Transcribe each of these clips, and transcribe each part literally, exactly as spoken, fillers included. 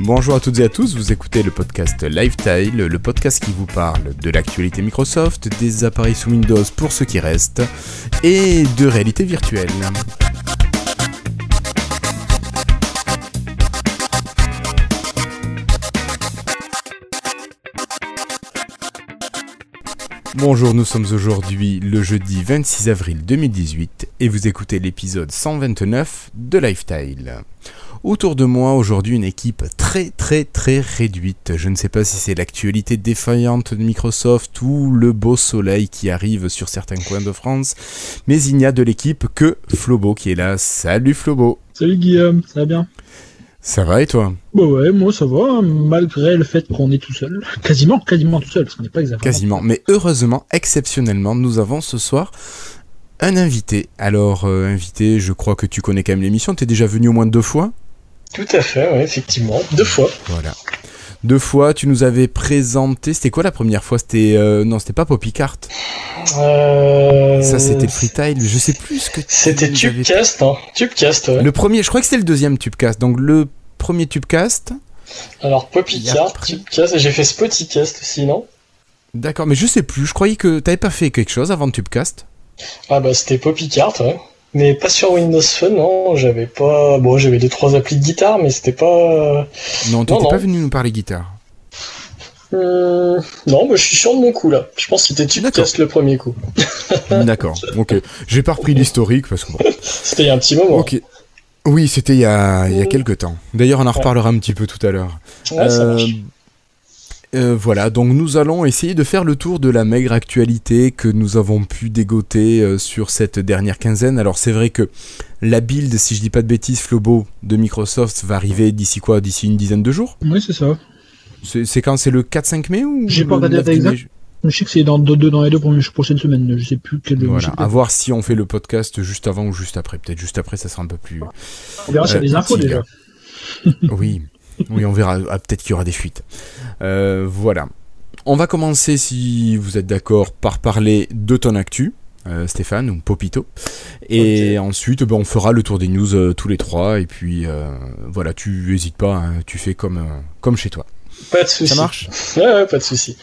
Bonjour à toutes et à tous, vous écoutez le podcast Lifetile, le podcast qui vous parle de l'actualité Microsoft, des appareils sous Windows pour ceux qui restent, et de réalité virtuelle. Bonjour, nous sommes aujourd'hui le jeudi vingt-six avril deux mille dix-huit et vous écoutez l'épisode cent vingt-neuf de Lifetile. Autour de moi aujourd'hui une équipe très très très réduite. Je ne sais pas si c'est l'actualité défaillante de Microsoft ou le beau soleil qui arrive sur certains coins de France, mais il n'y a de l'équipe que Flobo qui est là. Salut Flobo. Salut Guillaume, ça va bien? Ça va et toi? Bah ouais, moi ça va, malgré le fait qu'on est tout seul. Quasiment, quasiment tout seul, parce qu'on n'est pas exactement... Quasiment, mais heureusement, exceptionnellement, nous avons ce soir un invité. Alors, euh, invité, je crois que tu connais quand même l'émission, t'es déjà venu au moins deux fois? Tout à fait, ouais, effectivement, deux fois. Voilà. Deux fois, tu nous avais présenté... C'était quoi la première fois? C'était... Euh... Non, c'était pas Poppycart. Euh... Ça, c'était le Freetile. Je sais plus ce que... C'était Tubecast, hein. Tubecast, ouais. Le premier... Je crois que c'était le deuxième Tubecast. Donc, le premier Tubecast... Alors, Poppycart, Tubecast... J'ai fait Spotycast aussi, non? D'accord, mais je sais plus. Je croyais que t'avais pas fait quelque chose avant de Tubecast. Ah bah, c'était Poppycart, ouais. Mais pas sur Windows Phone, non, j'avais pas... Bon, j'avais deux trois applis de guitare, mais c'était pas... Non, t'étais pas venu nous parler guitare. Euh... Non, mais je suis sûr de mon coup, là. Je pense que c'était Tubecast le premier coup. D'accord, ok. J'ai pas repris l'historique, parce que... Bon. C'était il y a un petit moment. Ok. Oui, c'était il y a, il y a quelques temps. D'ailleurs, on en reparlera ouais. un petit peu tout à l'heure. Ouais, euh... ça marche. Euh, voilà, donc nous allons essayer de faire le tour de la maigre actualité que nous avons pu dégoter euh, sur cette dernière quinzaine. Alors c'est vrai que la build, si je dis pas de bêtises, Flobo de Microsoft va arriver d'ici quoi? D'ici une dizaine de jours? Oui, c'est ça. C'est, c'est quand? C'est le quatre cinq mai ou... J'ai pas regardé la date exacte. Je sais que c'est dans, deux, dans les deux prochaines semaines, je sais plus quel... Voilà, à voir si on fait le podcast juste avant ou juste après. Peut-être juste après, ça sera un peu plus... On verra s'il y a des infos déjà. Oui. Oui, on verra. Ah, peut-être qu'il y aura des fuites. Euh, voilà. On va commencer, si vous êtes d'accord, par parler de ton actu, euh, Stéphane, ou Popito. Et okay. ensuite, ben, on fera le tour des news euh, tous les trois. Et puis, euh, voilà, tu hésites pas. Hein, tu fais comme, euh, comme chez toi. Pas de souci. Ça marche? Ouais, ouais, pas de souci.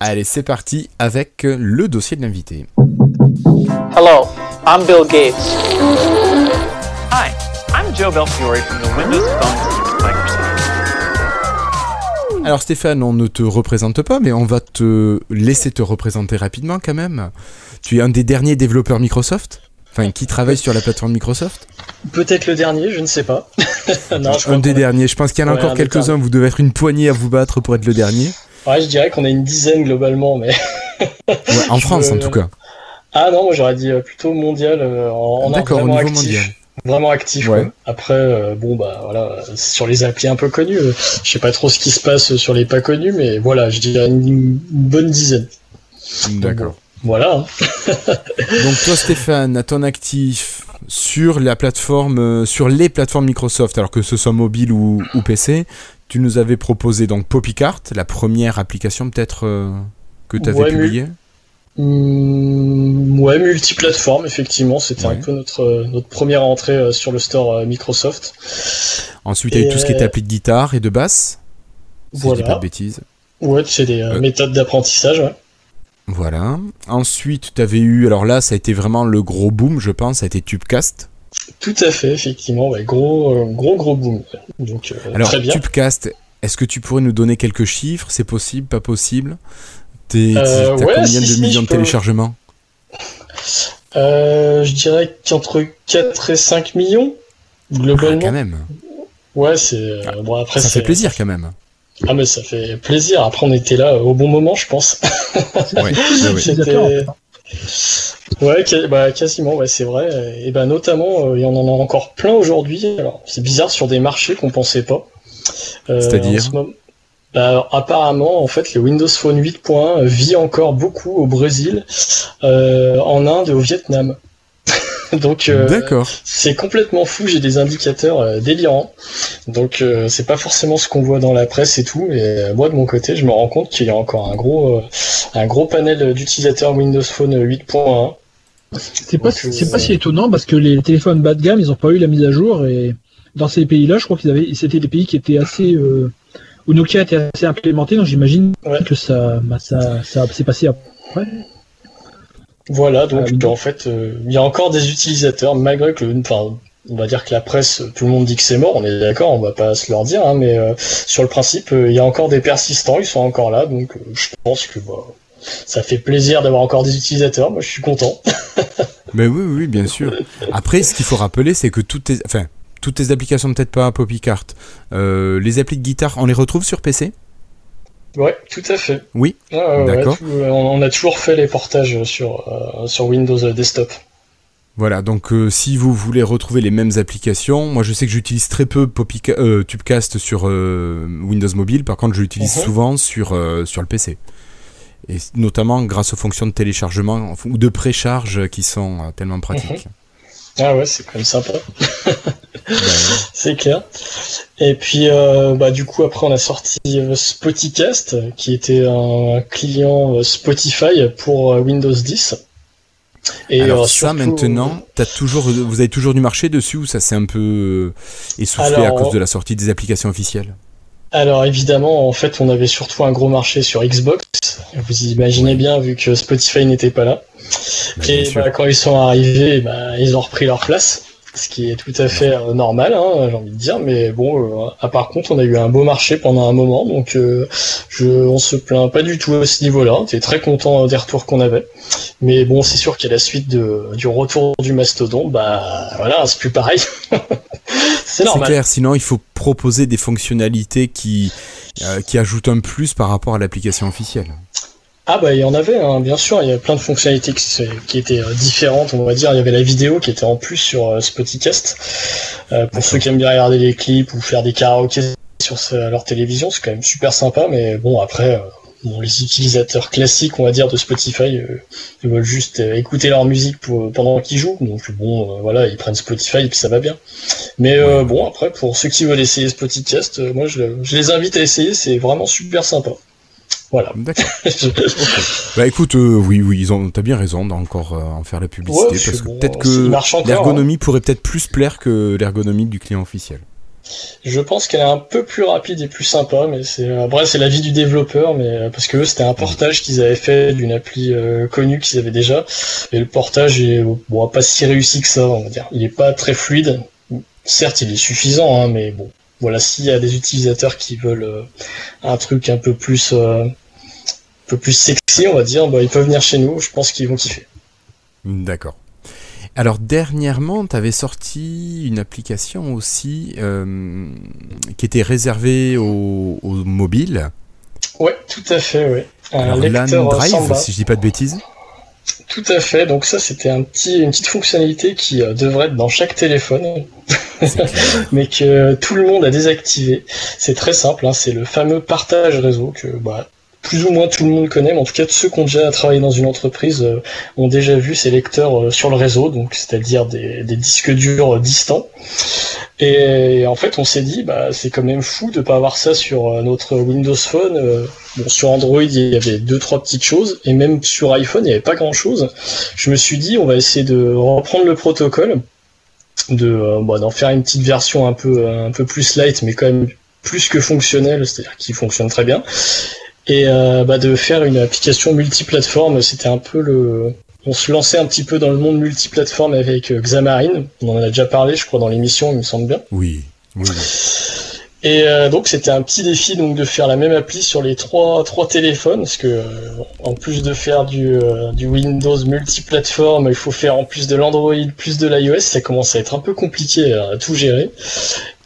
Allez, c'est parti avec le dossier de l'invité. Hello, I'm Bill Gates. Hi, I'm Joe Belfiore from the Windows Phone. Alors Stéphane, on ne te représente pas, mais on va te laisser te représenter rapidement quand même. Tu es un des derniers développeurs Microsoft, enfin qui travaille sur la plateforme Microsoft. Peut-être le dernier, je ne sais pas. non, je un des derniers, je pense qu'il y en a ouais, encore quelques-uns, vous devez être une poignée à vous battre pour être le dernier. Ouais, je dirais qu'on est une dizaine globalement, mais... ouais, en France veux... en tout cas. Ah non, moi j'aurais dit plutôt mondial, euh, en D'accord, vraiment au niveau actif. Mondial. Vraiment actif. Ouais. Ouais. Après, euh, bon bah voilà, sur les applis un peu connus, euh, je sais pas trop ce qui se passe sur les pas connus, mais voilà, je dirais une, une bonne dizaine. D'accord. Donc, voilà. Donc toi, Stéphane, à ton actif sur la plateforme, euh, sur les plateformes Microsoft, alors que ce soit mobile ou, ou P C, tu nous avais proposé donc Poppycart, la première application peut-être euh, que tu avais ouais, publiée. Mais... Mmh, ouais, multiplateforme, effectivement, c'était ouais. un peu notre, notre première entrée sur le store Microsoft. Ensuite, il y a eu tout ce qui était appli de guitare et de basse, si voilà. je dis pas de bêtises. Ouais, c'est des euh. méthodes d'apprentissage, ouais. Voilà. Ensuite, tu avais eu, alors là, ça a été vraiment le gros boom, je pense, ça a été Tubecast. Tout à fait, effectivement, ouais, gros, gros, gros boom. Donc, euh, alors, très bien. Tubecast, est-ce que tu pourrais nous donner quelques chiffres? C'est possible, pas possible? T'es, euh, t'as ouais, combien si, de millions si, de téléchargements? euh, Je dirais qu'entre quatre et cinq millions, globalement. Ah, quand même. Ouais, c'est... Ah, bon, après, ça c'est... fait plaisir, quand même. Ah, mais ça fait plaisir. Après, on était là au bon moment, je pense. Ouais, c'était... Ouais, bah, quasiment, ouais, c'est vrai. Et ben bah, notamment, il y en a encore plein aujourd'hui. Alors, c'est bizarre, sur des marchés qu'on pensait pas. Euh, C'est-à-dire ce moment... Bah, alors, apparemment, en fait, le Windows Phone huit point un vit encore beaucoup au Brésil, euh, en Inde et au Vietnam. Donc, euh, D'accord. c'est complètement fou. J'ai des indicateurs euh, délirants. Donc, euh, c'est pas forcément ce qu'on voit dans la presse et tout. Mais euh, moi, de mon côté, je me rends compte qu'il y a encore un gros, euh, un gros panel d'utilisateurs Windows Phone huit point un. C'est pas, Donc, c'est euh, pas si étonnant parce que les téléphones bas de gamme, ils ont pas eu la mise à jour et dans ces pays-là, je crois qu'ils avaient, c'était des pays qui étaient assez, euh, où Nokia était assez implémenté, donc j'imagine ouais. que ça, bah, ça, ça s'est passé après. Voilà, donc euh, en fait, euh, il y a encore des utilisateurs, malgré que, enfin, on va dire que la presse, tout le monde dit que c'est mort, on est d'accord, on va pas se leur dire, hein, mais euh, sur le principe, euh, il y a encore des persistants, ils sont encore là, donc euh, je pense que bah, ça fait plaisir d'avoir encore des utilisateurs, moi je suis content. Mais oui, oui, bien sûr. Après, ce qu'il faut rappeler, c'est que toutes tes, enfin, toutes tes applications, peut-être pas Poppycart, euh, les applis de guitare, on les retrouve sur P C ? Ouais, tout à fait. Oui, ah, d'accord. Ouais, tout, on a toujours fait les portages sur, euh, sur Windows Desktop. Voilà, donc euh, si vous voulez retrouver les mêmes applications, moi je sais que j'utilise très peu Poppyca- euh, Tubecast sur euh, Windows Mobile, par contre je l'utilise mm-hmm. souvent sur, euh, sur le P C. Et notamment grâce aux fonctions de téléchargement ou de précharge qui sont tellement pratiques. Mm-hmm. Ah ouais, c'est quand même sympa. Ben, c'est clair. Et puis euh, bah, du coup après on a sorti euh, Spotycast, qui était un client euh, Spotify pour euh, Windows dix. Et alors euh, ça surtout... maintenant, t'as toujours, vous avez toujours du marché dessus ou ça s'est un peu essoufflé alors, à cause de la sortie des applications officielles ? Alors évidemment, en fait, on avait surtout un gros marché sur Xbox. Vous imaginez bien, vu que Spotify n'était pas là. Bah, et bah, quand ils sont arrivés, bah, ils ont repris leur place, ce qui est tout à fait euh, normal, hein, j'ai envie de dire. Mais bon, euh, ah, par contre, on a eu un beau marché pendant un moment, donc euh, je, on se plaint pas du tout à ce niveau-là. On était très content des retours qu'on avait. Mais bon, c'est sûr qu'à la suite de, du retour du mastodon, bah voilà, c'est plus pareil. C'est normal. C'est clair, sinon il faut proposer des fonctionnalités qui, euh, qui ajoutent un plus par rapport à l'application officielle. Ah bah il y en avait, hein, bien sûr, il y a plein de fonctionnalités qui, qui étaient différentes, on va dire. Il y avait la vidéo qui était en plus sur euh, Spotycast, euh, pour ceux qui aiment bien regarder les clips ou faire des karaokés sur sa, leur télévision, c'est quand même super sympa, mais bon après, euh, bon, les utilisateurs classiques, on va dire, de Spotify, euh, ils veulent juste euh, écouter leur musique pour, pendant qu'ils jouent, donc bon, euh, voilà, ils prennent Spotify et puis ça va bien. Mais euh, bon après, pour ceux qui veulent essayer Spotycast, euh, moi je, je les invite à essayer, c'est vraiment super sympa. Voilà. D'accord. Okay. Bah écoute, euh, oui, oui, ils ont, t'as bien raison d'encore euh, en faire la publicité, ouais, parce que bon, peut-être que l'ergonomie encore, hein, pourrait peut-être plus plaire que l'ergonomie du client officiel. Je pense qu'elle est un peu plus rapide et plus sympa, mais c'est, après c'est l'avis du développeur, mais parce que eux, c'était un portage qu'ils avaient fait d'une appli euh, connue qu'ils avaient déjà, et le portage est bon, pas si réussi que ça, on va dire. Il est pas très fluide. Certes, il est suffisant, hein, mais bon. Voilà, s'il y a des utilisateurs qui veulent euh, un truc un peu plus euh, un peu plus sexy, on va dire, bah, ils peuvent venir chez nous, je pense qu'ils vont kiffer. D'accord. Alors dernièrement, tu avais sorti une application aussi euh, qui était réservée aux, aux mobiles. Ouais, tout à fait, ouais. Un LanDrive, Samba, si je dis pas de bêtises. Tout à fait, donc ça c'était un petit, une petite fonctionnalité qui euh, devrait être dans chaque téléphone, mais que euh, tout le monde a désactivé. C'est très simple, hein, c'est le fameux partage réseau que bah, plus ou moins tout le monde connaît, mais en tout cas ceux qui ont déjà travaillé dans une entreprise euh, ont déjà vu ces lecteurs euh, sur le réseau, donc c'est-à-dire des, des disques durs euh, distants. Et en fait, on s'est dit, bah, c'est quand même fou de pas avoir ça sur notre Windows Phone. Euh, bon, sur Android, il y avait deux, trois petites choses, et même sur iPhone, il n'y avait pas grand-chose. Je me suis dit, on va essayer de reprendre le protocole, de euh, bah, d'en faire une petite version un peu un peu plus light, mais quand même plus que fonctionnelle, c'est-à-dire qui fonctionne très bien, et euh, bah, de faire une application multiplateforme. C'était un peu le On se lançait un petit peu dans le monde multiplateforme avec Xamarin. On en a déjà parlé, je crois, dans l'émission, il me semble bien. Oui. oui. Et euh, donc, c'était un petit défi donc de faire la même appli sur les trois trois téléphones, parce que euh, en plus de faire du euh, du Windows multiplateforme, il faut faire en plus de l'Android, plus de l'iOS. Ça commence à être un peu compliqué à tout gérer.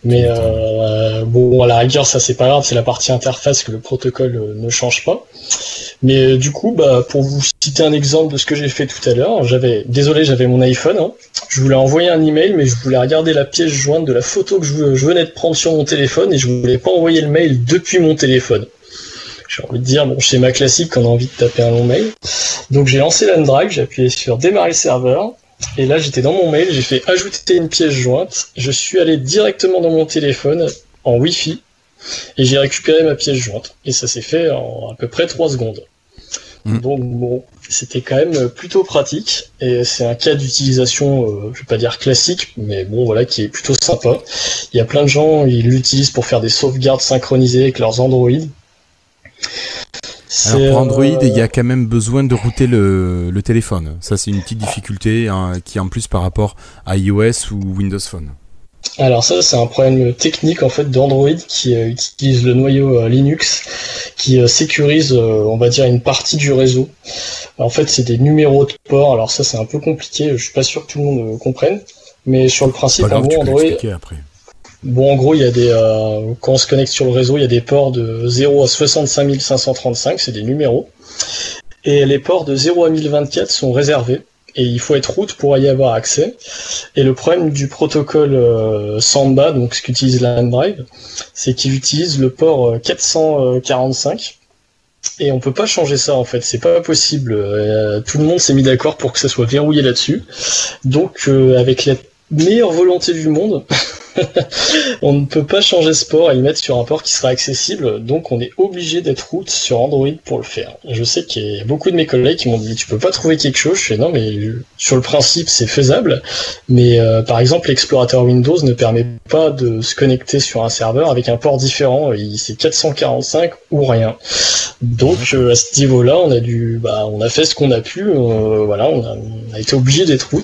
Mais euh, bon, à la rigueur, ça c'est pas grave, c'est la partie interface que le protocole euh, ne change pas. Mais euh, du coup, bah, pour vous citer un exemple de ce que j'ai fait tout à l'heure, j'avais, désolé, j'avais mon iPhone, hein. Je voulais envoyer un email, mais je voulais regarder la pièce jointe de la photo que je, je venais de prendre sur mon téléphone, et je voulais pas envoyer le mail depuis mon téléphone. J'ai envie de dire, bon, schéma classique, on a envie de taper un long mail. Donc j'ai lancé LanDrive, j'ai appuyé sur démarrer le serveur. Et là, j'étais dans mon mail, j'ai fait ajouter une pièce jointe, je suis allé directement dans mon téléphone, en Wi-Fi, et j'ai récupéré ma pièce jointe. Et ça s'est fait en à peu près trois secondes. Mmh. Donc bon, c'était quand même plutôt pratique, et c'est un cas d'utilisation, euh, je vais pas dire classique, mais bon voilà, qui est plutôt sympa. Il y a plein de gens, ils l'utilisent pour faire des sauvegardes synchronisées avec leurs Android. C'est Alors pour Android, euh... il y a quand même besoin de router le, le téléphone. Ça, c'est une petite difficulté, hein, qui est en plus par rapport à iOS ou Windows Phone. Alors ça, c'est un problème technique en fait d'Android qui euh, utilise le noyau euh, Linux qui euh, sécurise, euh, on va dire, une partie du réseau. Alors, en fait, c'est des numéros de port. Alors ça, c'est un peu compliqué. Je suis pas sûr que tout le monde euh, comprenne, mais sur le principe, en gros, Android. Bon, en gros, il y a des euh, quand on se connecte sur le réseau, il y a des ports de zéro à soixante-cinq mille cinq cent trente-cinq, c'est des numéros, et les ports de zéro à mille vingt-quatre sont réservés. Et il faut être route pour y avoir accès. Et le problème du protocole euh, Samba, donc ce qu'utilise LanDrive, c'est qu'il utilise le port quatre cent quarante-cinq. Et on peut pas changer ça en fait, c'est pas possible. Euh, tout le monde s'est mis d'accord pour que ça soit verrouillé là-dessus. Donc euh, avec la meilleure volonté du monde, on ne peut pas changer ce port et le mettre sur un port qui sera accessible, donc on est obligé d'être root sur Android pour le faire. Je sais qu'il y a beaucoup de mes collègues qui m'ont dit tu peux pas trouver quelque chose. Je fais non, mais sur le principe c'est faisable, mais euh, par exemple l'explorateur Windows ne permet pas de se connecter sur un serveur avec un port différent, il, c'est quatre cent quarante-cinq ou rien. Donc euh, à ce niveau-là, on a dû, bah, on a fait ce qu'on a pu, euh, voilà, on a, on a été obligé d'être root.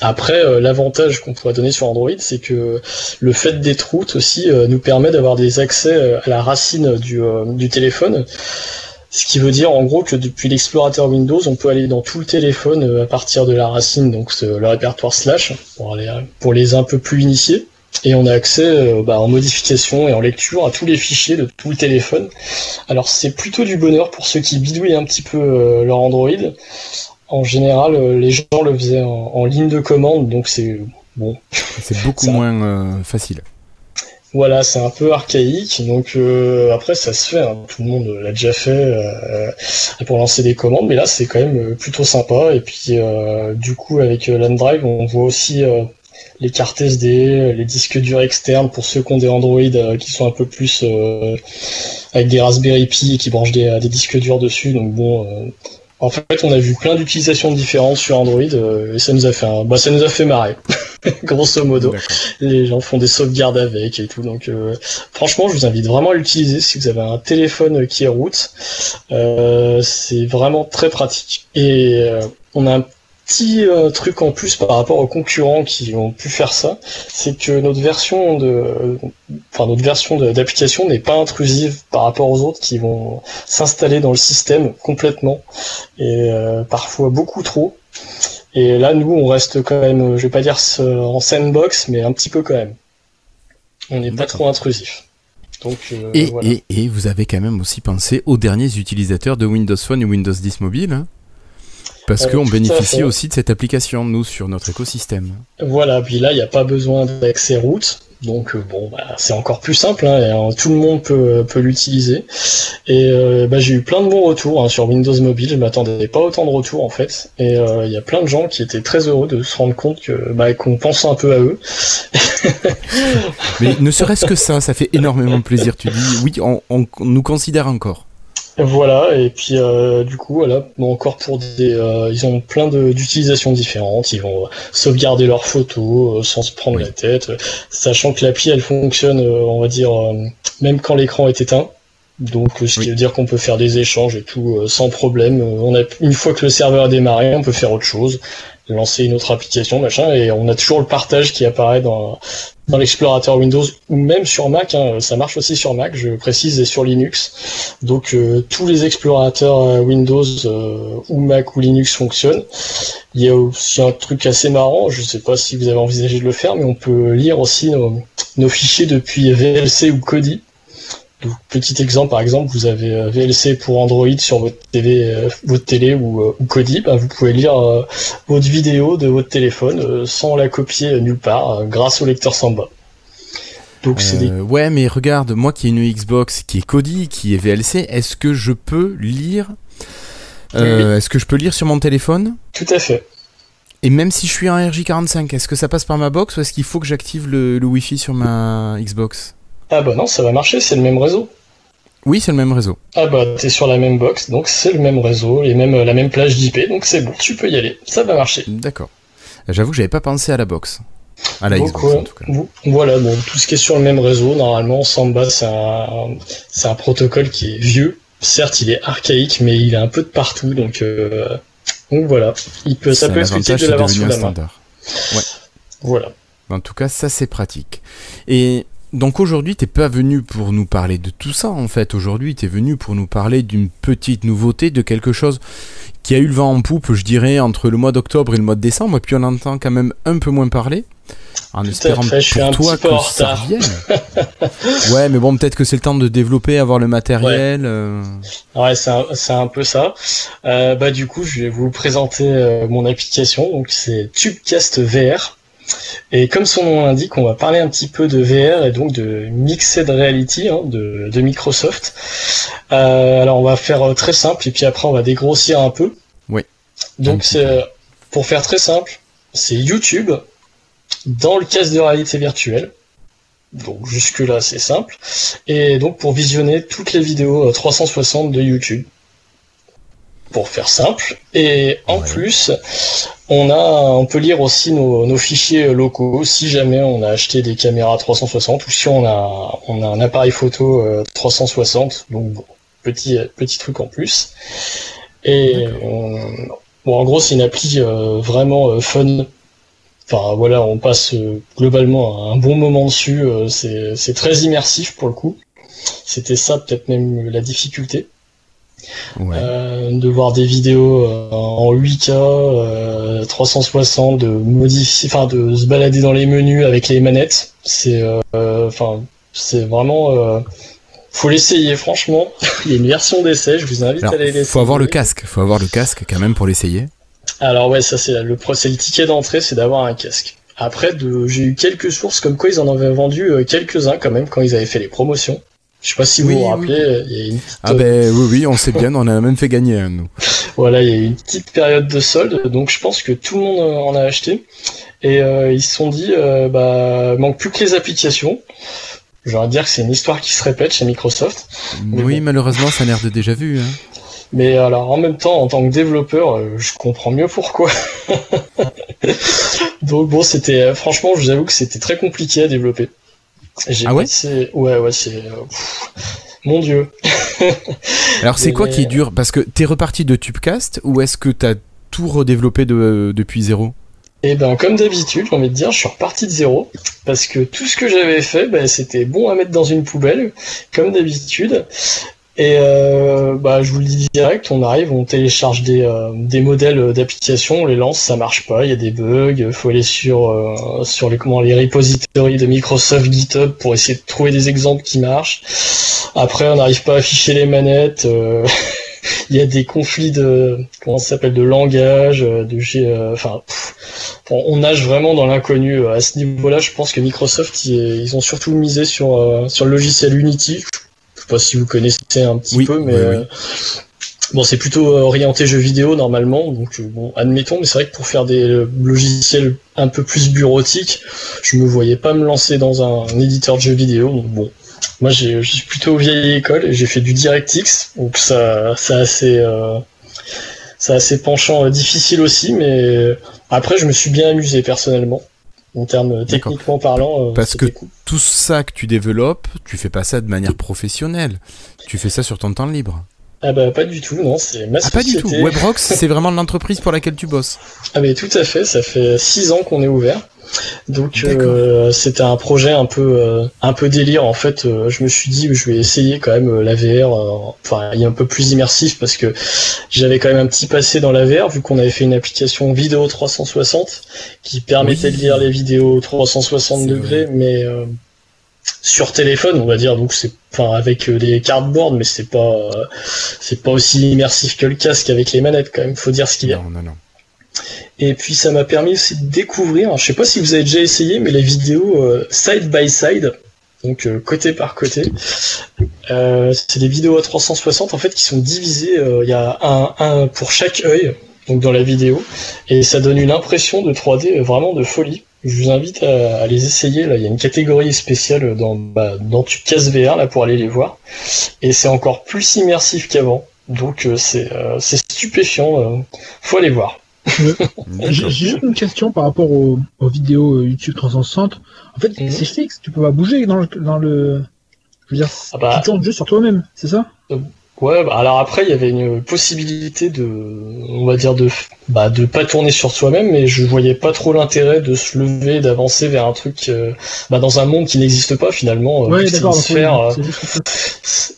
Après, euh, l'avantage qu'on pourrait donner sur Android, c'est que le fait d'être root aussi euh, nous permet d'avoir des accès à la racine du, euh, du téléphone. Ce qui veut dire en gros que depuis l'explorateur Windows, on peut aller dans tout le téléphone euh, à partir de la racine, donc euh, le répertoire slash, pour, aller, pour les un peu plus initiés. Et on a accès euh, bah, en modification et en lecture à tous les fichiers de tout le téléphone. Alors c'est plutôt du bonheur pour ceux qui bidouillent un petit peu euh, leur Android. En général, les gens le faisaient en, en ligne de commande, donc c'est bon. C'est beaucoup ça, moins euh, facile. Voilà, c'est un peu archaïque. Donc euh, après, ça se fait. Hein, tout le monde l'a déjà fait euh, pour lancer des commandes, mais là, c'est quand même plutôt sympa. Et puis, euh, du coup, avec LanDrive, on voit aussi euh, les cartes S D, les disques durs externes pour ceux qui ont des Android euh, qui sont un peu plus euh, avec des Raspberry Pi et qui branchent des, des disques durs dessus. Donc bon. Euh, En fait, on a vu plein d'utilisations différentes sur Android euh, et ça nous a fait, un... bah, ça nous a fait marrer, grosso modo. D'accord. Les gens font des sauvegardes avec et tout, donc euh, franchement, je vous invite vraiment à l'utiliser si vous avez un téléphone qui est root. Euh, c'est vraiment très pratique. Et euh, on a un petit euh, truc en plus par rapport aux concurrents qui ont pu faire ça, c'est que notre version de, euh, enfin notre version de, d'application n'est pas intrusive par rapport aux autres qui vont s'installer dans le système complètement et euh, parfois beaucoup trop. Et là, nous, on reste quand même, je vais pas dire en sandbox, mais un petit peu quand même. On n'est pas trop intrusif. Donc, euh, et, voilà. et et vous avez quand même aussi pensé aux derniers utilisateurs de Windows Phone et Windows dix Mobile. Hein. Parce euh, qu'on bénéficie aussi de cette application, nous, sur notre écosystème. Voilà, puis là, il n'y a pas besoin d'accès route. Donc, bon, bah, c'est encore plus simple. Hein, et, hein, tout le monde peut, peut l'utiliser. Et euh, bah, j'ai eu plein de bons retours hein, sur Windows Mobile. Je ne m'attendais pas autant de retours, en fait. Et il euh, y a plein de gens qui étaient très heureux de se rendre compte que, bah, qu'on pense un peu à eux. Mais ne serait-ce que ça, ça fait énormément plaisir. Tu dis, oui, on, on, on nous considère encore. Voilà, et puis euh, du coup, voilà, encore pour des, euh, ils ont plein de, d'utilisations différentes. Ils vont euh, sauvegarder leurs photos euh, sans se prendre la tête, euh, sachant que l'appli, elle fonctionne, euh, on va dire, euh, même quand l'écran est éteint. Donc, euh, ce qui veut dire qu'on peut faire des échanges et tout euh, sans problème. Euh, on a une fois que le serveur a démarré, on peut faire autre chose, lancer une autre application, machin, et on a toujours le partage qui apparaît dans dans l'explorateur Windows ou même sur Mac, hein, ça marche aussi sur Mac, je précise, et sur Linux. Donc euh, tous les explorateurs Windows euh, ou Mac ou Linux fonctionnent. Il y a aussi un truc assez marrant, je sais pas si vous avez envisagé de le faire, mais on peut lire aussi nos, nos fichiers depuis V L C ou Kodi. Donc, petit exemple, par exemple, vous avez V L C pour Android sur votre télé, votre télé ou, ou Kodi, bah, vous pouvez lire euh, votre vidéo de votre téléphone euh, sans la copier nulle part, euh, grâce au lecteur Samba. Donc, euh, c'est des... Ouais, mais regarde, moi qui ai une Xbox, qui est Kodi, qui est V L C, est-ce que je peux lire euh, oui. Est-ce que je peux lire sur mon téléphone ? Tout à fait. Et même si je suis en R J quarante-cinq, est-ce que ça passe par ma box ou est-ce qu'il faut que j'active le, le Wi-Fi sur ma Xbox ? Ah bah non, ça va marcher, c'est le même réseau. Oui, c'est le même réseau. Ah bah, t'es sur la même box, donc c'est le même réseau, et même euh, la même plage d'I P, donc c'est bon, tu peux y aller, ça va marcher. D'accord. J'avoue que j'avais pas pensé à la box. À la donc, Xbox, en tout cas. Voilà, bon, tout ce qui est sur le même réseau, normalement, Samba, c'est un, c'est un protocole qui est vieux. Certes, il est archaïque, mais il est un peu de partout, donc, euh, donc voilà. Il peut, ça c'est peut expliquer de l'avoir sous la main. Ouais. Voilà. En tout cas, ça, c'est pratique. Et... donc aujourd'hui, t'es pas venu pour nous parler de tout ça, en fait. Aujourd'hui, t'es venu pour nous parler d'une petite nouveauté, de quelque chose qui a eu le vent en poupe, je dirais, entre le mois d'octobre et le mois de décembre, et puis on entend quand même un peu moins parler, en tout espérant fait, pour toi que ça revienne. Ouais, mais bon, peut-être que c'est le temps de développer, avoir le matériel. Ouais, euh... ouais c'est, un, c'est un peu ça. Euh, bah du coup, je vais vous présenter euh, mon application, donc c'est Tubecast V R. Et comme son nom l'indique, on va parler un petit peu de V R et donc de Mixed Reality hein, de, de Microsoft. Euh, alors on va faire très simple et puis après on va dégrossir un peu. Oui. Donc c'est, pour faire très simple, c'est YouTube dans le casque de réalité virtuelle. Donc jusque là c'est simple. Et donc pour visionner toutes les vidéos trois cent soixante de YouTube. Pour faire simple. Et en ouais. plus, on a, on peut lire aussi nos, nos fichiers locaux si jamais on a acheté des caméras trois cent soixante ou si on a, on a un appareil photo trois cent soixante. Donc bon, petit, petit truc en plus. Et on, bon, en gros, c'est une appli euh, vraiment euh, fun. Enfin voilà, on passe euh, globalement un bon moment dessus. Euh, c'est, c'est très immersif pour le coup. C'était ça peut-être même la difficulté. Ouais. Euh, de voir des vidéos euh, en huit K euh, trois cent soixante, de modifier, enfin de se balader dans les menus avec les manettes, c'est enfin euh, c'est vraiment euh, faut l'essayer franchement. Il y a une version d'essai, je vous invite alors, à aller l'essayer. Faut avoir le casque, faut avoir le casque quand même pour l'essayer. Alors ouais, ça c'est le c'est le ticket d'entrée, c'est d'avoir un casque. Après de, j'ai eu quelques sources comme quoi ils en avaient vendu quelques-uns quand même quand ils avaient fait les promotions. Je sais pas si vous oui, vous rappelez, oui. Il y a une petite... Ah ben oui, oui, on sait bien, on a même fait gagner, hein, nous. Voilà, il y a eu une petite période de solde, donc je pense que tout le monde en a acheté. Et euh, ils se sont dit, euh, bah, manque plus que les applications. J'ai envie de dire que c'est une histoire qui se répète chez Microsoft. Oui, bon. Malheureusement, ça a l'air de déjà vu. Hein. Mais alors, en même temps, en tant que développeur, euh, je comprends mieux pourquoi. Donc bon, c'était, franchement, je vous avoue que c'était très compliqué à développer. J'ai ah ouais passé... Ouais, ouais, c'est... Pff, mon Dieu. Alors, c'est mais... quoi qui est dur ? Parce que t'es reparti de Tubecast ou est-ce que t'as tout redéveloppé de, depuis zéro ? Eh ben, comme d'habitude, j'ai envie de dire, je suis reparti de zéro parce que tout ce que j'avais fait, bah, c'était bon à mettre dans une poubelle, comme d'habitude. Et euh, bah, je vous le dis direct, on arrive, on télécharge des, euh, des modèles d'applications, on les lance, ça marche pas, il y a des bugs, faut aller sur euh, sur les comment les repositories de Microsoft GitHub pour essayer de trouver des exemples qui marchent. Après, on n'arrive pas à afficher les manettes. Euh... Il y a des conflits de comment ça s'appelle de langage, de g, euh, enfin, pff, on nage vraiment dans l'inconnu à ce niveau-là. Je pense que Microsoft ils, ils ont surtout misé sur euh, sur le logiciel Unity. Je sais pas si vous connaissez un petit oui, peu, mais oui, oui. Euh, bon, c'est plutôt orienté jeux vidéo normalement, donc bon, admettons. Mais c'est vrai que pour faire des logiciels un peu plus bureautiques, je me voyais pas me lancer dans un, un éditeur de jeux vidéo. Donc bon, moi j'ai, je suis plutôt vieille école et j'ai fait du DirectX, donc ça, ça assez, euh, ça assez penchant, euh, difficile aussi. Mais après, je me suis bien amusé personnellement. En termes techniquement parlant, euh, parce que cool. Tout ça que tu développes, tu fais pas ça de manière professionnelle. Tu fais ça sur ton temps libre. Ah bah pas du tout, non, c'est ma société. Ah pas du tout. Webrox, c'est vraiment l'entreprise pour laquelle tu bosses. Ah mais tout à fait, ça fait six ans qu'on est ouvert. Donc euh, c'était un projet un peu euh, un peu délire en fait. Euh, je me suis dit je vais essayer quand même euh, la V R. Euh, enfin, il est un peu plus immersif parce que j'avais quand même un petit passé dans la V R vu qu'on avait fait une application vidéo trois cent soixante qui permettait oui. de lire les vidéos trois cent soixante c'est degrés, vrai. Mais euh, sur téléphone on va dire donc c'est enfin avec euh, des cardboard mais c'est pas euh, c'est pas aussi immersif que le casque avec les manettes quand même. Faut dire ce qu'il y a. Non, non, non. Et puis ça m'a permis aussi de découvrir, je sais pas si vous avez déjà essayé, mais les vidéos euh, side by side, donc euh, côté par côté, euh, c'est des vidéos à trois cent soixante en fait qui sont divisées, il euh, y a un, un pour chaque œil, donc dans la vidéo, et ça donne une impression de trois D vraiment de folie. Je vous invite à, à les essayer. Là, il y a une catégorie spéciale dans, bah, dans Tubecast V R là, pour aller les voir. Et c'est encore plus immersif qu'avant. Donc euh, c'est, euh, c'est stupéfiant. Euh. Faut aller voir. J'ai juste une question par rapport aux, aux vidéos YouTube trois cent soixante. En fait, mm-hmm. c'est fixe. Tu peux pas bouger dans le, dans le... Je veux dire, ah bah... tu tournes juste sur toi-même, c'est ça ? euh... Ouais, bah alors après il y avait une possibilité de, on va dire de, bah de pas tourner sur soi-même, mais je voyais pas trop l'intérêt de se lever, d'avancer vers un truc, euh, bah dans un monde qui n'existe pas finalement. Ouais, d'accord. Sphère, c'est juste...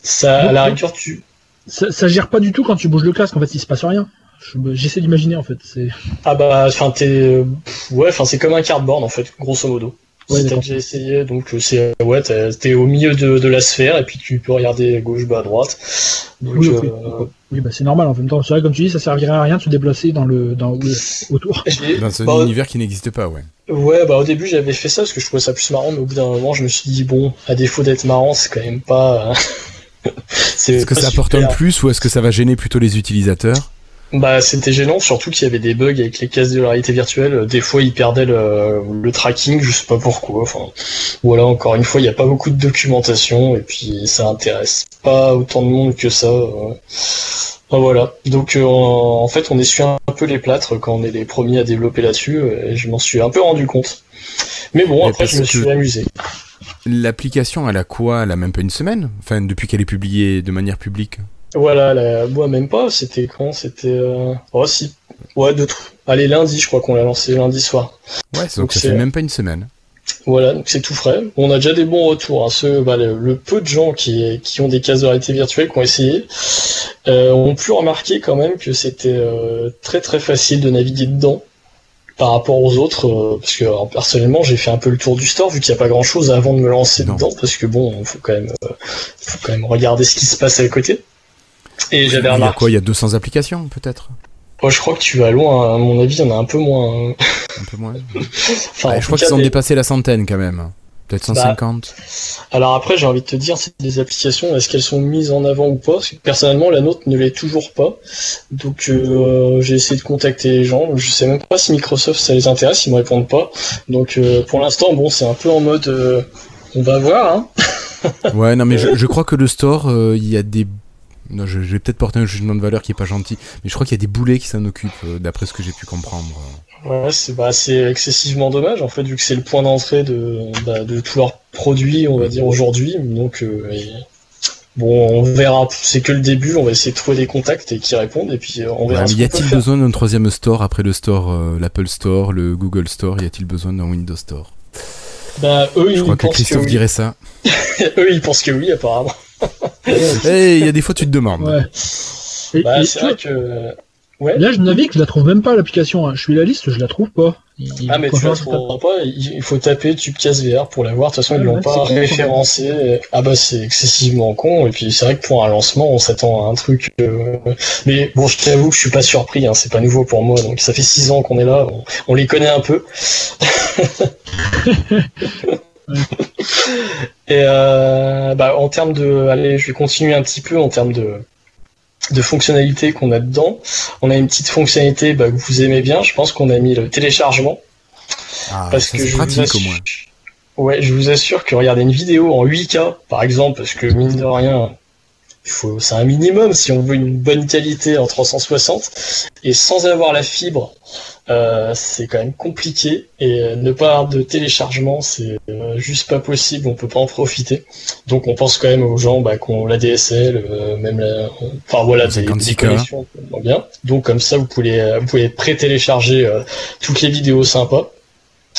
Ça, non, à la rigueur tu. Ça, ça gère pas du tout quand tu bouges le casque. En fait, il se passe rien. J'essaie d'imaginer en fait. C'est... Ah bah, enfin t'es, ouais, enfin c'est comme un cardboard en fait, grosso modo. Ouais, si t'as déjà essayé, donc c'est ouais, t'es, t'es au milieu de, de la sphère et puis tu peux regarder gauche, bas, droite. Donc, oui, okay. euh... oui, bah c'est normal en même temps. C'est vrai, comme tu dis, ça servirait à rien de se déplacer dans le dans le, autour. Dans un bah, univers qui n'existe pas, ouais. Ouais, bah au début j'avais fait ça parce que je trouvais ça plus marrant, mais au bout d'un moment je me suis dit bon, à défaut d'être marrant, c'est quand même pas. c'est est-ce pas que ça apporte un plus ou est-ce que ça va gêner plutôt les utilisateurs? Bah c'était gênant, surtout qu'il y avait des bugs avec les casques de la réalité virtuelle. Des fois ils perdaient le, le tracking, je sais pas pourquoi. Enfin, voilà, encore une fois il y a pas beaucoup de documentation et puis ça intéresse pas autant de monde que ça. Enfin, voilà, donc euh, en fait on essuie un peu les plâtres quand on est les premiers à développer là-dessus et je m'en suis un peu rendu compte. Mais bon, et après je me suis amusé. L'application elle a quoi? Elle a même pas une semaine, enfin depuis qu'elle est publiée de manière publique. Voilà, la... moi même pas, c'était quand c'était... Euh... Oh si, ouais, deux trucs. Allez, lundi, je crois qu'on l'a lancé lundi soir. Ouais, donc, donc ça c'est... fait même pas une semaine. Voilà, donc c'est tout frais. On a déjà des bons retours, hein. Ceux, bah, le, le peu de gens qui, qui ont des cases de réalité virtuelle, qui ont essayé, euh, ont pu remarquer quand même que c'était euh, très très facile de naviguer dedans par rapport aux autres, euh, parce que alors, personnellement j'ai fait un peu le tour du store vu qu'il n'y a pas grand chose avant de me lancer non. dedans, parce que bon, faut quand même, euh, faut quand même regarder ce qui se passe à côté. Et j'avais remarqué. Il y a quoi, il y a deux cents applications peut-être? Oh, je crois que tu vas loin, à mon avis, il y en a un peu moins. Un peu moins. enfin, ah, je crois qu'ils ont des... dépassé la centaine quand même. Peut-être cent cinquante. Bah, alors après, j'ai envie de te dire, c'est des applications, est-ce qu'elles sont mises en avant ou pas? Parce que personnellement, la nôtre ne l'est toujours pas. Donc euh, j'ai essayé de contacter les gens. Je sais même pas si Microsoft ça les intéresse, ils me répondent pas. Donc euh, pour l'instant, bon, c'est un peu en mode euh, on va voir. Hein. ouais, non mais je, je crois que le store, il euh, y a des... Non, je, je vais peut-être porter un jugement de valeur qui est pas gentil, mais je crois qu'il y a des boulets qui s'en occupent, euh, d'après ce que j'ai pu comprendre. Ouais, c'est, bah, c'est excessivement dommage, en fait, vu que c'est le point d'entrée de, bah, de tous leurs produits, on va dire, aujourd'hui. Donc, euh, et... bon, on verra, c'est que le début, on va essayer de trouver des contacts et qui répondent, et puis euh, on verra. Ouais, y a-t-il besoin d'un troisième store après le store, euh, l'Apple Store, le Google Store? Y a-t-il besoin d'un Windows Store? Bah, eux, je crois ils que pensent Christophe que oui. dirait ça. Eux, ils pensent que oui, apparemment. Et il y a des fois, tu te demandes. Ouais. Et, bah, et c'est toi, vrai que... ouais. Là, je navigue, je la trouve même pas l'application. Hein. Je suis la liste, je la trouve pas. Il... Ah, mais tu la trouveras pas. Il faut taper Tubecast V R pour la voir. De toute façon, ah, ils l'ont ouais, pas référencé. Et... Ah, bah, c'est excessivement con. Et puis, c'est vrai que pour un lancement, on s'attend à un truc. Euh... Mais bon, je t'avoue que je suis pas surpris. Hein. C'est pas nouveau pour moi. Donc, ça fait six ans qu'on est là. On, on les connaît un peu. Et euh, bah en termes de, allez, je vais continuer un petit peu en termes de de fonctionnalités qu'on a dedans. On a une petite fonctionnalité bah, que vous aimez bien. Je pense qu'on a mis le téléchargement ah, parce que je pratique, vous assure, au moins. Ouais, je vous assure que regarder une vidéo en huit K, par exemple, parce que mine de rien, il faut, c'est un minimum si on veut une bonne qualité en trois cent soixante et sans avoir la fibre. Euh, c'est quand même compliqué et euh, ne pas avoir de téléchargement c'est euh, juste pas possible, on peut pas en profiter, donc on pense quand même aux gens bah, qui ont la D S L, euh, même la, enfin voilà des, des connexions bien, donc comme ça vous pouvez, vous pouvez pré-télécharger euh, toutes les vidéos sympas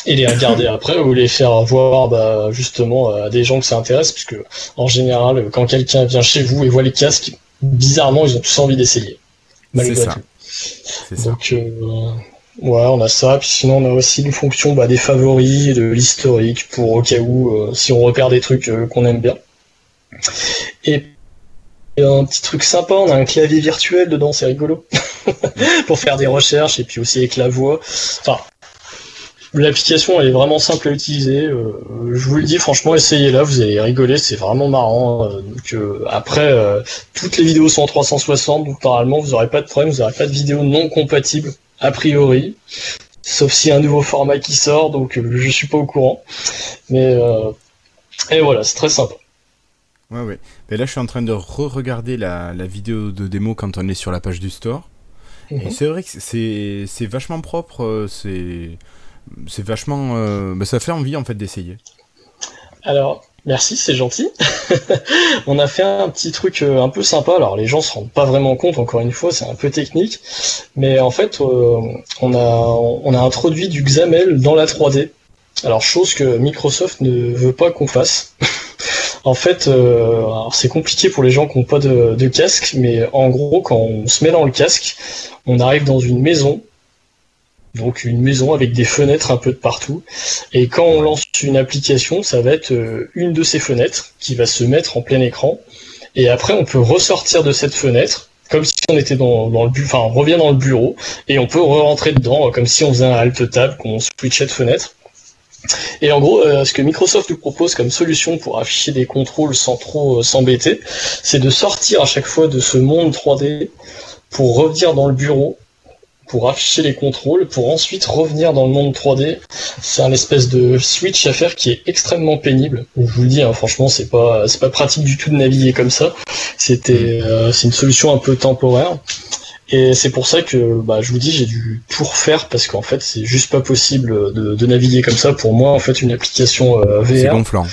et les regarder après ou les faire voir bah, justement à des gens que ça intéresse, parce que en général quand quelqu'un vient chez vous et voit les casques, bizarrement ils ont tous envie d'essayer malgré c'est ça. tout c'est donc ça. Euh, ouais, on a ça, puis sinon on a aussi une fonction bah, des favoris, de l'historique, pour au cas où, euh, si on repère des trucs euh, qu'on aime bien. Et un petit truc sympa, on a un clavier virtuel dedans, c'est rigolo, pour faire des recherches, et puis aussi avec la voix. Enfin, l'application elle est vraiment simple à utiliser, euh, je vous le dis, franchement, essayez-la, vous allez rigoler, c'est vraiment marrant. Euh, donc, euh, après, euh, toutes les vidéos sont en trois cent soixante, donc normalement vous n'aurez pas de problème, vous n'aurez pas de vidéos non compatibles. A priori, sauf s'il y a un nouveau format qui sort, donc euh, je suis pas au courant. Mais euh, et voilà, c'est très sympa. Ouais, ouais. Mais là, je suis en train de re-regarder la, la vidéo de démo quand on est sur la page du store. Mmh. Et c'est vrai que c'est, c'est vachement propre, c'est, c'est vachement... Euh, bah, ça fait envie, en fait, d'essayer. Alors... Merci, c'est gentil. On a fait un petit truc un peu sympa. Alors, les gens se rendent pas vraiment compte, encore une fois, c'est un peu technique. Mais en fait, euh, on, a, on a introduit du Xaml dans la trois D. Alors, chose que Microsoft ne veut pas qu'on fasse. En fait, euh, alors c'est compliqué pour les gens qui n'ont pas de, de casque, mais en gros, quand on se met dans le casque, on arrive dans une maison. Donc une maison avec des fenêtres un peu de partout, et quand on lance une application, ça va être une de ces fenêtres qui va se mettre en plein écran, et après on peut ressortir de cette fenêtre comme si on était dans, dans le bu- enfin on revient dans le bureau, et on peut re-rentrer dedans comme si on faisait un alt-tab, qu'on switchait de fenêtre. Et en gros, euh, ce que Microsoft nous propose comme solution pour afficher des contrôles sans trop euh, s'embêter, c'est de sortir à chaque fois de ce monde trois D pour revenir dans le bureau, pour afficher les contrôles, pour ensuite revenir dans le monde trois D. C'est un espèce de switch à faire qui est extrêmement pénible. Je vous le dis, hein, franchement, c'est pas c'est pas pratique du tout de naviguer comme ça. C'était euh, c'est une solution un peu temporaire. Et c'est pour ça que, bah, je vous dis, j'ai dû tout refaire, parce qu'en fait, c'est juste pas possible de, de naviguer comme ça. Pour moi, en fait, une application euh, V R... C'est gonflant.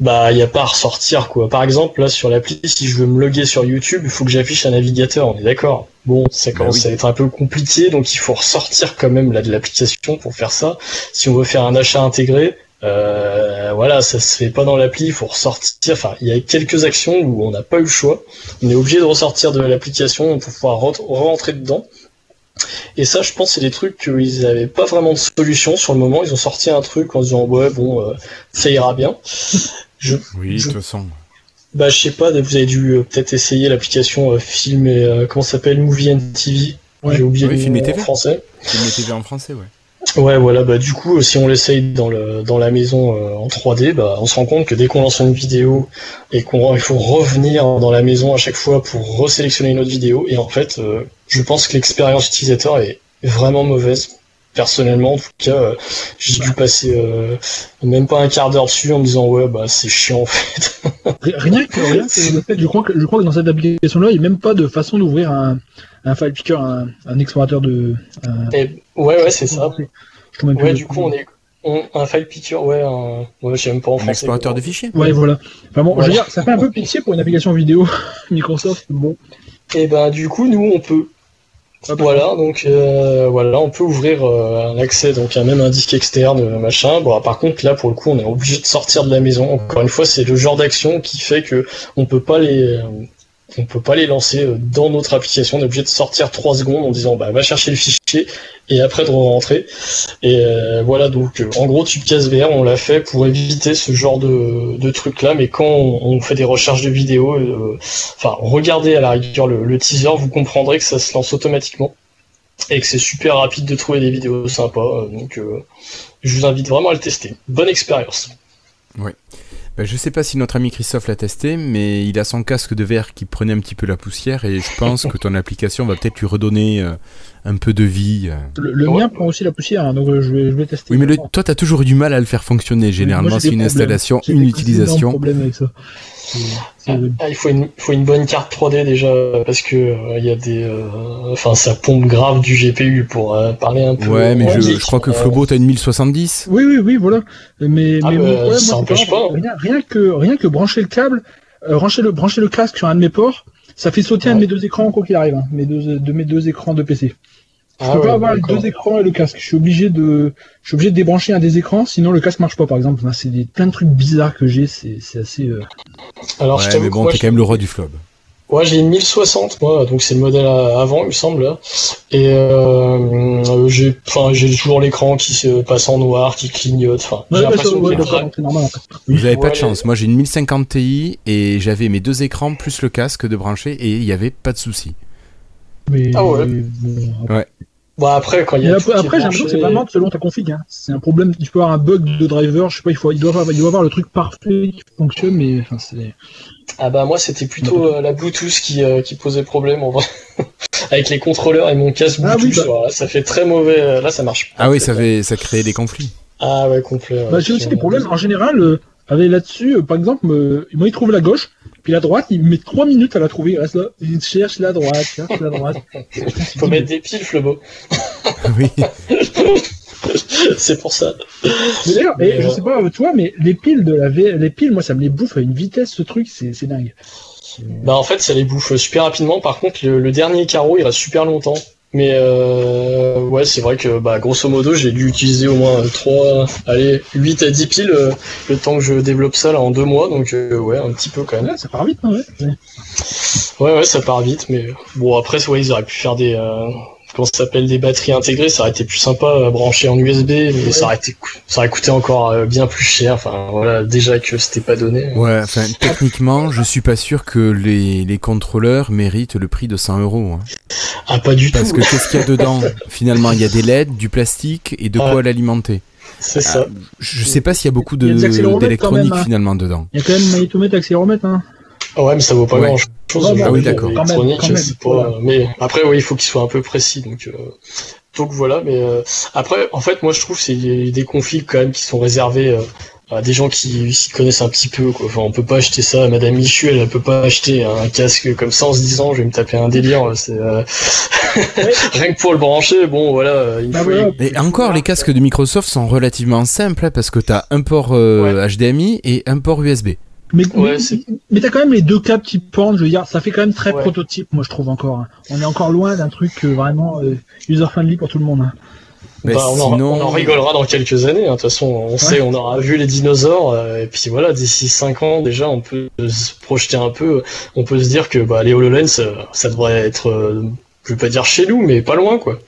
Bah, il n'y a pas à ressortir, quoi. Par exemple, là, sur l'appli, si je veux me loguer sur YouTube, il faut que j'affiche un navigateur, on est d'accord. Bon, ça commence bah oui. à être un peu compliqué, donc il faut ressortir quand même là, de l'application pour faire ça. Si on veut faire un achat intégré, euh, voilà, ça se fait pas dans l'appli, il faut ressortir. Enfin, il y a quelques actions où on n'a pas eu le choix. On est obligé de ressortir de l'application pour pouvoir rentrer dedans. Et ça, je pense, c'est des trucs où ils n'avaient pas vraiment de solution sur le moment. Ils ont sorti un truc en disant ouais, bon, euh, ça ira bien. Je, oui, je... de toute façon. Bah, je sais pas. Vous avez dû euh, peut-être essayer l'application euh, film et euh, comment ça s'appelle, Movie and T V. Ouais. J'ai oublié oui, le film et T V en français. Film et T V en français, ouais. Ouais, voilà. Bah, du coup, si on l'essaye dans le dans la maison euh, en trois D, bah, on se rend compte que dès qu'on lance une vidéo et qu'on il faut revenir dans la maison à chaque fois pour resélectionner une autre vidéo, et en fait. Euh, Je pense que l'expérience utilisateur est vraiment mauvaise. Personnellement, en tout cas, euh, j'ai dû passer euh, même pas un quart d'heure dessus en me disant ouais, bah c'est chiant en fait. Rien que rien, c'est le fait. Je crois que je crois que dans cette application-là, il n'y a même pas de façon d'ouvrir un, un file picker, un, un explorateur de. Un... Et, ouais, ouais, c'est ça. Je ouais, du coup, coup, on est on, un file picker, ouais, un, ouais, je sais même pas en un français. Un explorateur de fichiers. Ouais, voilà. Enfin bon, ouais. Je veux dire, ça fait un peu pitié pour une application vidéo Microsoft. Bon. Et ben, bah, du coup, nous, on peut. Voilà, donc euh, voilà, on peut ouvrir euh, un accès, donc même un disque externe, machin. Bon, par contre, là, pour le coup, on est obligé de sortir de la maison. Encore une fois, c'est le genre d'action qui fait que on peut pas les, on peut pas les lancer dans notre application. On est obligé de sortir trois secondes en disant, bah, va chercher le fichier et après de rentrer. Et euh, voilà, donc en gros, Tubecast V R, on l'a fait pour éviter ce genre de, de truc-là. Mais quand on, on fait des recherches de vidéos, euh, enfin, regardez à la rigueur le, le teaser, vous comprendrez que ça se lance automatiquement et que c'est super rapide de trouver des vidéos sympas. Donc, euh, je vous invite vraiment à le tester. Bonne expérience. Oui. Ben, je sais pas si notre ami Christophe l'a testé, mais il a son casque de verre qui prenait un petit peu la poussière, et je pense que ton application va peut-être lui redonner euh, un peu de vie. Le, le ouais. mien prend aussi la poussière, hein, donc je vais, je vais tester. Oui, mais le, toi, t'as toujours eu du mal à le faire fonctionner. Généralement, moi, c'est une problèmes. installation, j'ai une utilisation. Problème avec ça. C'est, c'est... Ah, il faut une, faut une bonne carte trois D déjà, parce que il euh, y a des, euh, enfin, ça pompe grave du G P U pour euh, parler un peu. Ouais, mais je, je crois que Flobo, t'as une mille soixante-dix. Oui, oui, oui, voilà. Mais, ah, mais bah, ouais, moi, ça n'empêche pas. Rien, hein. Rien que, rien que brancher le câble, euh, brancher le, brancher le casque sur un de mes ports, ça fait sauter ouais. un de mes deux écrans, quoi qu'il arrive, hein, mes deux, de mes deux écrans de P C. Je ah peux ouais, pas avoir d'accord. les deux écrans et le casque. Je suis obligé de, je suis obligé de débrancher un des écrans, sinon le casque marche pas, par exemple. C'est des plein de trucs bizarres que j'ai, c'est, c'est assez. Euh... Alors, ouais, je mais bon, quoi, t'es je... quand même le roi du flob. Ouais, j'ai une mille soixante, moi, donc c'est le modèle avant, il me semble. Et euh, j'ai, enfin, j'ai toujours l'écran qui se passe en noir, qui clignote. Enfin, ouais, j'ai l'impression ouais, que c'est normal. Vous n'avez ouais, pas de chance. Les... Moi, j'ai une mille cinquante Ti et j'avais mes deux écrans plus le casque de brancher et il n'y avait pas de souci. Mais... Ah ouais. Ouais. Bon, après, quand il y a. Après, après j'ai l'impression que c'est vraiment selon ta config. Hein. C'est un problème. Il peut y avoir un bug de driver. Je sais pas, il, faut, il, doit, avoir, il doit avoir le truc parfait qui fonctionne, mais enfin, c'est. Ah bah, moi, c'était plutôt euh, la Bluetooth qui, euh, qui posait problème en vrai. Avec les contrôleurs et mon casque Bluetooth. Ah oui, bah... voilà, ça fait très mauvais. Là, ça marche pas. Ah oui, ça, fait, ça créait des conflits. Ah ouais, complet. Ouais, bah, j'ai aussi des problèmes. En général, euh, avec là-dessus, euh, par exemple, euh, moi, il trouve la gauche. Puis la droite, il met trois minutes à la trouver. Il reste là, il cherche la droite, cherche la droite. Faut mettre des piles, Flobo. Oui. C'est pour ça. Mais d'ailleurs, mais et euh... je sais pas toi, mais les piles de la v... les piles, moi, ça me les bouffe à une vitesse. Ce truc, c'est, c'est dingue. Bah en fait, ça les bouffe super rapidement. Par contre, le, le dernier carreau, il reste super longtemps. Mais euh... ouais, c'est vrai que bah grosso modo, j'ai dû utiliser au moins trois, allez, huit à dix piles euh, le temps que je développe ça là en deux mois, donc euh, ouais, un petit peu quand même. Ouais, ça part vite, hein, ouais. Ouais, ouais, ça part vite, mais bon après, ouais, ils auraient pu faire des, euh... comment ça s'appelle, des batteries intégrées, ça aurait été plus sympa à brancher en U S B, mais ouais. ça aurait été, ça aurait coûté encore euh, bien plus cher. Enfin voilà, déjà que c'était pas donné. Mais... ouais, enfin techniquement, je suis pas sûr que les les contrôleurs méritent le prix de cent euros. Hein. Ah, pas du Parce tout. Parce que qu'est-ce qu'il y a dedans? Finalement, il y a des L E D, du plastique et de ah, quoi l'alimenter. C'est ah, ça. Je sais pas s'il y a beaucoup de, y a d'électronique même, hein. finalement dedans. Il y a quand même magnétomètre, accéléromètre, hein. Ouais, mais ça vaut pas ouais. grand-chose. Ah oui, d'accord. Quand même, quand même. Pas... Voilà. Mais après, ouais, il faut qu'il soit un peu précis, donc. Euh... Donc voilà, mais euh... après, en fait, moi, je trouve que c'est des, des configs quand même qui sont réservés. Euh... À des gens qui s'y connaissent un petit peu, quoi. Enfin, on peut pas acheter ça. Madame Michu, elle, elle peut pas acheter un casque comme ça en se disant, je vais me taper un délire. C'est euh... rien que pour le brancher. Bon, voilà. Il bah faut voilà. Y... Et encore, les casques de Microsoft sont relativement simples parce que t'as un port euh, ouais. H D M I et un port U S B. Mais, ouais, mais, mais t'as quand même les deux câbles qui pendent. Je veux dire, ça fait quand même très ouais. prototype, moi je trouve encore. Hein. On est encore loin d'un truc euh, vraiment euh, user friendly pour tout le monde. Hein. Bah, on, sinon... en, on en rigolera dans quelques années, de hein. toute façon on ouais. sait, on aura vu les dinosaures, euh, et puis voilà, d'ici cinq ans déjà on peut se projeter un peu, on peut se dire que bah, les HoloLens, ça, ça devrait être, euh, je vais pas dire chez nous, mais pas loin quoi,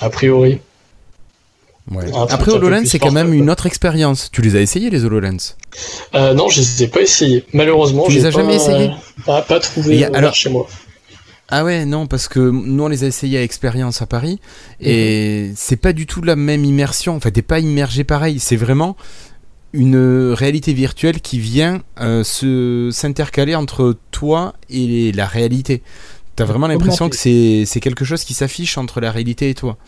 a priori. Ouais. Après HoloLens, c'est quand même une autre expérience. Tu les as essayés les HoloLens? euh, Non, je les ai pas essayés, malheureusement. Tu j'ai les as pas, jamais essayés euh, pas, pas trouvé a, alors... chez moi. Ah ouais, non, parce que nous on les a essayés à Expérience à Paris, et mmh. c'est pas du tout la même immersion, enfin t'es pas immergé pareil, c'est vraiment une réalité virtuelle qui vient euh, se, s'intercaler entre toi et la réalité. T'as vraiment l'impression Comment que c'est, c'est quelque chose qui s'affiche entre la réalité et toi,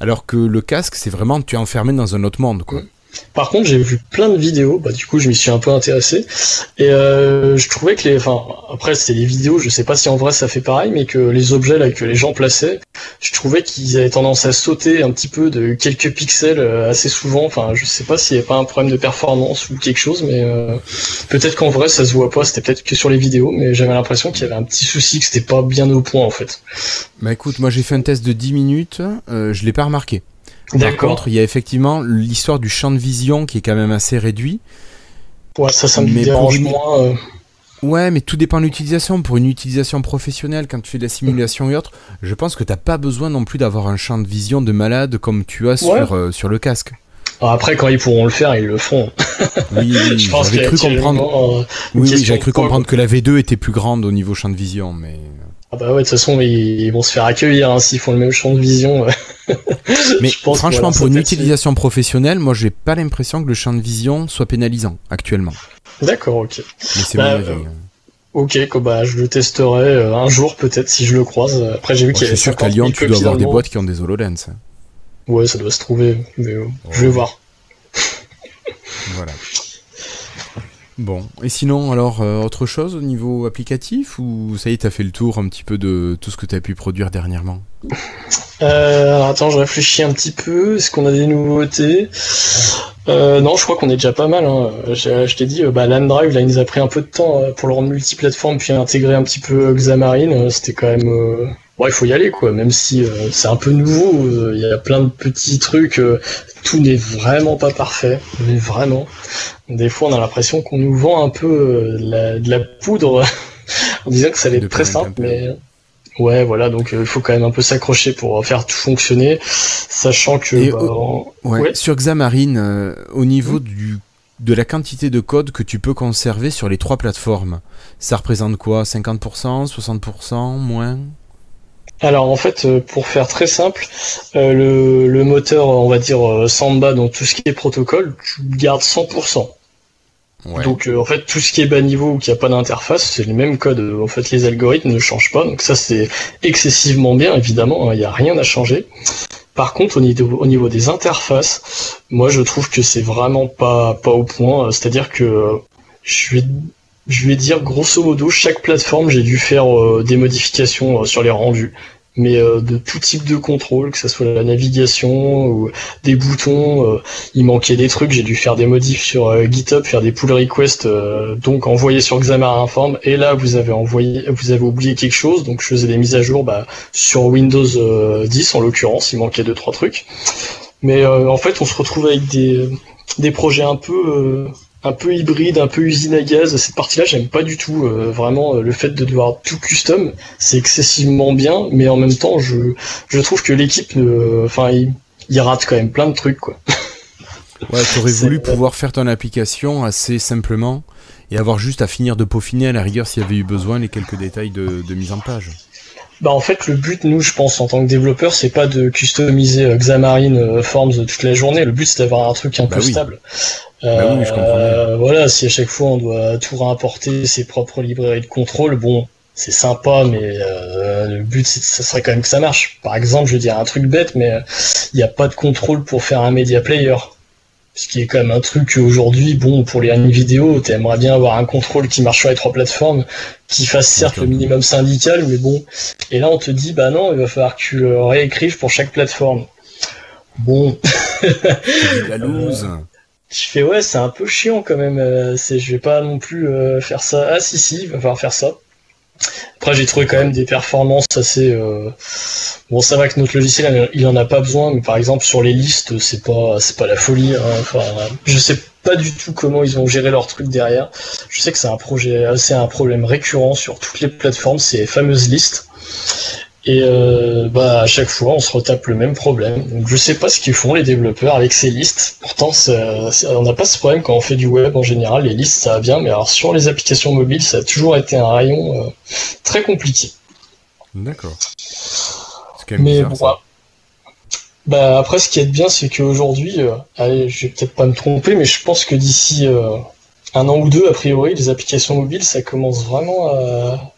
alors que le casque c'est vraiment tu es enfermé dans un autre monde quoi. Mmh. Par contre, j'ai vu plein de vidéos, bah du coup, je m'y suis un peu intéressé, et euh, je trouvais que les, enfin, après c'est les vidéos, je sais pas si en vrai ça fait pareil, mais que les objets là que les gens plaçaient, je trouvais qu'ils avaient tendance à sauter un petit peu de quelques pixels assez souvent. Enfin, je sais pas s'il y a pas un problème de performance ou quelque chose, mais euh, peut-être qu'en vrai ça se voit pas, c'était peut-être que sur les vidéos, mais j'avais l'impression qu'il y avait un petit souci, que c'était pas bien au point en fait. Bah écoute, moi j'ai fait un test de dix minutes, euh, je l'ai pas remarqué. D'accord. Par contre, il y a effectivement l'histoire du champ de vision qui est quand même assez réduit. Ouais, ça, ça me mais dérange une... moins. Euh... Ouais, mais tout dépend de l'utilisation. Pour une utilisation professionnelle, quand tu fais de la simulation et autres, je pense que t'as pas besoin non plus d'avoir un champ de vision de malade comme tu as ouais. sur, euh, sur le casque. Alors après, quand ils pourront le faire, ils le feront. Oui, je pense j'avais cru comprendre... euh, oui, oui, j'avais cru comprendre que la V deux était plus grande au niveau champ de vision, mais... Ah bah ouais, de toute façon, ils vont se faire accueillir hein, s'ils font le même champ de vision. Mais je pense franchement, voilà, pour une utilisation professionnelle, moi, j'ai pas l'impression que le champ de vision soit pénalisant, actuellement. D'accord, ok. Mais c'est bah, mon avis. Euh, ok, quoi, bah, je le testerai euh, un jour, peut-être, si je le croise. Après, j'ai vu bon, qu'il y avait cinquante mille copies. C'est sûr qu'à Lyon, tu dois avoir des boîtes qui ont des HoloLens. Hein. Ouais, ça doit se trouver, mais euh, ouais. je vais voir. Voilà. Bon, et sinon, alors, euh, autre chose au niveau applicatif, ou ça y est, t'as fait le tour un petit peu de tout ce que t'as pu produire dernièrement? euh, Attends, je réfléchis un petit peu, est-ce qu'on a des nouveautés? euh, Non, je crois qu'on est déjà pas mal, hein. je, je t'ai dit, bah, LanDrive, là, il nous a pris un peu de temps pour le rendre multiplateforme, puis intégrer un petit peu Xamarin, c'était quand même... Euh... Bon, il faut y aller, quoi, même si euh, c'est un peu nouveau, euh, il y a plein de petits trucs, euh, tout n'est vraiment pas parfait, mais vraiment. Des fois, on a l'impression qu'on nous vend un peu euh, de, la, de la poudre en disant que ça allait être très simple, mais... Ouais, voilà, donc il euh, faut quand même un peu s'accrocher pour faire tout fonctionner, sachant que... Bah, au... en... ouais, ouais. Sur Xamarin, euh, au niveau mmh. du... de la quantité de code que tu peux conserver sur les trois plateformes, ça représente quoi? cinquante pour cent, soixante pour cent, moins? Alors en fait, pour faire très simple, euh, le, le moteur, on va dire euh, Samba, donc tout ce qui est protocole, tu gardes cent pour cent. Ouais. Donc euh, en fait, tout ce qui est bas niveau ou qui a pas d'interface, c'est le même code. En fait, les algorithmes ne changent pas, donc ça c'est excessivement bien, évidemment, il hein, n'y a rien à changer. Par contre, au niveau, au niveau des interfaces, moi je trouve que c'est vraiment pas, pas au point. C'est-à-dire que euh, je vais, je vais dire grosso modo, chaque plateforme, j'ai dû faire euh, des modifications euh, sur les rendus. Mais euh, de tout type de contrôle, que ce soit la navigation ou des boutons, euh, il manquait des trucs, j'ai dû faire des modifs sur euh, GitHub, faire des pull requests, euh, donc envoyer sur Xamarin Form, et là vous avez envoyé, vous avez oublié quelque chose, donc je faisais des mises à jour bah, sur Windows euh, dix en l'occurrence, il manquait deux trois trucs. Mais euh, en fait on se retrouve avec des, des projets un peu... Euh, un peu hybride, un peu usine à gaz. Cette partie-là, j'aime pas du tout. Euh, vraiment, le fait de devoir tout custom, c'est excessivement bien, mais en même temps, je je trouve que l'équipe, enfin, euh, il, il rate quand même plein de trucs, quoi. Ouais, t'aurais voulu euh... pouvoir faire ton application assez simplement et avoir juste à finir de peaufiner à la rigueur s'il y avait eu besoin les quelques détails de, de mise en page. Bah en fait le but, nous je pense en tant que développeur, c'est pas de customiser euh, Xamarin euh, Forms toute la journée. Le but c'est d'avoir un truc un bah peu oui. stable. Euh, bah oui, je comprends. Euh, voilà, si à chaque fois on doit tout réimporter ses propres librairies de contrôle, bon c'est sympa, mais euh, le but c'est, ça serait quand même que ça marche. Par exemple, je vais dire un truc bête, mais il n'y a pas de contrôle pour faire un media player. Ce qui est quand même un truc aujourd'hui, bon, pour les animes vidéo, t'aimerais bien avoir un contrôle qui marche sur les trois plateformes, qui fasse certes le minimum syndical, mais bon. Et là, on te dit, bah non, il va falloir que tu le réécrives pour chaque plateforme. Bon. La loose. Je fais, ouais, c'est un peu chiant quand même. C'est, je vais pas non plus faire ça. Ah si, si, il va falloir faire ça. Après, j'ai trouvé quand même des performances assez... Euh... Bon, ça va que notre logiciel, il en a pas besoin, mais par exemple, sur les listes, c'est pas c'est pas la folie. Hein. Enfin, je sais pas du tout comment ils ont géré leur truc derrière. Je sais que c'est un projet, c'est un problème récurrent sur toutes les plateformes, ces fameuses listes. Et euh, bah à chaque fois, on se retape le même problème. Donc, je sais pas ce qu'ils font, les développeurs, avec ces listes. Pourtant, ça, ça, on n'a pas ce problème quand on fait du web en général. Les listes, ça va bien. Mais alors, sur les applications mobiles, ça a toujours été un rayon euh, très compliqué. D'accord. C'est quand même mais bizarre, bon, ça. Bah, après, ce qui est bien, c'est qu'aujourd'hui, euh, allez, je vais peut-être pas me tromper, mais je pense que d'ici euh, un an ou deux, a priori, les applications mobiles, ça commence vraiment à,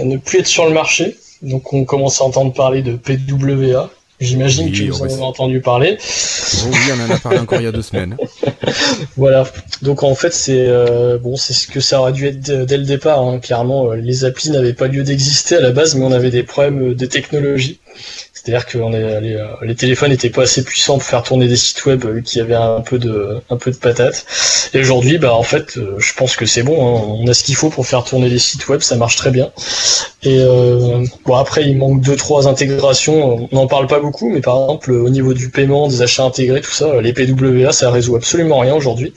à ne plus être sur le marché. Donc on commence à entendre parler de P W A. J'imagine oui, que vous en avez entendu parler. Oh oui, on en a parlé encore il y a deux semaines. Voilà. Donc en fait, c'est euh, bon, c'est ce que ça aurait dû être dès le départ. Hein. Clairement, les applis n'avaient pas lieu d'exister à la base, mais on avait des problèmes de technologie. C'est-à-dire que on est, les, les téléphones n'étaient pas assez puissants pour faire tourner des sites web qui avaient un peu de, un peu de patate. Et aujourd'hui, bah en fait, je pense que c'est bon. Hein. On a ce qu'il faut pour faire tourner des sites web, ça marche très bien. Et euh, bon, après, il manque deux trois intégrations. On n'en parle pas beaucoup. Beaucoup, mais par exemple au niveau du paiement, des achats intégrés, tout ça, les P W A, ça résout absolument rien aujourd'hui.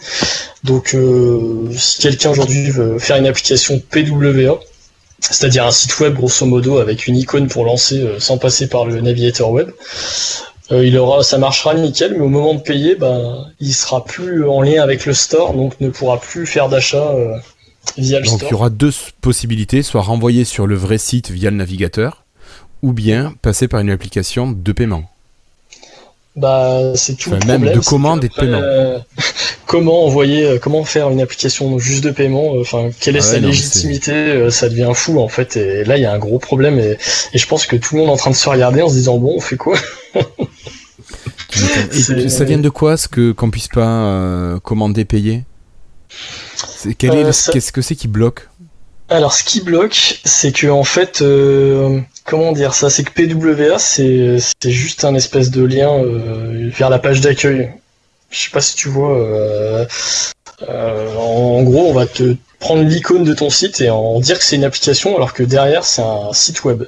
Donc euh, si quelqu'un aujourd'hui veut faire une application P W A, c'est-à-dire un site web grosso modo avec une icône pour lancer euh, sans passer par le navigateur web, euh, il aura, ça marchera nickel, mais au moment de payer, ben, il sera plus en lien avec le store, donc ne pourra plus faire d'achat euh, via le donc, store. Donc il y aura deux possibilités, soit renvoyer sur le vrai site via le navigateur, ou bien passer par une application de paiement. Bah, c'est tout enfin, le problème. Même de commande et de paiement. Euh, comment envoyer, euh, comment faire une application juste de paiement, enfin, euh, quelle est ah ouais, sa non, légitimité, euh, ça devient fou, en fait, et là, il y a un gros problème, et, et je pense que tout le monde est en train de se regarder en se disant, bon, on fait quoi? Et ça vient de quoi, ce que, qu'on puisse pas euh, commander, payer? C'est, quel est, euh, ça... Qu'est-ce que c'est qui bloque? Alors, ce qui bloque, c'est que, en fait, euh, comment dire ça, c'est que P W A, c'est, c'est juste un espèce de lien euh, vers la page d'accueil. Je sais pas si tu vois, euh, euh, en gros, on va te prendre l'icône de ton site et en dire que c'est une application, alors que derrière, c'est un site web.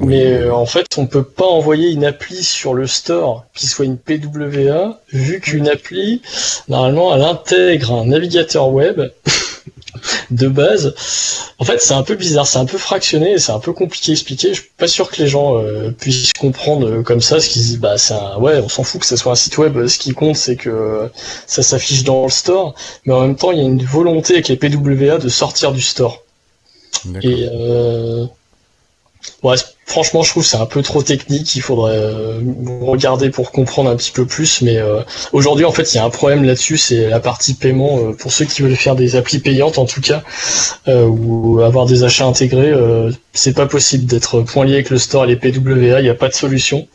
Oui. Mais euh, en fait, on peut pas envoyer une appli sur le store qui soit une P W A, vu qu'une appli, normalement, elle intègre un navigateur web... de base. En fait, c'est un peu bizarre, c'est un peu fractionné et c'est un peu compliqué à expliquer. Je suis pas sûr que les gens euh, puissent comprendre euh, comme ça, ce qu'ils disent, bah c'est un... ouais, on s'en fout que ça soit un site web, ce qui compte c'est que euh, ça s'affiche dans le store, mais en même temps, il y a une volonté avec les P W A de sortir du store. D'accord. Et euh... ouais, franchement, je trouve que c'est un peu trop technique. Il faudrait euh, regarder pour comprendre un petit peu plus. Mais euh, aujourd'hui, en fait, il y a un problème là-dessus. C'est la partie paiement. Euh, pour ceux qui veulent faire des applis payantes, en tout cas, euh, ou avoir des achats intégrés, euh, c'est pas possible d'être point lié avec le store et les P W A. Il n'y a pas de solution.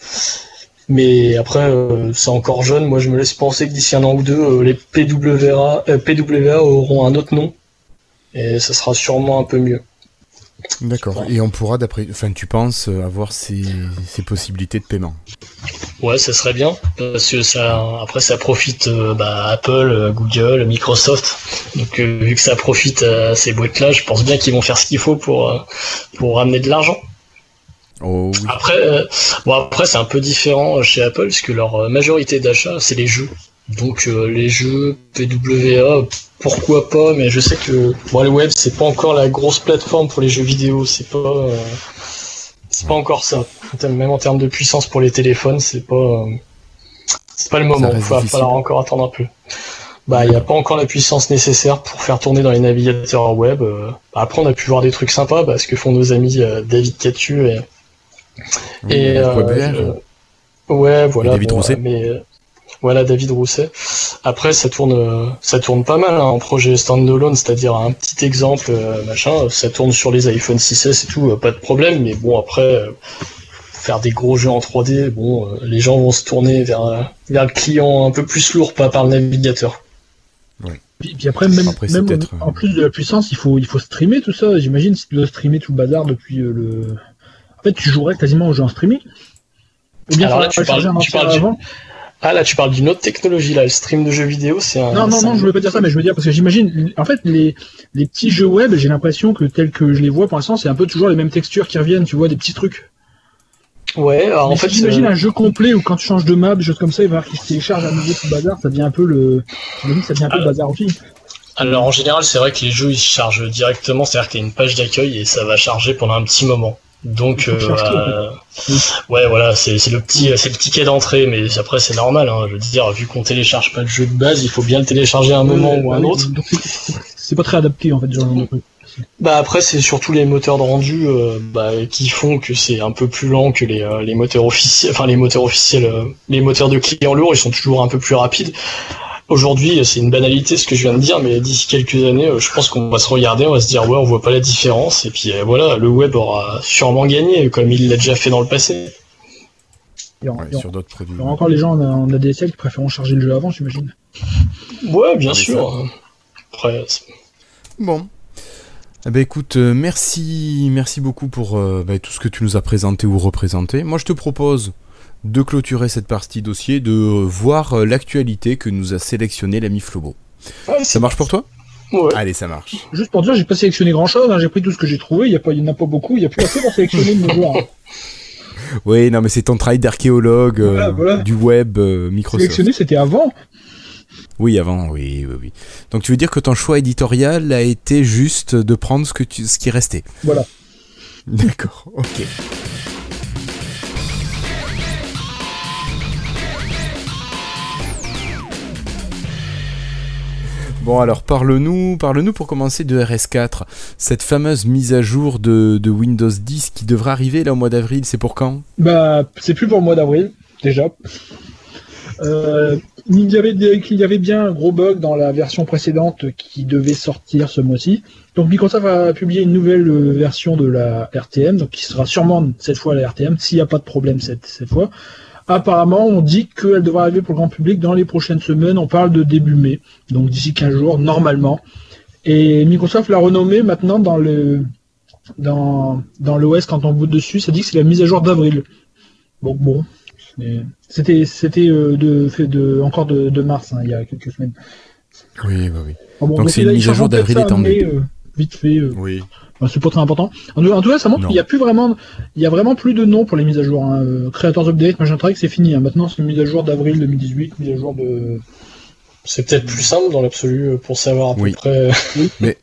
Mais après, euh, c'est encore jeune. Moi, je me laisse penser que d'ici un an ou deux, euh, les P W A, euh, P W A auront un autre nom. Et ça sera sûrement un peu mieux. D'accord, et on pourra d'après, enfin tu penses avoir ces, ces possibilités de paiement? Ouais, ça serait bien, parce que ça, après ça profite euh, bah, Apple, euh, Google, Microsoft, donc euh, vu que ça profite à ces boîtes-là, je pense bien qu'ils vont faire ce qu'il faut pour, euh, pour ramener de l'argent. Oh, oui. Après, euh, bon, après c'est un peu différent chez Apple, parce que leur majorité d'achat c'est les jeux. Donc euh, les jeux, P W A, pourquoi pas, mais je sais que bon, le web c'est pas encore la grosse plateforme pour les jeux vidéo, c'est pas euh, c'est pas encore ça. Même en termes de puissance pour les téléphones, c'est pas euh, c'est pas le moment. Il va falloir encore attendre un peu. Bah il n'y a pas encore la puissance nécessaire pour faire tourner dans les navigateurs web. Euh, après on a pu voir des trucs sympas, bah, ce que font nos amis euh, David Catu et et, euh, euh, ouais voilà. Et David bon, Rousset. Mais, euh, Voilà David Rousset. Après ça tourne, ça tourne pas mal hein, en projet standalone, c'est-à-dire un petit exemple machin, ça tourne sur les iPhone six S et tout, pas de problème. Mais bon après, faire des gros jeux en trois D, bon, les gens vont se tourner vers vers le client un peu plus lourd, pas par le navigateur. Ouais. Et puis après même, après, même en plus de la puissance, il faut il faut streamer tout ça. J'imagine si tu dois streamer tout le bazar depuis le, en fait tu jouerais quasiment au jeu en streaming. Ou bien alors là, tu parles, tu parles avant. Du... Ah là, tu parles d'une autre technologie, là, le stream de jeux vidéo, c'est un... Non, non, non, je voulais pas dire ça, mais je veux dire, parce que j'imagine, en fait, les, les petits jeux web, j'ai l'impression que tels que je les vois pour l'instant, c'est un peu toujours les mêmes textures qui reviennent, tu vois, des petits trucs. Ouais, alors mais en si fait... J'imagine euh... un jeu complet où quand tu changes de map, des choses comme ça, il va falloir qu'il se télécharge à nouveau tout bazar, ça devient un peu le... Ça devient un peu le bazar aussi. Alors en général, c'est vrai que les jeux, ils se chargent directement, c'est-à-dire qu'il y a une page d'accueil et ça va charger pendant un petit moment. Donc euh, euh, ouais voilà c'est c'est le petit c'est le ticket d'entrée, mais après c'est normal hein, je veux dire vu qu'on télécharge pas le jeu de base, il faut bien le télécharger à un moment euh, ou à un autre. Donc c'est, c'est pas très adapté en fait genre de truc. Bah après c'est surtout les moteurs de rendu euh, bah, qui font que c'est un peu plus lent que les euh, les moteurs officiels enfin les moteurs officiels euh, les moteurs de clients lourds, ils sont toujours un peu plus rapides. Aujourd'hui, c'est une banalité ce que je viens de dire, mais d'ici quelques années, je pense qu'on va se regarder, on va se dire ouais, on voit pas la différence, et puis euh, voilà, le web aura sûrement gagné comme il l'a déjà fait dans le passé. Et en, ouais, et en, sur d'autres produits. Alors encore les gens en A D S L qui préfèrent charger le jeu avant, j'imagine. Ouais, bien sûr. Après, bon. Eh ben écoute, merci, merci beaucoup pour euh, bah, tout ce que tu nous as présenté ou représenté. Moi, je te propose de clôturer cette partie dossier, de voir l'actualité que nous a sélectionné l'ami Flobo. Ouais, ça marche pour toi ? Ouais. Allez, ça marche. Juste pour dire, j'ai pas sélectionné grand-chose, hein. J'ai pris tout ce que j'ai trouvé, il n'y en a pas beaucoup, il n'y a plus assez pour sélectionner de nos joueurs. Hein. Oui, non mais c'est ton travail d'archéologue euh, voilà, voilà. Du web euh, Microsoft. Sélectionner, c'était avant ? Oui, avant, oui, oui, oui. Donc tu veux dire que ton choix éditorial a été juste de prendre ce, que tu, ce qui restait ? Voilà. D'accord, ok. Bon alors parle-nous, parle-nous pour commencer de R S quatre, cette fameuse mise à jour de, de Windows dix qui devra arriver là au mois d'avril, c'est pour quand ? Bah c'est plus pour le mois d'avril, déjà. Euh, il, y avait des, il y avait bien un gros bug dans la version précédente qui devait sortir ce mois-ci. Donc Microsoft a publié une nouvelle version de la R T M, donc qui sera sûrement cette fois la R T M, s'il n'y a pas de problème cette, cette fois. Apparemment, on dit qu'elle devra arriver pour le grand public dans les prochaines semaines. On parle de début mai, donc d'ici quinze jours, normalement. Et Microsoft l'a renommée maintenant dans le dans, dans l'O S, quand on boot dessus, ça dit que c'est la mise à jour d'avril. Donc bon, c'était, c'était de, de, de, encore de, de mars, hein, il y a quelques semaines. Oui, bah oui. Bon, donc, donc c'est une mise à jour d'avril étant mai. Euh, vite fait. Euh, oui. Enfin, c'est pas très important. En, en tout cas, ça montre non. qu'il n'y a plus vraiment, il y a vraiment plus de nom pour les mises à jour. Hein. Creators Update, machin truc, c'est fini. Hein. Maintenant, c'est une mise à jour d'avril deux mille dix-huit, mise à jour de C'est peut-être plus simple dans l'absolu pour savoir à peu oui. près. Mais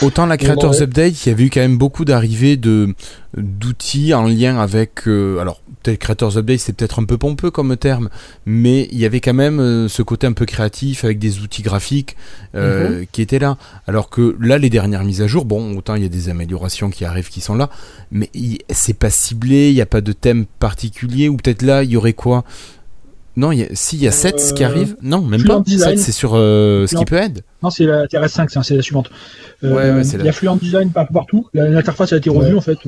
autant la Creators Update, il y avait eu quand même beaucoup d'arrivées de, d'outils en lien avec. Euh, alors, peut-être Creators Update, c'est peut-être un peu pompeux comme terme, mais il y avait quand même euh, ce côté un peu créatif avec des outils graphiques euh, mm-hmm. qui étaient là. Alors que là, les dernières mises à jour, bon, autant il y a des améliorations qui arrivent qui sont là, mais y, c'est pas ciblé, il n'y a pas de thème particulier, ou peut-être là, il y aurait quoi ? Non, y a, si, il y a sept euh, qui arrive. Non, même Fluent pas. sept, c'est sur euh, Skiphead. Non, c'est la T R S cinq, c'est, c'est la suivante. Euh, ouais, ouais, c'est la... Il y a Fluent Design partout. L'interface a été revue, ouais. en fait.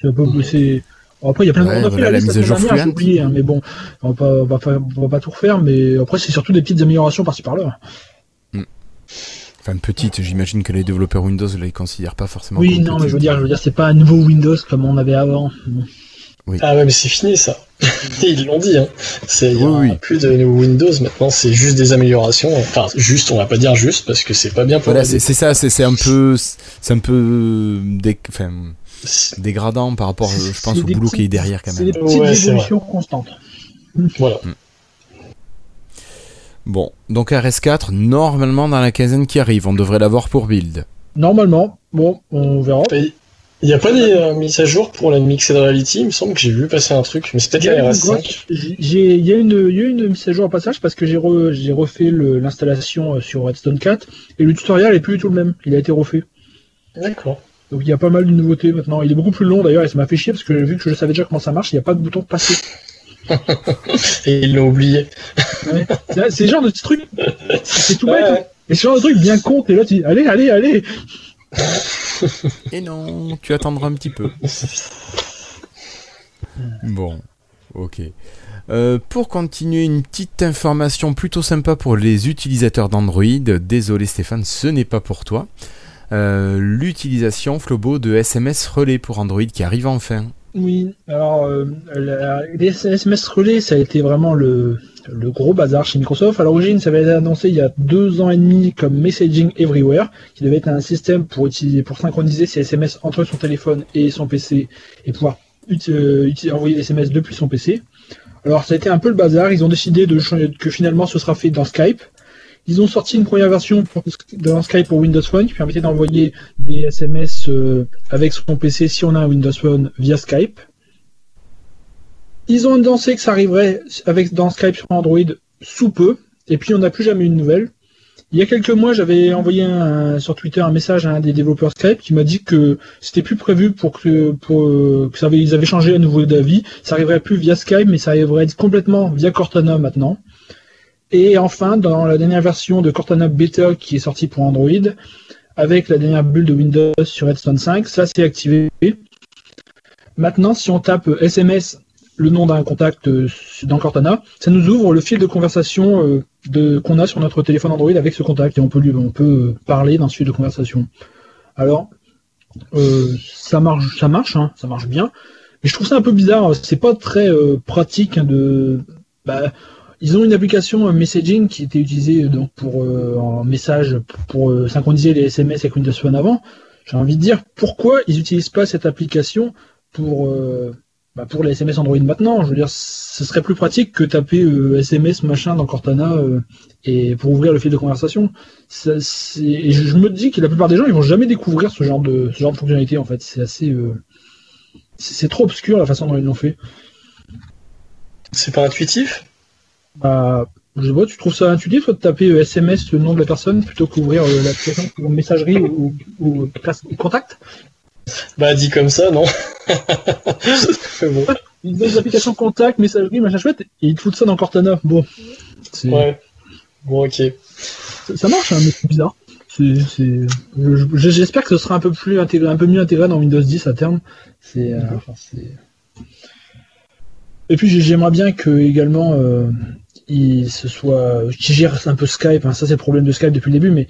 C'est un peu blessé. Bon, après, il y a plein de ouais, on a fait la, la mise à jour dernière, j'ai oublié, hein, mais bon, on va, pas, on, va pas, on va pas tout refaire. Mais après, c'est surtout des petites améliorations par-ci par-là. Hmm. Enfin, petites, j'imagine que les développeurs Windows ne les considèrent pas forcément. Oui, non, mais je veux dire, je veux dire, c'est pas un nouveau Windows comme on avait avant. Oui. Ah ouais, mais c'est fini ça. Ils l'ont dit. Hein. C'est, il n'y a oui. plus de Windows maintenant. C'est juste des améliorations. Enfin, juste, on va pas dire juste parce que c'est pas bien. Pour voilà, c'est, c'est ça. C'est, c'est un peu, c'est un peu dé, enfin, dégradant par rapport, c'est, je pense, au boulot qui est derrière quand même. C'est des petites ouais, évolutions constantes. Voilà. Mmh. Bon, donc R S quatre normalement dans la quinzaine qui arrive, on devrait l'avoir pour build. Normalement, bon, on verra. Pays. Il n'y a pas des euh, mises à jour pour la Mixed Reality, il me semble que j'ai vu passer un truc, mais c'est peut-être la R S cinq. Il y a une mise à jour au passage parce que j'ai, re, j'ai refait le, l'installation sur Redstone quatre et le tutoriel n'est plus du tout le même, il a été refait. D'accord. Donc il y a pas mal de nouveautés maintenant, il est beaucoup plus long d'ailleurs et ça m'a fait chier parce que vu que je savais déjà comment ça marche, il n'y a pas de bouton passer. Et ils l'ont oublié. Ouais. C'est, c'est le genre de petit truc, c'est tout bête, ouais. Et ce genre de truc bien con, t'es là, tu dis allez, allez, allez. Et non, tu attendras un petit peu. Bon, ok. Euh, pour continuer, une petite information plutôt sympa pour les utilisateurs d'Android. Désolé Stéphane, ce n'est pas pour toi. Euh, l'utilisation, Flobo, de S M S relais pour Android qui arrive enfin. Oui, alors euh, la, les S M S relais, ça a été vraiment le, le gros bazar chez Microsoft. À l'origine, ça avait été annoncé il y a deux ans et demi comme Messaging Everywhere, qui devait être un système pour utiliser, pour synchroniser ses S M S entre son téléphone et son P C et pouvoir uti- uti- envoyer des S M S depuis son P C. Alors ça a été un peu le bazar. Ils ont décidé de que finalement ce sera fait dans Skype. Ils ont sorti une première version pour, dans Skype pour Windows Phone qui permettait d'envoyer des S M S euh, avec son P C si on a un Windows Phone via Skype. Ils ont annoncé que ça arriverait avec, dans Skype sur Android sous peu, et puis on n'a plus jamais eu de nouvelles. Il y a quelques mois, j'avais envoyé un, sur Twitter un message à un des développeurs Skype qui m'a dit que c'était plus prévu pour que, pour, que ça avait, ils avaient changé à nouveau d'avis. Ça arriverait plus via Skype, mais ça arriverait complètement via Cortana maintenant. Et enfin, dans la dernière version de Cortana Beta qui est sortie pour Android, avec la dernière bulle de Windows sur Redstone cinq, ça s'est activé. Maintenant, si on tape S M S, le nom d'un contact dans Cortana, ça nous ouvre le fil de conversation de, qu'on a sur notre téléphone Android avec ce contact, et on peut lui, on peut parler dans ce fil de conversation. Alors, euh, ça marche, ça marche, hein, ça marche bien. Mais je trouve ça un peu bizarre. C'est pas très euh, pratique de. Bah, ils ont une application Messaging qui était utilisée donc pour euh, en message pour, pour euh, synchroniser les S M S avec Windows Phone avant. J'ai envie de dire pourquoi ils n'utilisent pas cette application pour euh, bah pour les S M S Android maintenant. Je veux dire, ce serait plus pratique que taper euh, S M S machin dans Cortana euh, et pour ouvrir le fil de conversation. Ça, c'est... Et je me dis que la plupart des gens ils vont jamais découvrir ce genre de ce genre de fonctionnalité en fait. C'est assez euh... c'est, c'est trop obscur la façon dont ils l'ont fait. C'est pas intuitif. Bah, je vois, tu trouves ça intuitif toi, de taper euh, S M S le nom de la personne plutôt qu'ouvrir euh, l'application pour messagerie ou, ou, ou contact? Bah, dit comme ça, non. Bon. Ils donnent des applications contact, messagerie, machin chouette, et ils te foutent ça dans Cortana. Bon. C'est... Ouais. Bon, ok. Ça, ça marche, hein, mais c'est bizarre. C'est, c'est... Je, je, j'espère que ce sera un peu, plus intégré, un peu mieux intégré dans Windows dix à terme. C'est. Euh, enfin, c'est... Et puis, j'aimerais bien que également. Euh... Il se soit qui gère un peu Skype, hein. Ça c'est le problème de Skype depuis le début, mais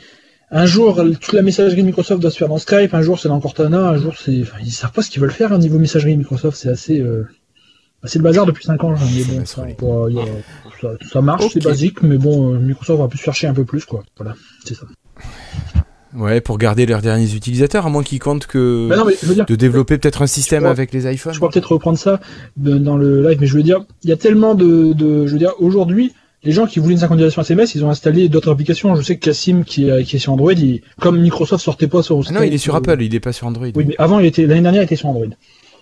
un jour toute la messagerie de Microsoft doit se faire dans Skype, un jour c'est dans Cortana, un jour c'est. Enfin, ils savent pas ce qu'ils veulent faire au hein, niveau messagerie de Microsoft, c'est assez euh... c'est le bazar depuis cinq ans, hein. Mais bon, ça, quoi, y a... ça, ça marche, okay. C'est basique, mais bon, euh, Microsoft va plus chercher un peu plus quoi. Voilà, c'est ça. Ouais, pour garder leurs derniers utilisateurs, à moins qu'ils comptent que bah non, mais je veux dire, de développer peut-être un système pourrais, avec les iPhones. Je pourrais peut-être reprendre ça dans le live, mais je veux dire, il y a tellement de, de je veux dire, aujourd'hui, les gens qui voulaient une synchronisation S M S, ils ont installé d'autres applications. Je sais que Cassim, qui, qui est sur Android, il, comme Microsoft sortait pas sur... Ah non, il est sur euh, Apple, il n'est pas sur Android. Oui, mais avant, il était, l'année dernière, il était sur Android.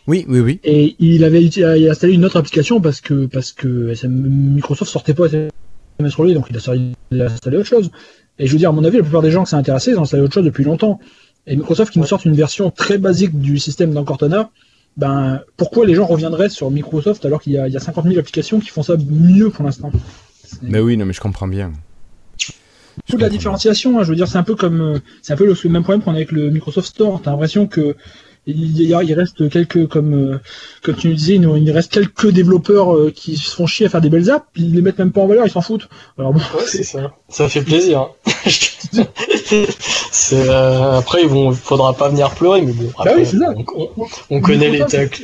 Oui, oui, oui. Et il avait il installé une autre application parce que, parce que Microsoft sortait pas S M S sur lui, donc il a, il a installé autre chose. Et je veux dire, à mon avis, la plupart des gens que ça intéressait, ils ont installé autre chose depuis longtemps. Et Microsoft qui nous sortent une version très basique du système dans Cortana, ben, pourquoi les gens reviendraient sur Microsoft alors qu'il y a, il y a cinquante mille applications qui font ça mieux pour l'instant? Mais ben oui, non, mais je comprends bien. Toute la différenciation, bien. Hein, je veux dire, c'est un peu comme, c'est un peu le même problème qu'on a avec le Microsoft Store. T'as l'impression que, il, y a, il reste quelques, comme, comme tu nous disais, il reste quelques développeurs qui se font chier à faire des belles apps, ils les mettent même pas en valeur, ils s'en foutent. Alors bon. Ouais, c'est ça. Ça fait plaisir. C'est, euh, après, ils vont, faudra pas venir pleurer, mais bon. Après, ah oui, c'est ça. On, on, on connaît les tacles.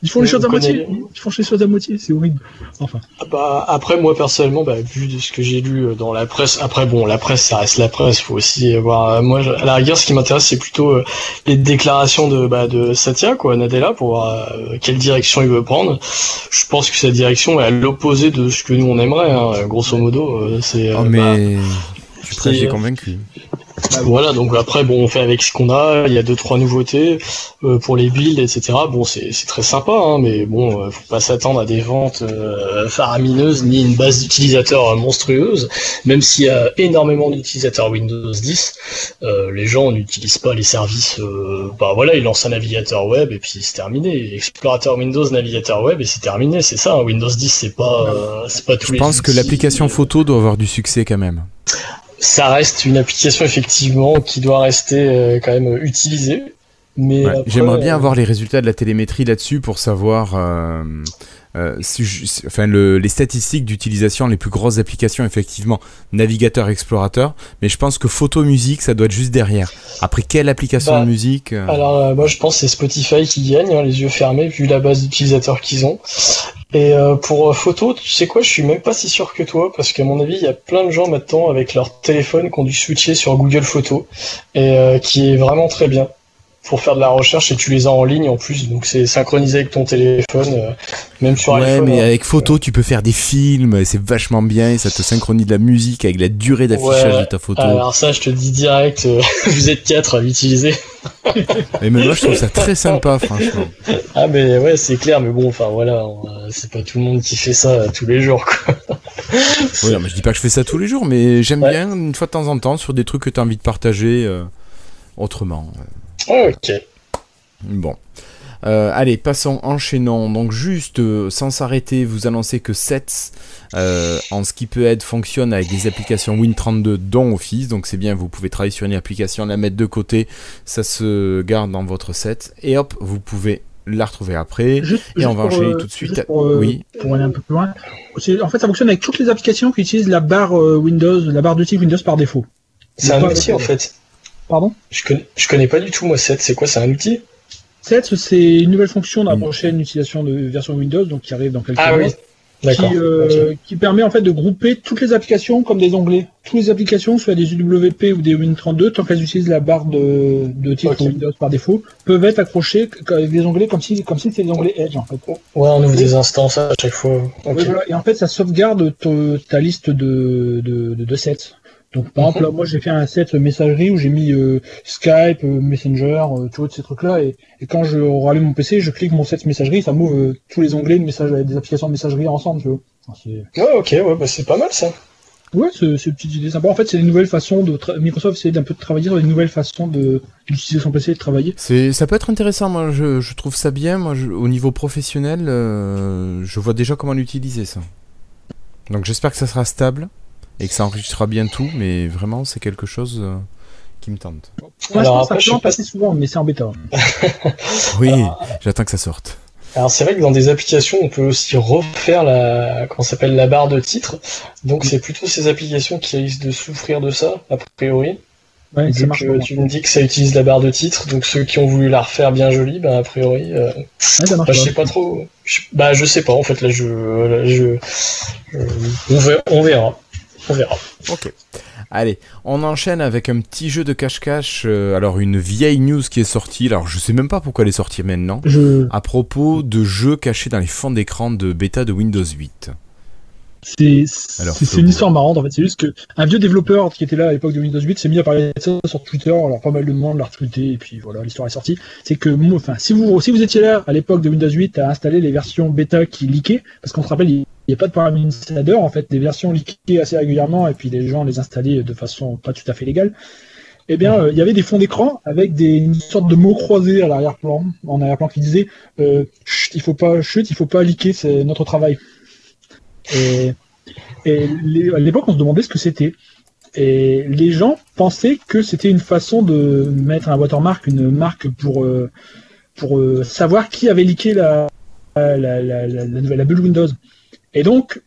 Ils font les choses à moitié. Ils font les choses à moitié, c'est horrible. Enfin. Bah, après, moi, personnellement, bah, vu de ce que j'ai lu dans la presse, après, bon, la presse, ça reste la presse, faut aussi voir, moi, à la rigueur, ce qui m'intéresse, c'est plutôt euh, les déclarations de, bah, de Satya, quoi, Nadella, pour voir euh, quelle direction il veut prendre. Je pense que cette direction est à l'opposé de ce que nous, on aimerait, hein, grosso modo, euh, c'est... Oh, euh, mais... Bah, je suis très, j'ai convaincu. Voilà, donc après, bon, on fait avec ce qu'on a. Il y a deux trois nouveautés euh, pour les builds, et cetera. Bon, c'est c'est très sympa, hein, mais bon, euh, faut pas s'attendre à des ventes euh, faramineuses ni une base d'utilisateurs euh, monstrueuse. Même s'il y a énormément d'utilisateurs Windows dix, euh, les gens n'utilisent pas les services. Euh, bah voilà, ils lancent un navigateur web et puis c'est terminé. Explorateur Windows, navigateur web et c'est terminé. C'est ça. Hein, Windows dix, c'est pas euh, c'est pas tous les. Je pense que l'application photo doit avoir du succès quand même. Ça reste une application effectivement qui doit rester euh, quand même utilisée. Mais ouais, après, j'aimerais bien euh... avoir les résultats de la télémétrie là-dessus pour savoir euh, euh, si je, si, enfin, le, les statistiques d'utilisation, les plus grosses applications effectivement, navigateur, explorateur, mais je pense que photo, musique, ça doit être juste derrière. Après, quelle application bah, de musique euh... Alors euh, moi je pense que c'est Spotify qui gagne, hein, les yeux fermés, vu la base d'utilisateurs qu'ils ont. Et euh, pour euh, photo, tu sais quoi, je suis même pas si sûr que toi, parce qu'à mon avis, il y a plein de gens maintenant avec leur téléphone qui ont dû switcher sur Google Photos, et euh, qui est vraiment très bien pour faire de la recherche, et tu les as en ligne en plus, donc c'est synchronisé avec ton téléphone, euh, même sur ouais, iPhone. Ouais, mais hein, avec photo, euh... tu peux faire des films, et c'est vachement bien, et ça te synchronise de la musique avec la durée d'affichage ouais, de ta photo. Alors ça, je te dis direct, euh, vous êtes quatre à l'utiliser. Mais moi je trouve ça très sympa franchement. Ah mais ouais c'est clair, mais bon enfin voilà, c'est pas tout le monde qui fait ça tous les jours quoi. Oui non mais je dis pas que je fais ça tous les jours, mais j'aime ouais. bien une fois de temps en temps sur des trucs que t'as envie de partager euh, autrement. Oh, ok. Bon. Euh, allez, passons, enchaînons. Donc juste, euh, sans s'arrêter, vous annoncez que Sets, euh, en ce qui peut être, fonctionne avec des applications Win trente-deux dont Office. Donc c'est bien, vous pouvez travailler sur une application, la mettre de côté, ça se garde dans votre set. Et hop, vous pouvez la retrouver après. Juste, et juste on va enchaîner euh, tout de suite. Pour, euh, oui. pour aller un peu plus loin. C'est, en fait, ça fonctionne avec toutes les applications qui utilisent la barre euh, Windows, la barre d'outils Windows par défaut. C'est, c'est un outil en fait. Pardon ? Je connais, je connais pas du tout, moi, Sets. C'est quoi ? C'est un outil ? Sets, c'est une nouvelle fonction dans la prochaine utilisation de version Windows, donc qui arrive dans quelques ah mois, oui. D'accord. Qui, euh, okay. qui permet en fait de grouper toutes les applications comme des onglets. Toutes les applications, soit des U W P ou des Win trente-deux, tant qu'elles utilisent la barre de, de titre okay. Windows par défaut, peuvent être accrochées avec des onglets comme si, comme si c'était des onglets Edge en fait. Ouais, on ouvre des instances à chaque fois. Okay. Et, voilà. Et en fait, ça sauvegarde te, ta liste de, de, de, de sets. Donc par exemple là moi j'ai fait un set messagerie où j'ai mis euh, Skype, euh, Messenger, euh, tout ces trucs là et, et quand je rallume mon P C je clique mon set messagerie, ça m'ouvre euh, tous les onglets de message, des applications de messagerie ensemble tu vois. Enfin, c'est... Ouais ok ouais bah c'est pas mal ça. Ouais c'est, c'est une petite idée sympa. En fait c'est une nouvelle façon de tra- Microsoft essaie d'un peu de travailler sur une nouvelle façon de d'utiliser son P C et de travailler. C'est ça peut être intéressant, moi je, je trouve ça bien, moi je, au niveau professionnel euh, je vois déjà comment l'utiliser ça. Donc j'espère que ça sera stable. Et que ça enregistrera bien tout, mais vraiment, c'est quelque chose euh, qui me tente. Ouais, alors, je pense après, que ça peut en passer souvent, mais c'est en bêta. Oui, alors, j'attends que ça sorte. Alors, c'est vrai que dans des applications, on peut aussi refaire la, comment ça s'appelle, la barre de titre. Donc, oui. C'est plutôt ces applications qui risquent de souffrir de ça, a priori. Ouais, ça marche que, tu me dis que ça utilise la barre de titre, donc ceux qui ont voulu la refaire bien jolie, ben bah, a priori, euh, ouais, ça marche bah, je sais pas trop. Je, bah, je sais pas, en fait, là, je, là, je, je on verra. On verra. On verra. Ok. Allez, on enchaîne avec un petit jeu de cache-cache. Euh, alors, une vieille news qui est sortie. Alors, je sais même pas pourquoi elle est sortie maintenant. Je... À propos de jeux cachés dans les fonds d'écran de bêta de Windows huit. C'est, alors, c'est, c'est une histoire marrante en fait. C'est juste qu'un vieux développeur qui était là à l'époque de Windows huit s'est mis à parler de ça sur Twitter. Alors pas mal de monde l'a retweeté et puis voilà, l'histoire est sortie. C'est que enfin, si vous si vous étiez là à l'époque de Windows huit à installer les versions bêta qui leakaient, parce qu'on se rappelle, il n'y a pas de paramètre insider en fait, des versions leakaient assez régulièrement et puis les gens les installaient de façon pas tout à fait légale. Eh bien, il euh, y avait des fonds d'écran avec des une sorte de mots croisés à l'arrière-plan, en arrière-plan qui disaient euh, chut, il faut pas chut, il faut pas leaker, c'est notre travail. Et, et les, à l'époque, on se demandait ce que c'était. Et les gens pensaient que c'était une façon de mettre un watermark, une marque pour euh, pour euh, savoir qui avait leaké la la la la, la, la bulle Windows. Et donc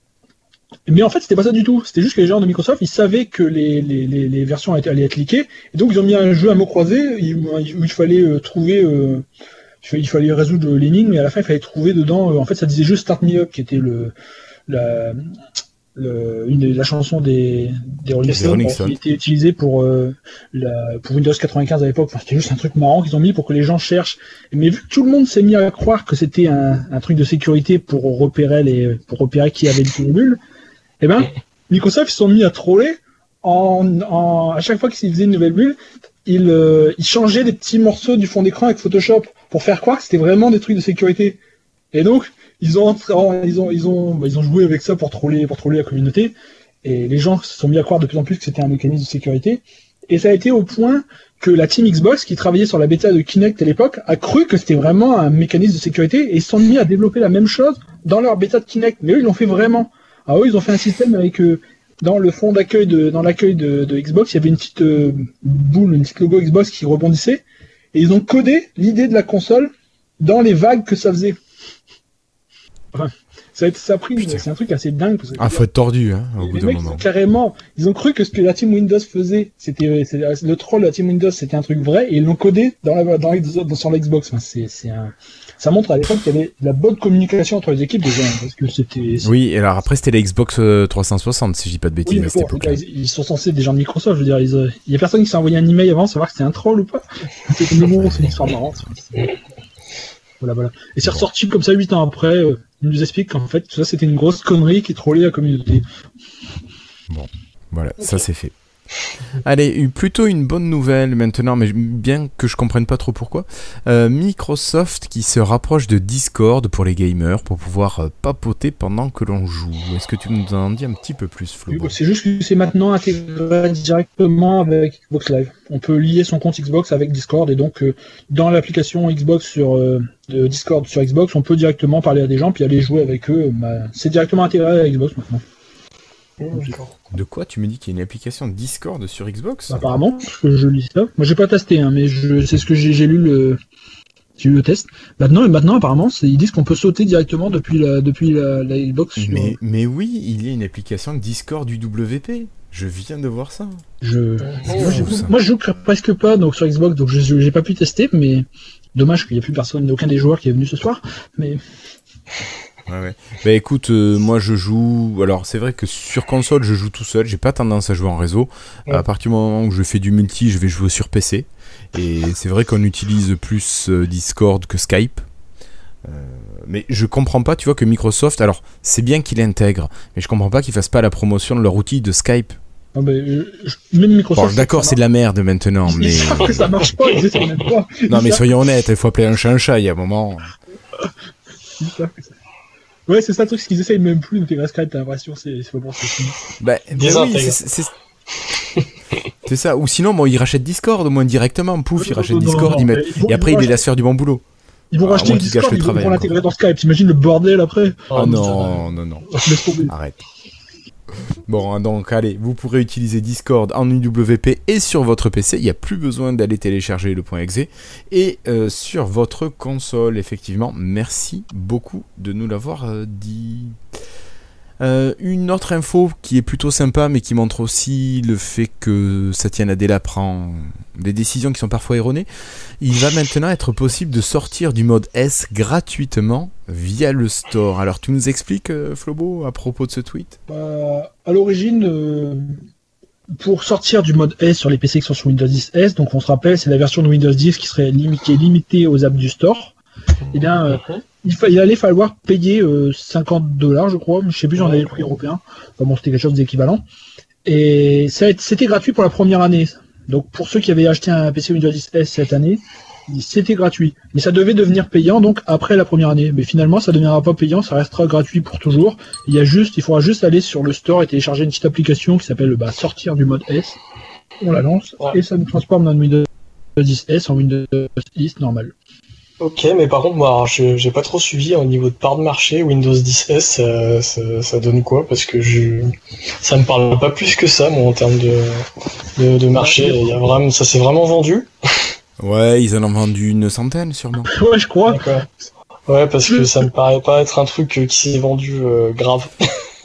mais en fait, c'était pas ça du tout. C'était juste que les gens de Microsoft, ils savaient que les, les, les, les versions allaient être leakées. Et donc, ils ont mis un jeu à mots croisés où il fallait euh, trouver, euh, il fallait résoudre l'énigme. Et à la fin, il fallait trouver dedans. Euh, en fait, ça disait juste Start Me Up, qui était le, la, le, une des, la chanson des, des Rolling Stones qui était utilisée pour, euh, la, pour Windows quatre-vingt-quinze à l'époque. Enfin, c'était juste un truc marrant qu'ils ont mis pour que les gens cherchent. Mais vu que tout le monde s'est mis à croire que c'était un, un truc de sécurité pour repérer, les, pour repérer qui avait leaké une bulle. Eh ben, Microsoft, ils sont mis à troller. En, en, à chaque fois qu'ils faisaient une nouvelle bulle, ils, euh, ils changeaient des petits morceaux du fond d'écran avec Photoshop pour faire croire que c'était vraiment des trucs de sécurité. Et donc, ils ont, ils ont, ils ont, ils ont joué avec ça pour troller, pour troller la communauté. Et les gens se sont mis à croire de plus en plus que c'était un mécanisme de sécurité. Et ça a été au point que la team Xbox, qui travaillait sur la bêta de Kinect à l'époque, a cru que c'était vraiment un mécanisme de sécurité et ils se sont mis à développer la même chose dans leur bêta de Kinect. Mais eux, ils l'ont fait vraiment. Ah oui, ils ont fait un système avec euh, dans le fond d'accueil de dans l'accueil de, de Xbox, il y avait une petite euh, boule, une petite logo Xbox qui rebondissait, et ils ont codé l'idée de la console dans les vagues que ça faisait. Enfin, ça a été ça a pris, c'est un truc assez dingue. Parce que, ah, faut être tordu, hein, au bout d'un moment. Carrément, ils ont cru que ce que la team Windows faisait, c'était le troll de la team Windows, c'était un truc vrai, et ils l'ont codé dans la dans, dans sur l'Xbox. Enfin, c'est c'est un Ça montre à l'époque qu'il y avait de la bonne communication entre les équipes déjà, parce que c'était... c'était... Oui, et alors après c'était la Xbox trois cent soixante, si je dis pas de bêtises, oui, à cette bon, époque-là. Ils sont censés des gens de Microsoft, je veux dire, ils, euh... il y a personne qui s'est envoyé un email avant, savoir que c'était un troll ou pas. C'était nouveau, c'est une histoire marrante. Voilà, voilà. Et c'est bon. Ressorti comme ça huit ans après, euh, ils nous expliquent qu'en fait, tout ça c'était une grosse connerie qui trollait la communauté. Bon, voilà, okay. Ça c'est fait. Allez, plutôt une bonne nouvelle maintenant, mais bien que je comprenne pas trop pourquoi. Euh, Microsoft qui se rapproche de Discord pour les gamers pour pouvoir papoter pendant que l'on joue. Est-ce que tu nous en dis un petit peu plus, Flobo ? C'est juste que c'est maintenant intégré directement avec Xbox Live. On peut lier son compte Xbox avec Discord et donc euh, dans l'application Xbox sur euh, de Discord sur Xbox, on peut directement parler à des gens puis aller jouer avec eux. Bah, c'est directement intégré à Xbox maintenant. De quoi tu me dis qu'il y a une application Discord sur Xbox ? Apparemment, parce que je lis ça. Moi, j'ai pas testé, hein, mais je, c'est ce que j'ai, j'ai lu le, j'ai lu le test. Maintenant, et maintenant, apparemment, c'est, ils disent qu'on peut sauter directement depuis la, depuis la, la Xbox. Mais, mais oui, il y a une application Discord U W P. Je viens de voir ça. Je, je, je moi, je joue presque pas donc sur Xbox, donc je, j'ai pas pu tester, mais dommage qu'il y a plus personne, aucun des joueurs qui est venu ce soir, mais. Ouais, ouais. Bah écoute, euh, moi je joue. Alors c'est vrai que sur console je joue tout seul, j'ai pas tendance à jouer en réseau. Ouais. À partir du moment où je fais du multi, je vais jouer sur P C. Et c'est vrai qu'on utilise plus euh, Discord que Skype. Euh, mais je comprends pas, tu vois, que Microsoft. Alors c'est bien qu'il intègre, mais je comprends pas qu'ils fassent pas la promotion de leur outil de Skype. Non, mais je... Même Microsoft. Bon, d'accord, c'est de la merde maintenant, mais. Ils savent que ça marche pas, ils essayent même pas. Non, mais soyons honnêtes, il faut appeler un chat un chat, il y a un moment. Ils savent que ça. Ouais, c'est ça le truc, c'est qu'ils essayent même plus d'intégrer Skype, t'as l'impression, c'est, c'est pas bon, c'est fini. Bah, bah oui, c'est, c'est... c'est ça, ou sinon, bon, ils rachètent Discord, au moins directement, pouf, ils rachètent Discord, ils mettent... et après, ils laissent faire du bon boulot. Ils vont racheter Discord, ils vont l'intégrer dans Skype, t'imagines le bordel après ? Oh non, non, non, arrête. Bon, donc allez, vous pourrez utiliser Discord en U W P et sur votre P C, il n'y a plus besoin d'aller télécharger le .exe, et euh, sur votre console, effectivement, merci beaucoup de nous l'avoir euh, dit. Euh, une autre info qui est plutôt sympa, mais qui montre aussi le fait que Satya Nadella prend des décisions qui sont parfois erronées, il va maintenant être possible de sortir du mode S gratuitement via le store. Alors tu nous expliques, Flobo, à propos de ce tweet ? Bah, à l'origine, euh, pour sortir du mode S sur les P C qui sont sur Windows dix S, donc on se rappelle, c'est la version de Windows dix qui serait limitée, limitée aux apps du store. eh bien, euh, il, fa- il allait falloir payer euh, cinquante dollars, je crois. Je sais plus, j'en avais le prix européen. Enfin, bon, c'était quelque chose d'équivalent. Et ça, c'était gratuit pour la première année. Donc, pour ceux qui avaient acheté un P C Windows dix S cette année, c'était gratuit. Mais ça devait devenir payant, donc, après la première année. Mais finalement, ça ne deviendra pas payant, ça restera gratuit pour toujours. Il y a juste, il faudra juste aller sur le store et télécharger une petite application qui s'appelle, bah, sortir du mode S. On la lance, ouais. Et ça nous transforme dans Windows dix S en Windows dix normal. Ok, mais par contre, moi, je j'ai pas trop suivi au niveau de part de marché. Windows dix S, euh, ça, ça donne quoi? Parce que je ça me parle pas plus que ça, moi, en termes de, de, de marché. Il y a vraiment, ça s'est vraiment vendu. Ouais, ils en ont vendu une centaine, sûrement. Ouais, je crois. D'accord. Ouais, parce que ça me paraît pas être un truc qui s'est vendu euh, grave,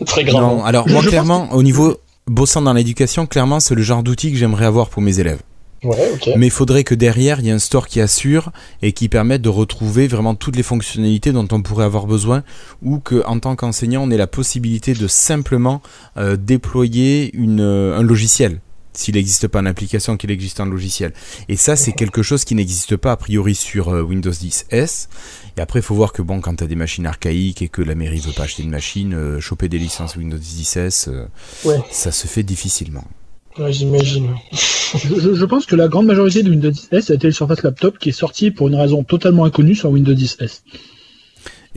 très grave. Non, alors moi, je clairement, pense... au niveau bossant dans l'éducation, clairement, c'est le genre d'outil que j'aimerais avoir pour mes élèves. Ouais, okay. Mais il faudrait que derrière il y ait un store qui assure et qui permette de retrouver vraiment toutes les fonctionnalités dont on pourrait avoir besoin, ou qu'en tant qu'enseignant on ait la possibilité de simplement euh, déployer une, euh, un logiciel s'il n'existe pas, une application, qu'il existe un logiciel. Et ça, c'est quelque chose qui n'existe pas a priori sur euh, Windows dix S. Et après, il faut voir que bon, quand tu as des machines archaïques et que la mairie veut pas acheter de machine, euh, choper des licences Windows dix S, euh, ouais. ça se fait difficilement. Ouais, j'imagine. je, je, je pense que la grande majorité de Windows dix S a été le Surface Laptop, qui est sorti pour une raison totalement inconnue sur Windows dix S.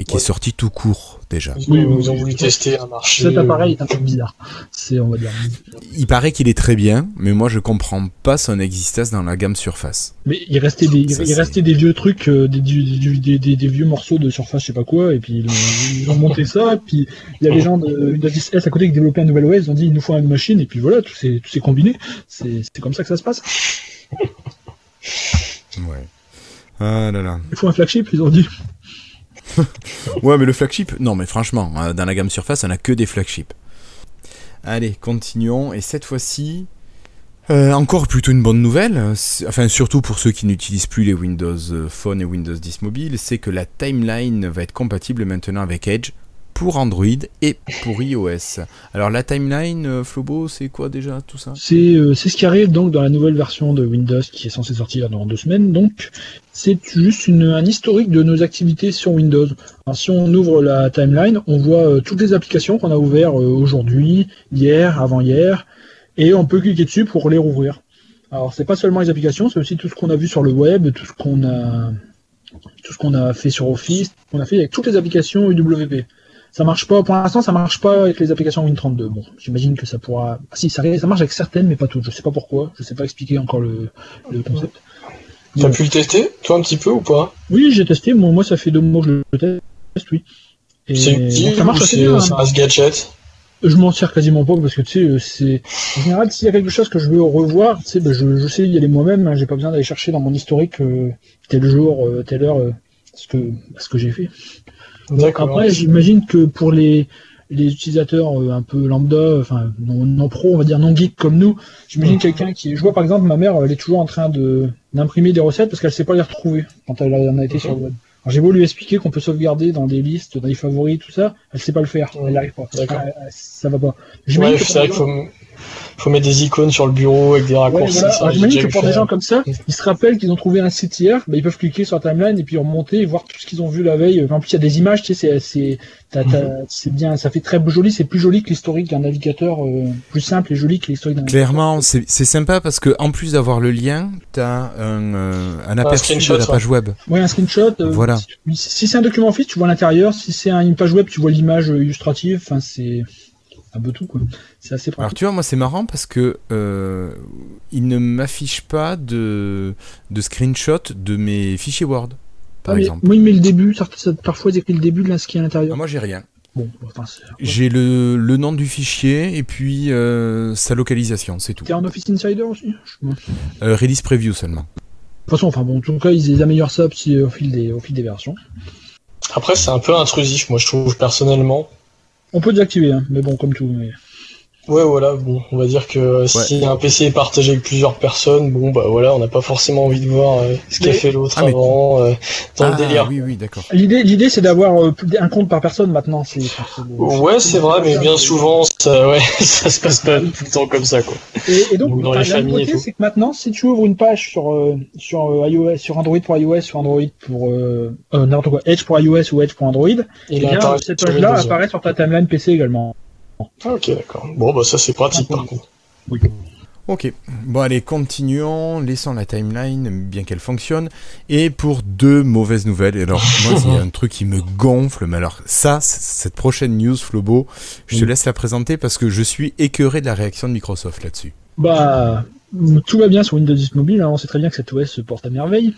Et qui ouais. est sorti tout court, déjà. Oui, vous avez voulu tester un marché. Cet appareil est un peu bizarre. C'est, on va dire. Il paraît qu'il est très bien, mais moi je comprends pas son existence dans la gamme Surface. Mais il restait des, ça, il restait des vieux trucs, des, des, des, des, des vieux morceaux de Surface, je sais pas quoi, et puis ils ont, ils ont monté ça, et puis il y a des gens de Windows dix S à côté qui développaient un nouvel O S, ils ont dit il nous faut une machine, et puis voilà, tout s'est, tout s'est combiné. C'est, c'est comme ça que ça se passe. Ouais. Ah là là. Il faut un flagship, ils ont dit. Ouais, mais le flagship, non mais franchement, dans la gamme Surface, on a que des flagships. Allez, continuons, et cette fois-ci, euh, encore plutôt une bonne nouvelle, enfin surtout pour ceux qui n'utilisent plus les Windows Phone et Windows dix Mobile, c'est que la Timeline va être compatible maintenant avec Edge pour Android et pour iOS. Alors la Timeline, Flobo, c'est quoi déjà tout ça ? C'est, euh, c'est ce qui arrive donc dans la nouvelle version de Windows qui est censée sortir dans deux semaines, donc... C'est juste une, un historique de nos activités sur Windows. Alors, si on ouvre la timeline, on voit euh, toutes les applications qu'on a ouvertes euh, aujourd'hui, hier, avant-hier, et on peut cliquer dessus pour les rouvrir. Alors c'est pas seulement les applications, c'est aussi tout ce qu'on a vu sur le web, tout ce qu'on a, tout ce qu'on a fait sur Office, qu'on a fait avec toutes les applications U W P. Ça marche pas, pour l'instant ça marche pas avec les applications Win trente-deux. Bon, j'imagine que ça pourra. Ah si, ça, ça marche avec certaines, mais pas toutes. Je sais pas pourquoi, je sais pas expliquer encore le, le concept. T'as ouais. pu le tester, toi, un petit peu, ou pas ? Oui, j'ai testé. Bon, moi, ça fait deux mois que je le teste, oui. Et c'est utile, ça marche assez bien. Hein. Ça reste gadget ? Je m'en sers quasiment pas, parce que, tu sais, c'est... En général, s'il y a quelque chose que je veux revoir, tu sais, ben, je, je sais y aller moi-même. Hein. J'ai pas besoin d'aller chercher dans mon historique euh, tel jour, euh, telle heure, euh, ce que, ce que j'ai fait. D'accord. Donc, après, j'imagine que pour les... les utilisateurs euh, un peu lambda, enfin non, non pro, on va dire non geek comme nous, j'imagine mmh. quelqu'un qui... Je vois par exemple ma mère, elle est toujours en train de d'imprimer des recettes parce qu'elle sait pas les retrouver quand elle en a été mmh. sur le web. Alors j'ai beau lui expliquer qu'on peut sauvegarder dans des listes, dans les favoris, tout ça, elle sait pas le faire, mmh. elle n'arrive pas. D'accord. Elle, elle, ça va pas. J'imagine ouais, que c'est vrai qu'il faut, m- faut mettre des icônes sur le bureau avec des raccourcis. Ouais, voilà. ça, j'imagine que pour des gens comme ça, ils se rappellent qu'ils ont trouvé un site hier, bah, ils peuvent cliquer sur la timeline et puis remonter et voir tout ce qu'ils ont vu la veille. En plus il y a des images, tu sais, c'est, c'est, t'as, t'as, c'est bien, ça fait très joli, c'est plus joli que l'historique d'un navigateur, euh, plus simple et joli que l'historique d'un navigateur. Clairement, c'est, c'est sympa parce que en plus d'avoir le lien, t'as un, euh, un aperçu un de la page web. Ouais, un screenshot. Euh, voilà. Si, si c'est un document Office, tu vois l'intérieur, si c'est une page web, tu vois l'image illustrative, enfin c'est... un peu tout quoi, c'est assez pratique. Alors tu vois, moi c'est marrant parce que euh, il ne m'affiche pas de, de screenshot de mes fichiers Word par ah, mais, exemple. Oui mais le début, ça, ça, parfois ils écrivent le début de ce qui est à l'intérieur. Ah, moi j'ai rien. Bon, enfin, c'est... J'ai le, le nom du fichier et puis euh, sa localisation, c'est tout. T'es en Office Insider aussi euh, Release Preview seulement. De toute façon, enfin bon, en tout cas ils améliorent ça au fil des, au fil des versions. Après c'est un peu intrusif moi je trouve personnellement. On peut désactiver, hein, mais bon, comme tout. Mais... Ouais, voilà, bon, on va dire que ouais. si un P C est partagé avec plusieurs personnes, bon, bah voilà, on n'a pas forcément envie de voir euh, ce qu'a fait l'autre ah, avant, mais... euh, dans ah, le délire. Oui, oui, d'accord. L'idée, l'idée, c'est d'avoir euh, un compte par personne maintenant. C'est, c'est, c'est, ouais, c'est, c'est vrai, mais bien souvent, ça, ouais, ça se passe pas tout le temps comme ça, quoi. Et, et donc, donc dans les familles et tout. C'est que maintenant, si tu ouvres une page sur euh, sur euh, iOS, sur Android pour iOS, sur Android pour euh, euh, n'importe quoi, Edge pour iOS ou Edge pour Android, et bien cette page-là apparaît sur ta timeline P C également. Ah, ok, d'accord. Bon, bah ça c'est pratique par contre. Oui. Ok. Bon, allez, continuons. Laissons la timeline, bien qu'elle fonctionne. Et pour deux mauvaises nouvelles. Alors, moi, il y a un truc qui me gonfle. Mais alors, ça, cette prochaine news, Flobo, je oui. te laisse la présenter parce que je suis écœuré de la réaction de Microsoft là-dessus. Bah, tout va bien sur Windows dix Mobile. Hein. On sait très bien que cet O S se porte à merveille.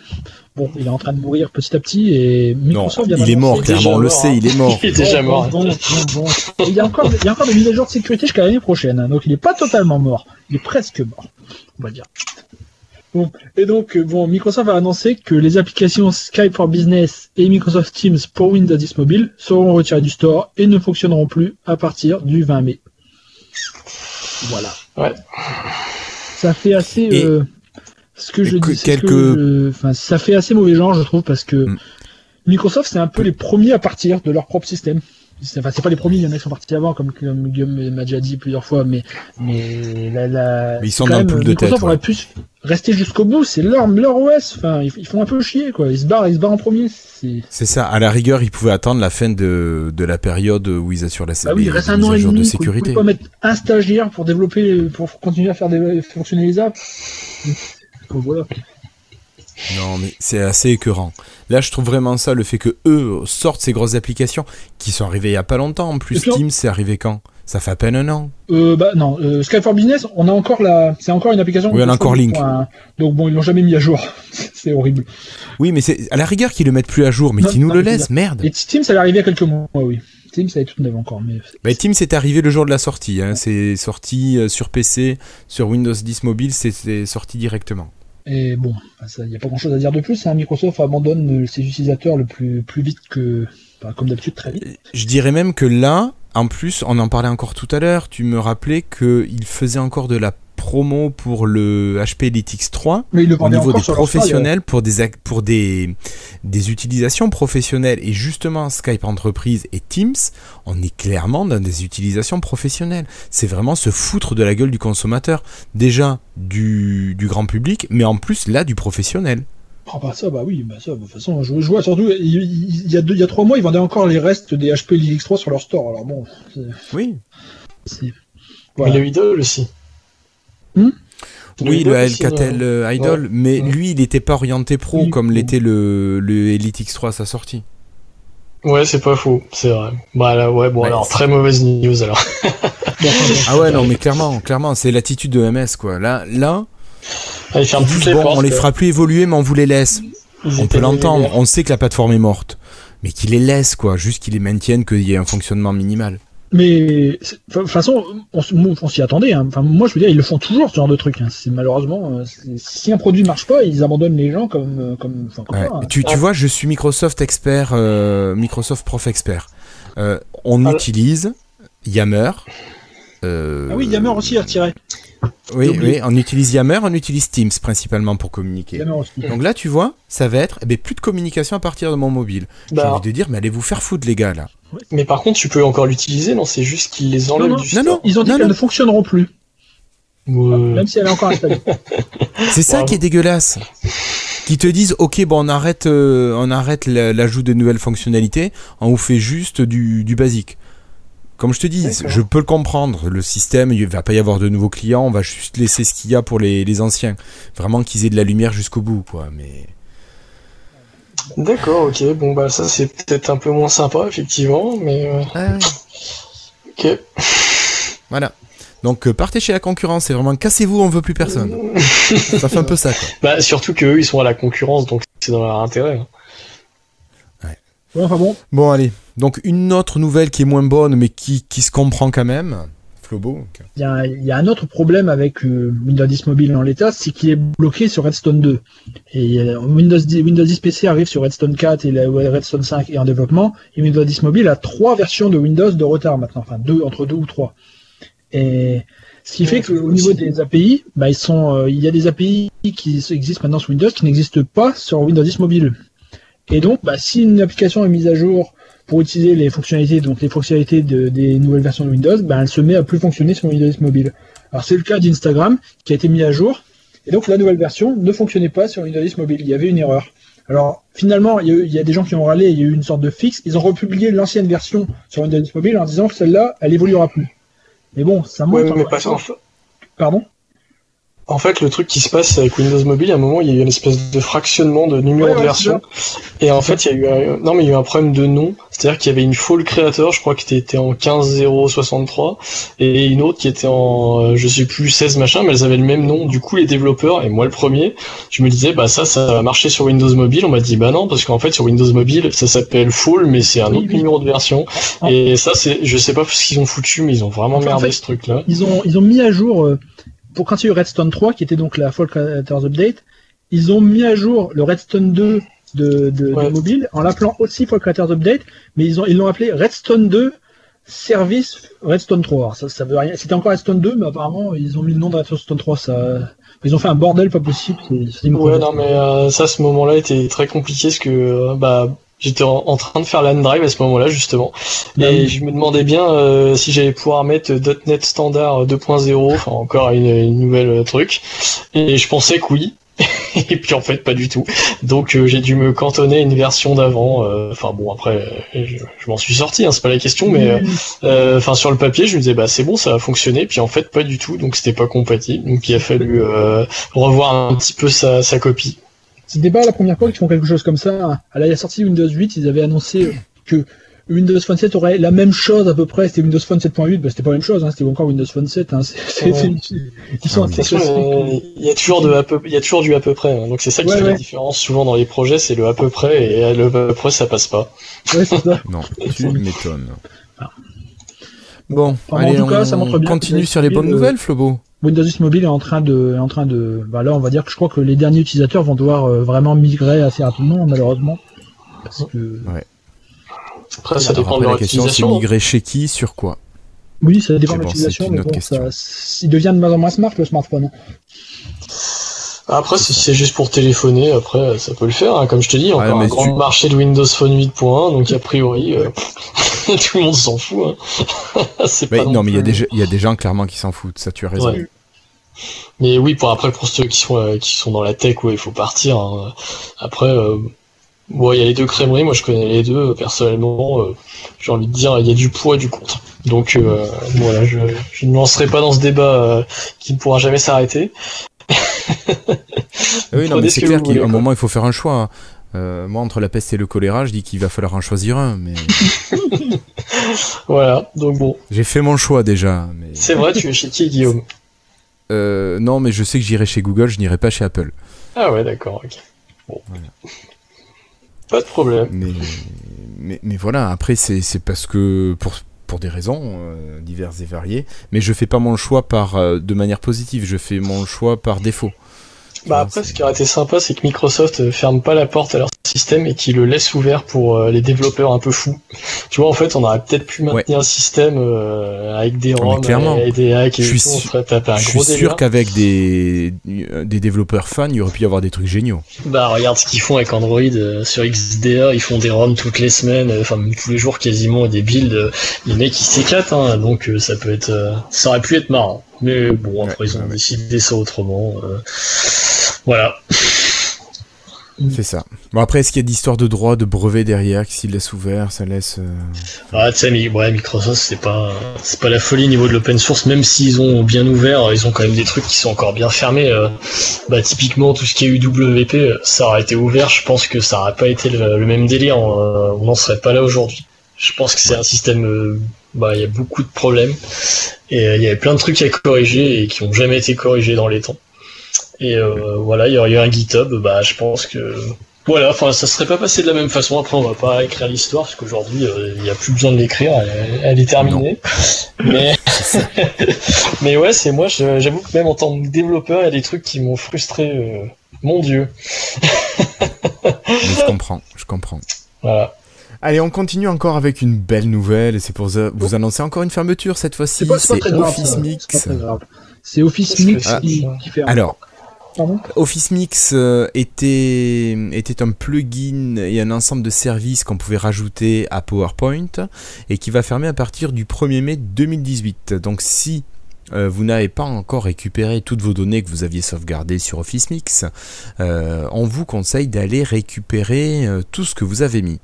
Bon, il est en train de mourir petit à petit et Microsoft non, vient il est mort, clairement, on le sait, il est mort. Il est déjà mort. Bon, bon, bon, bon. Il y a encore, il y a encore des mises à jour de sécurité jusqu'à l'année prochaine, hein, donc il n'est pas totalement mort, il est presque mort, on va dire. Bon, et donc, bon, Microsoft a annoncé que les applications Skype for Business et Microsoft Teams pour Windows dix Mobile seront retirées du store et ne fonctionneront plus à partir du vingt mai. Voilà. Ouais. Ça fait assez... Et... Euh... Ce que je dis, c'est quelques... que, enfin, ça fait assez mauvais genre, je trouve, parce que Microsoft, c'est un peu les premiers à partir de leur propre système. C'est, enfin, c'est pas les premiers, il y en a qui sont partis avant, comme, comme Guillaume m'a déjà dit plusieurs fois, mais, mais la, la, mais ils sont quand dans même, le pool de Microsoft tête, ouais. aurait pu rester jusqu'au bout, c'est leur, leur O S, enfin, ils, ils font un peu chier, quoi. Ils se barrent, ils se barrent en premier. C'est, c'est ça, à la rigueur, ils pouvaient attendre la fin de, de la période où ils assurent la sécurité. Bah oui, il reste un an et demi, de sécurité. Ils pouvaient pas mettre un stagiaire pour développer, pour continuer à faire des, fonctionner les apps. Voilà. Non mais c'est assez écœurant. Là je trouve vraiment ça, le fait que eux sortent ces grosses applications qui sont arrivées il y a pas longtemps. En plus Teams c'est arrivé quand ? Ça fait à peine un an. Euh, bah non, euh, Skype for Business, on a encore la, c'est encore une application. Oui, on a encore Link. Un... Donc bon, ils l'ont jamais mis à jour. C'est horrible. Oui, mais c'est à la rigueur qu'ils le mettent plus à jour, mais non, qu'ils nous non, le laissent, merde. Et Teams, ça arrivait il y a quelques mois, oui. Teams, ça est toute neuve encore, mais. Bah, Teams, c'est arrivé le jour de la sortie. Hein. Ouais. C'est sorti sur P C, sur Windows dix mobile, c'est, c'est sorti directement. Et bon, il n'y a pas grand-chose à dire de plus. Hein. Microsoft abandonne ses utilisateurs le plus plus vite que, enfin, comme d'habitude, très vite. Je dirais même que là. En plus, on en parlait encore tout à l'heure, tu me rappelais qu'il faisait encore de la promo pour le H P Elite X trois au niveau des professionnels pour des, pour des, des utilisations professionnelles. Et justement, Skype Entreprise et Teams, on est clairement dans des utilisations professionnelles. C'est vraiment se foutre de la gueule du consommateur, déjà du, du grand public, mais en plus là du professionnel. Ah bah ça, bah oui, bah ça, de toute façon, je, je vois surtout, il y, a deux, il y a trois mois, ils vendaient encore les restes des H P Elite X trois sur leur store, alors bon... C'est... Oui. C'est... Voilà. Le Idol aussi. Hum oui, le Alcatel euh... Idol, ouais. mais ouais. lui, il n'était pas orienté pro, oui, comme oui. l'était le, le Elite X trois à sa sortie. Ouais, c'est pas faux, c'est vrai. Bah là, ouais, bon, ouais, alors, c'est... très mauvaise news, alors. Ah ouais, non, mais clairement, clairement, c'est l'attitude de M S, quoi. Là, là... Allez, on les, bon, portes, on les fera plus évoluer, mais on vous les laisse. On peut l'entendre. On sait que la plateforme est morte, mais qu'ils les laissent, quoi. Juste qu'ils les maintiennent, qu'il y ait un fonctionnement minimal. Mais de toute façon, on, on s'y attendait. Hein. Enfin, moi, je veux dire, ils le font toujours ce genre de truc. Hein. C'est malheureusement, c'est, si un produit ne marche pas, ils abandonnent les gens comme, comme, enfin, comme ouais. ça. Hein. Tu, tu ah. vois, je suis Microsoft expert, euh, Microsoft Prof expert. Euh, on ah. utilise Yammer. Euh... Ah oui, Yammer aussi à retirer. Oui, oui, on utilise Yammer, on utilise Teams principalement pour communiquer. Donc là, tu vois, ça va être eh bien, plus de communication à partir de mon mobile. Bah. J'ai envie de dire, mais allez vous faire foutre, les gars, là. Mais par contre, tu peux encore l'utiliser, non ? C'est juste qu'ils les enlèvent non, non, du non, non, ils ont dit non, qu'elles non. ne fonctionneront plus. Ouais. Même si elle est encore installée. C'est ça wow. qui est dégueulasse. Qui te disent, ok, bon, on arrête, euh, on arrête l'ajout de nouvelles fonctionnalités, on vous fait juste du, du basique. Comme je te dis, D'accord. je peux le comprendre, le système, il ne va pas y avoir de nouveaux clients, on va juste laisser ce qu'il y a pour les, les anciens. Vraiment qu'ils aient de la lumière jusqu'au bout, quoi, mais... D'accord, ok, bon, bah ça c'est peut-être un peu moins sympa, effectivement, mais... Ah, ouais. Ok. Voilà. Donc euh, partez chez la concurrence, c'est vraiment cassez-vous, on veut plus personne. Ça fait un peu ça, quoi. Bah, surtout qu'eux, ils sont à la concurrence, donc c'est dans leur intérêt, hein. Ouais, enfin bon. Bon, allez. Donc, une autre nouvelle qui est moins bonne, mais qui, qui se comprend quand même. Flobo. Okay. Il, y a, il y a un autre problème avec euh, Windows dix Mobile dans l'état, c'est qu'il est bloqué sur Redstone deux. Et euh, Windows dix, Windows dix P C arrive sur Redstone quatre et la, Redstone cinq est en développement. Et Windows dix Mobile a trois versions de Windows de retard maintenant. Enfin, deux, entre deux ou trois. Et ce qui ouais, fait qu'au niveau des A P I, bah, ils sont, euh, il y a des A P I qui existent maintenant sur Windows qui n'existent pas sur Windows dix Mobile. Et donc, bah, si une application est mise à jour pour utiliser les fonctionnalités, donc les fonctionnalités de, des nouvelles versions de Windows, bah, elle se met à plus fonctionner sur Windows dix Mobile. Alors c'est le cas d'Instagram qui a été mis à jour, et donc la nouvelle version ne fonctionnait pas sur Windows dix Mobile, il y avait une erreur. Alors finalement, il y a, eu, il y a des gens qui ont râlé, il y a eu une sorte de fixe, ils ont republié l'ancienne version sur Windows dix Mobile en disant que celle-là, elle évoluera plus. Mais bon, ça montre... Ouais, mais parce qu'en fait... Pardon ? En fait, le truc qui se passe avec Windows Mobile, à un moment, il y a eu une espèce de fractionnement de numéro ouais, de ouais, version. Et en fait, il y a eu un... non, mais il y a eu un problème de nom. C'est-à-dire qu'il y avait une Fall Creator, je crois que était en quinze zéro soixante-trois, et une autre qui était en, je sais plus, seize machin, mais elles avaient le même nom. Du coup, les développeurs, et moi le premier, je me disais, bah ça, ça va marcher sur Windows Mobile. On m'a dit, bah non, parce qu'en fait, sur Windows Mobile, ça s'appelle Fall, mais c'est un autre oui, oui. numéro de version. Ah. Et ça, c'est, je sais pas ce qu'ils ont foutu, mais ils ont vraiment enfin, merdé en fait, ce truc-là. Ils ont, ils ont mis à jour, euh... pour quand il y a eu Redstone trois, qui était donc la Fall Creators Update, ils ont mis à jour le Redstone deux de, de, ouais. de mobile, en l'appelant aussi Fall Creators Update, mais ils ont, ils l'ont appelé Redstone deux Service Redstone trois. Alors ça, ça veut rien. C'était encore Redstone deux, mais apparemment, ils ont mis le nom de Redstone trois, ça... Ils ont fait un bordel pas possible. C'est, c'est ouais, non, mais euh, ça, ce moment-là était très compliqué, parce que, euh, bah, j'étais en, en train de faire LanDrive à ce moment-là, justement. Et oui. je me demandais bien euh, si j'allais pouvoir mettre .NET Standard deux point zéro, enfin encore une, une nouvelle truc. Et je pensais que oui. Et puis en fait, pas du tout. Donc euh, j'ai dû me cantonner à une version d'avant. Enfin euh, bon, après, euh, je, je m'en suis sorti, hein, c'est pas la question. Mais enfin euh, euh, sur le papier, je me disais, bah c'est bon, ça va fonctionner. Puis en fait, pas du tout. Donc c'était pas compatible. Donc il a fallu euh, revoir un petit peu sa, sa copie. C'était pas la première fois qu'ils font quelque chose comme ça. À la sortie de Windows huit, ils avaient annoncé que Windows Phone sept aurait la même chose à peu près. C'était Windows Phone sept point huit, bah, c'était pas la même chose, hein. C'était encore Windows Phone sept. Hein. C'est, c'est, ils sont assez. Il y a toujours de à peu, il y a toujours du à peu près. Hein. Donc c'est ça qui ouais, fait ouais. la différence souvent dans les projets, c'est le à peu près, et le à peu près ça passe pas. Ouais, c'est ça. Non, tu m'étonnes. Bon, enfin, allez, en tout cas, on ça montre bien continue sur les bonnes euh... nouvelles, Flobo. Windows dix Mobile est en train de, est en train de, bah là on va dire que je crois que les derniers utilisateurs vont devoir vraiment migrer assez rapidement malheureusement. Parce que... Ouais. Après ça dépend de leur utilisation. La question c'est migrer chez qui, sur quoi. Oui, ça dépend de l'utilisation. Bon, mais bon, ça, il devient de moins en moins smart le smartphone. Après, si c'est juste pour téléphoner, après, ça peut le faire. Hein. Comme je te dis, encore ouais, un grand tu... marché de Windows Phone huit point un, donc a priori, euh, tout le monde s'en fout. Hein. c'est mais pas non, non plus... mais il y, y a des gens clairement qui s'en foutent, ça tu as raison. Ouais. Mais oui, pour après, pour ceux qui sont, euh, qui sont dans la tech, ouais, il faut partir. Hein. Après, euh, bon, il y a les deux crèmeries, moi je connais les deux, personnellement, euh, j'ai envie de dire, il y a du pour et du contre. Donc euh, voilà, je, je ne lancerai pas dans ce débat euh, qui ne pourra jamais s'arrêter. oui, non, mais c'est clair qu'à un moment il faut faire un choix. Euh, moi, entre la peste et le choléra, je dis qu'il va falloir en choisir un. Mais... voilà, donc bon. J'ai fait mon choix déjà. Mais... C'est vrai, tu es chez qui, Guillaume ? euh, Non, mais je sais que j'irai chez Google, je n'irai pas chez Apple. Ah ouais, d'accord, ok. Bon. Voilà. Pas de problème. Mais, mais, mais voilà, après, c'est, c'est parce que. Pour... pour des raisons euh, diverses et variées, mais je fais pas mon choix par euh, de manière positive, je fais mon choix par défaut. Bah enfin, après, c'est... ce qui aurait été sympa, c'est que Microsoft ferme pas la porte à leur système et qu'ils le laissent ouvert pour euh, les développeurs un peu fous. Tu vois, en fait, on aurait peut-être pu maintenir ouais. un système euh, avec des ROM et des hacks et tout. Su... On serait tapé un je gros délire. Je suis sûr qu'avec des... des développeurs fans, il y aurait pu y avoir des trucs géniaux. Bah, regarde ce qu'ils font avec Android. Euh, sur X D A, ils font des ROM toutes les semaines, enfin, euh, tous les jours quasiment, des builds. Euh, les mecs, ils s'éclatent, hein, donc euh, ça peut être... Euh, ça aurait pu être marrant. Mais bon, après, ouais, ils ont ouais. décidé ça autrement. Euh... Voilà. C'est ça. Bon, après, est-ce qu'il y a d'histoire de droit, de brevet derrière, que s'il laisse ouvert, ça laisse... Euh... Ah, tu sais, mais ouais, Microsoft, c'est pas, c'est pas la folie au niveau de l'open source, même s'ils ont bien ouvert, ils ont quand même des trucs qui sont encore bien fermés. Euh, bah, typiquement, tout ce qui est U W P, ça aurait été ouvert, je pense que ça aurait pas été le, le même délire, on euh, n'en serait pas là aujourd'hui. Je pense que c'est un système... Euh, bah, il y a beaucoup de problèmes, et il euh, y avait plein de trucs à corriger, et qui ont jamais été corrigés dans les temps. Et euh, voilà, il y aurait eu un GitHub, bah je pense que voilà, enfin ça serait pas passé de la même façon. Après, on va pas écrire l'histoire parce qu'aujourd'hui il euh, n'y a plus besoin de l'écrire, elle, elle est terminée. Non. Mais mais ouais, c'est moi, je, j'avoue que même en tant que développeur, il y a des trucs qui m'ont frustré. Euh... Mon Dieu. je comprends, je comprends. Voilà. Allez, on continue encore avec une belle nouvelle, et c'est pour vous annoncer encore une fermeture cette fois-ci. C'est, pas, c'est, pas c'est Office grave, Mix. C'est, c'est Office c'est Mix qui, qui ferme. Alors, pardon Office Mix était, était un plugin et un ensemble de services qu'on pouvait rajouter à PowerPoint et qui va fermer à partir du premier mai deux mille dix-huit. Donc si euh, vous n'avez pas encore récupéré toutes vos données que vous aviez sauvegardées sur Office Mix, euh, on vous conseille d'aller récupérer euh, tout ce que vous avez mis.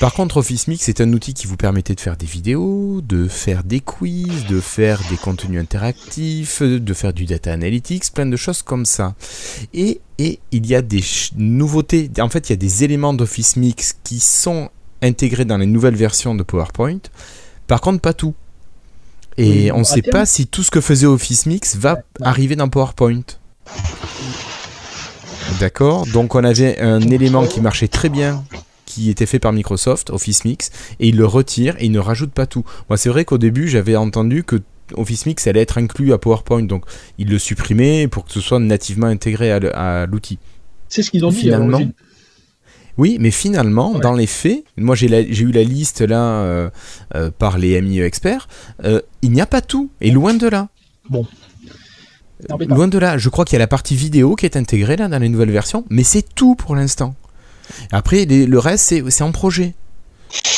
Par contre, Office Mix est un outil qui vous permettait de faire des vidéos, de faire des quiz, de faire des contenus interactifs, de faire du data analytics, plein de choses comme ça. Et, et il y a des ch- nouveautés, en fait il y a des éléments d'Office Mix qui sont intégrés dans les nouvelles versions de PowerPoint, par contre pas tout. Et on ne sait pas si tout ce que faisait Office Mix va arriver dans PowerPoint. D'accord ? Donc on avait un élément qui marchait très bien, qui était fait par Microsoft, Office Mix, et il le retire et il ne rajoute pas tout. Moi, c'est vrai qu'au début, j'avais entendu que Office Mix allait être inclus à PowerPoint, donc il le supprimait pour que ce soit nativement intégré à, le, à l'outil. C'est ce qu'ils ont finalement, dit. Finalement, oui, mais finalement, ouais. Dans les faits, moi j'ai, la, j'ai eu la liste là euh, euh, par les M I E experts. Euh, il n'y a pas tout, et loin de là. Bon. Euh, loin de là, je crois qu'il y a la partie vidéo qui est intégrée là dans les nouvelles versions, mais c'est tout pour l'instant. Après, les, le reste, c'est, c'est en projet.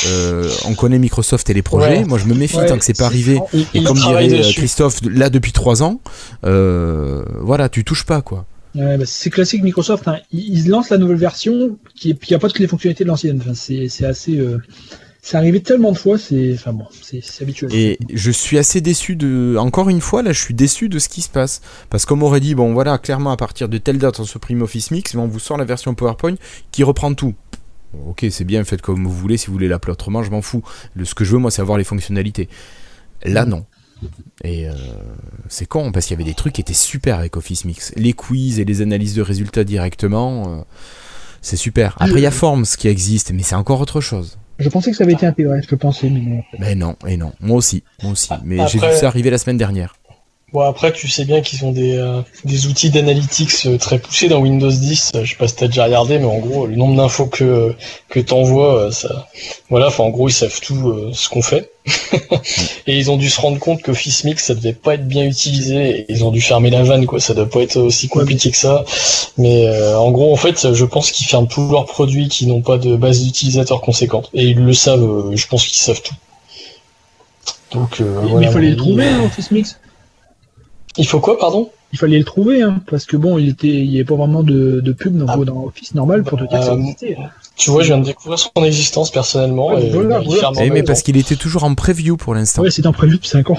Euh, on connaît Microsoft et les projets. Ouais. Moi, je me méfie ouais, tant que c'est, c'est pas arrivé. Il, et il comme dirait dessus. Christophe, là depuis trois ans, euh, voilà, tu touches pas quoi. Ouais, bah, c'est classique Microsoft. Hein. Ils lancent la nouvelle version qui n'a pas toutes les fonctionnalités de l'ancienne. Enfin, c'est, c'est assez. Euh... C'est arrivé tellement de fois, c'est, enfin bon, c'est, c'est habituel. Et je suis assez déçu de, encore une fois, là, je suis déçu de ce qui se passe. Parce qu'on m'aurait dit, bon, voilà, clairement, à partir de telle date, on supprime Office Mix, mais on vous sort la version PowerPoint qui reprend tout. Ok, c'est bien, faites comme vous voulez, si vous voulez l'appeler autrement, je m'en fous. Le, ce que je veux, moi, c'est avoir les fonctionnalités. Là, non. Et euh, c'est con, parce qu'il y avait des trucs qui étaient super avec Office Mix. Les quiz et les analyses de résultats directement, euh, c'est super. Après, il y a Forms qui existe, mais c'est encore autre chose. Je pensais que ça avait été intégré, je le pensais. Mais... mais non, et non. Moi aussi, moi aussi. Mais après, j'ai vu ça arriver la semaine dernière. Bon, après, tu sais bien qu'ils ont des, euh, des outils d'analytics euh, très poussés dans Windows dix. Je sais pas si t'as déjà regardé, mais en gros, le nombre d'infos que, que t'envoies, euh, ça... Voilà, enfin, en gros, ils savent tout euh, ce qu'on fait. Et ils ont dû se rendre compte que Office Mix, ça devait pas être bien utilisé. Et ils ont dû fermer la vanne, quoi. Ça doit pas être aussi compliqué que ça. Mais euh, en gros, en fait, je pense qu'ils ferment tous leurs produits qui n'ont pas de base d'utilisateurs conséquente. Et ils le savent. Euh, je pense qu'ils savent tout. Donc, euh, mais voilà, il fallait le trouver, hein, Office Mix. Il faut quoi, pardon ? Il fallait le trouver, hein, parce que bon, il était, il n'y avait pas vraiment de, de pub dans, ah, dans Office normal pour te dire euh, que ça existait. Tu vois, je viens de découvrir son existence personnellement. Ah, et, voilà, et voilà. Et mais parce qu'il était toujours en preview pour l'instant. Ouais, c'était en preview depuis cinq ans.